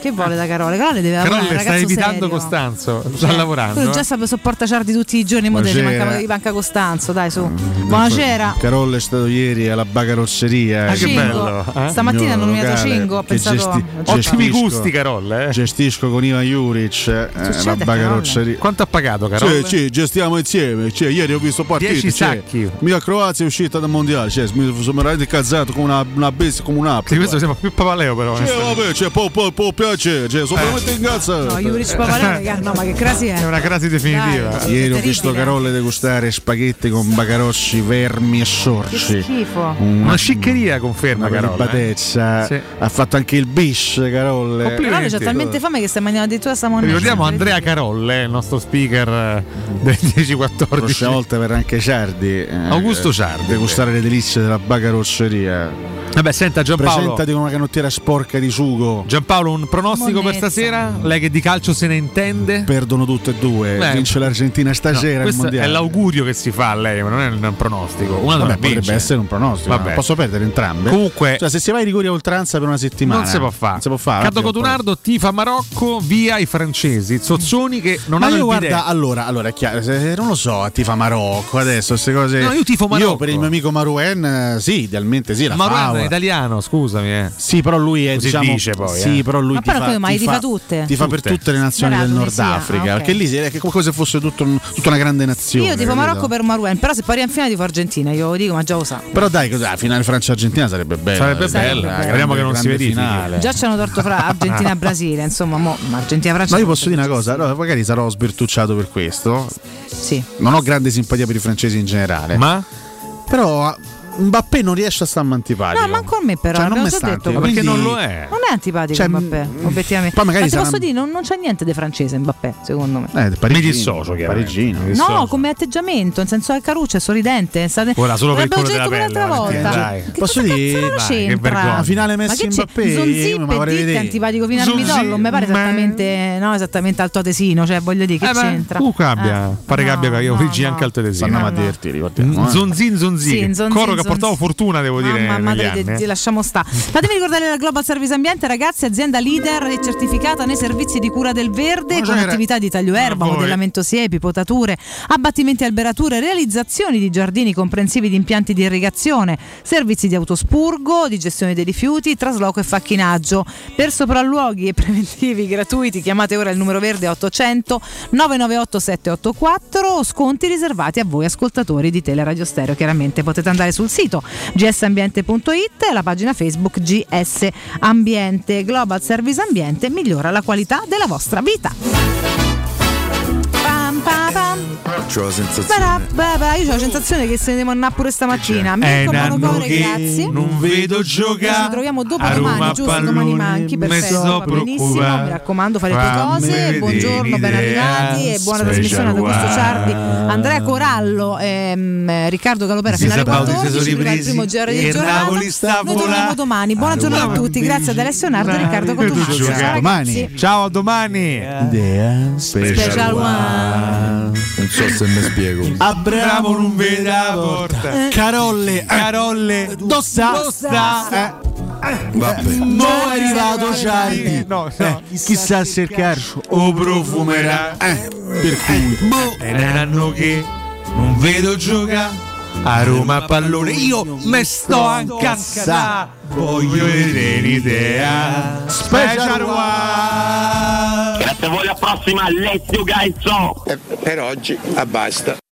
Che vuole da Carolle? Carolle deve lavorare. Carolle sta evitando serio. Costanzo, sta cioè, lavorando. Tu già eh? Sopporta Ciardi tutti i giorni, mo te manca, manca Costanzo, dai su. Mm, Buonasera. Carolle è stato ieri alla Bagarosseria. Ah, che bello. Eh? Stamattina hanno nominato Cingo, ho pensato. Ottimi gusti Carolle, eh? Gestisco con Ivan Juric eh, la Bagarosseria. Quanto ha pagato Carolle? Sì, sì, gestiamo insieme, cioè, ieri ho visto partite, dieci sacchi. Cioè, mia Croazia è uscita dal mondiale, cioè, mi sono veramente cazzato come una, una bestia, come un app. Sì, questo sembra più papà Papaleo però. Cioè, vabbè, c'è po, po, po piace, cioè, soprattutto eh. in cazzo. No, Iuris Papaleo, no, ma che crasi è? È una crasi definitiva. Dai, ieri ho visto Carole degustare spaghetti con bagarossi, vermi e sorci. Che schifo. Una, una sciccheria, conferma Carole. Una ribatezza. Eh. Sì. Ha fatto anche il bish Carole. Complimenti. C'è talmente fame che stiamo mangiando addirittura sta mangiando. Ricordiamo Andrea Carolle, il nostro speaker del dieci quattordici. La prossima volta verrà anche Ciardi. Eh, Augusto Ciardi. Degustare le delizie della bagarosseria. Vabbè, senta Gianpaolo, presentati con una canottiera sporca di sugo. Gianpaolo, un pronostico Monezza. Per stasera? Lei che di calcio se ne intende? Perdono tutte e due. Beh, vince l'Argentina stasera, no, questo il mondiale. È l'augurio che si fa a lei, ma non è un pronostico. Una Vabbè, potrebbe essere un pronostico. Vabbè. Posso perdere entrambe. Comunque, cioè, se si va ai rigori a oltranza per una settimana, non si può fare. Fa. Cato Cotunardo tifa Marocco, via i francesi. Zozzoni che non ma hanno. Ma io guarda, idea. allora, allora è chiaro, non lo so, tifa Marocco adesso queste cose. No, io tifo Marocco. Io per il mio amico Marouen, sì, idealmente sì, la fa. Italiano, scusami, eh. Sì, però lui è, diciamo, dice poi, sì, eh. però lui ma ti però fa, mai ti fa tutte. Ti fa tutte. Per tutte le nazioni del Nord Tunisia, Africa, ah, okay. Perché lì è come se fosse tutto un, tutta una grande nazione. Io tifo Marocco per Maruen, però se pari in finale tifo Argentina, io lo dico, ma già lo sa. Però dai, cos'è? Finale Francia-Argentina sarebbe bella. Sarebbe, sarebbe bella. bella. Speriamo che non si vedi finale. Già c'hanno torto fra Argentina-Brasile, insomma, mo Argentina-Francia. Ma io posso dire una cosa, allora, magari sarò sbertucciato per questo. Sì. Non ho grande simpatia per i francesi in generale. Ma però Mbappé non riesce a stare antipatico. No, manco a me però, cioè, non mi sta detto, perché quindi non lo è. Non è antipatico, cioè, Mbappé, m- obiettivamente. Poi magari ma ti sarà... posso dire, non, non c'è niente di francese Mbappé, secondo me. Eh, parigino, mi dissocio, parigino. Mi dissocio. No, come atteggiamento, nel senso è caruccio, è sorridente, state... Ora solo per il colore della pelle. L'altra volta. Che posso dire? Vai, che vergogna. Finale Messi Mbappé. Zonzip è antipatico fino al midollo, mi pare esattamente, no, esattamente al Totesino, cioè voglio dire che c'entra. Tu cabbia, pare cabbia che io figgi anche al Totesino. Andiamo a dirti, ricordiamo. Zonzin Zonzin. Portavo fortuna, devo dire. Mamma mia, ti lasciamo sta. Fatemi ricordare la Global Service Ambiente, ragazzi, azienda leader e certificata nei servizi di cura del verde. Buonasera. Con attività di taglio erba, modellamento siepi, potature, abbattimenti alberature, realizzazioni di giardini comprensivi di impianti di irrigazione, servizi di autospurgo, di gestione dei rifiuti, trasloco e facchinaggio. Per sopralluoghi e preventivi gratuiti chiamate ora il numero verde ottocento nove nove otto sette otto quattro. Sconti riservati a voi ascoltatori di Teleradio Stereo. Chiaramente potete andare sul sito gsambiente punto it e la pagina Facebook G S Ambiente. Global Service Ambiente migliora la qualità della vostra vita. Pam, pam, pam. C'ho la sensazione. Ba, ba, ba. Io ho la sensazione che se ne devo andare pure stamattina. Mirko Bonocore, grazie. Non vedo giocare. Ci troviamo dopo domani, giusto? Pallone, domani manchi. Perfetto. Benissimo. Mi raccomando, fare le tue cose. Buongiorno, ben arrivati. E buona trasmissione ad Augusto Ciardi, Andrea Corallo, ehm, Riccardo Calopera. Finale quattordici. Il primo giro di giornata. Noi torniamo domani. Buona giornata a tutti. Grazie ad Alessio Nardo e Riccardo Cotumaccio. Ciao, a domani. Special One. Non so se mi spiego. Abramo non vede la porta. Carolle, Carolle, dossa, dossa. Vabbè. Non è arrivato Ciardi. No, no. Chissà se il carcio o profumerà. Per cui è un anno che non vedo giocare a Roma pallone. Io me sto a incazzare. Voglio vedere l'idea. Special One. Grazie a voi, alla prossima, Alessio Gaizzo. E per oggi, basta.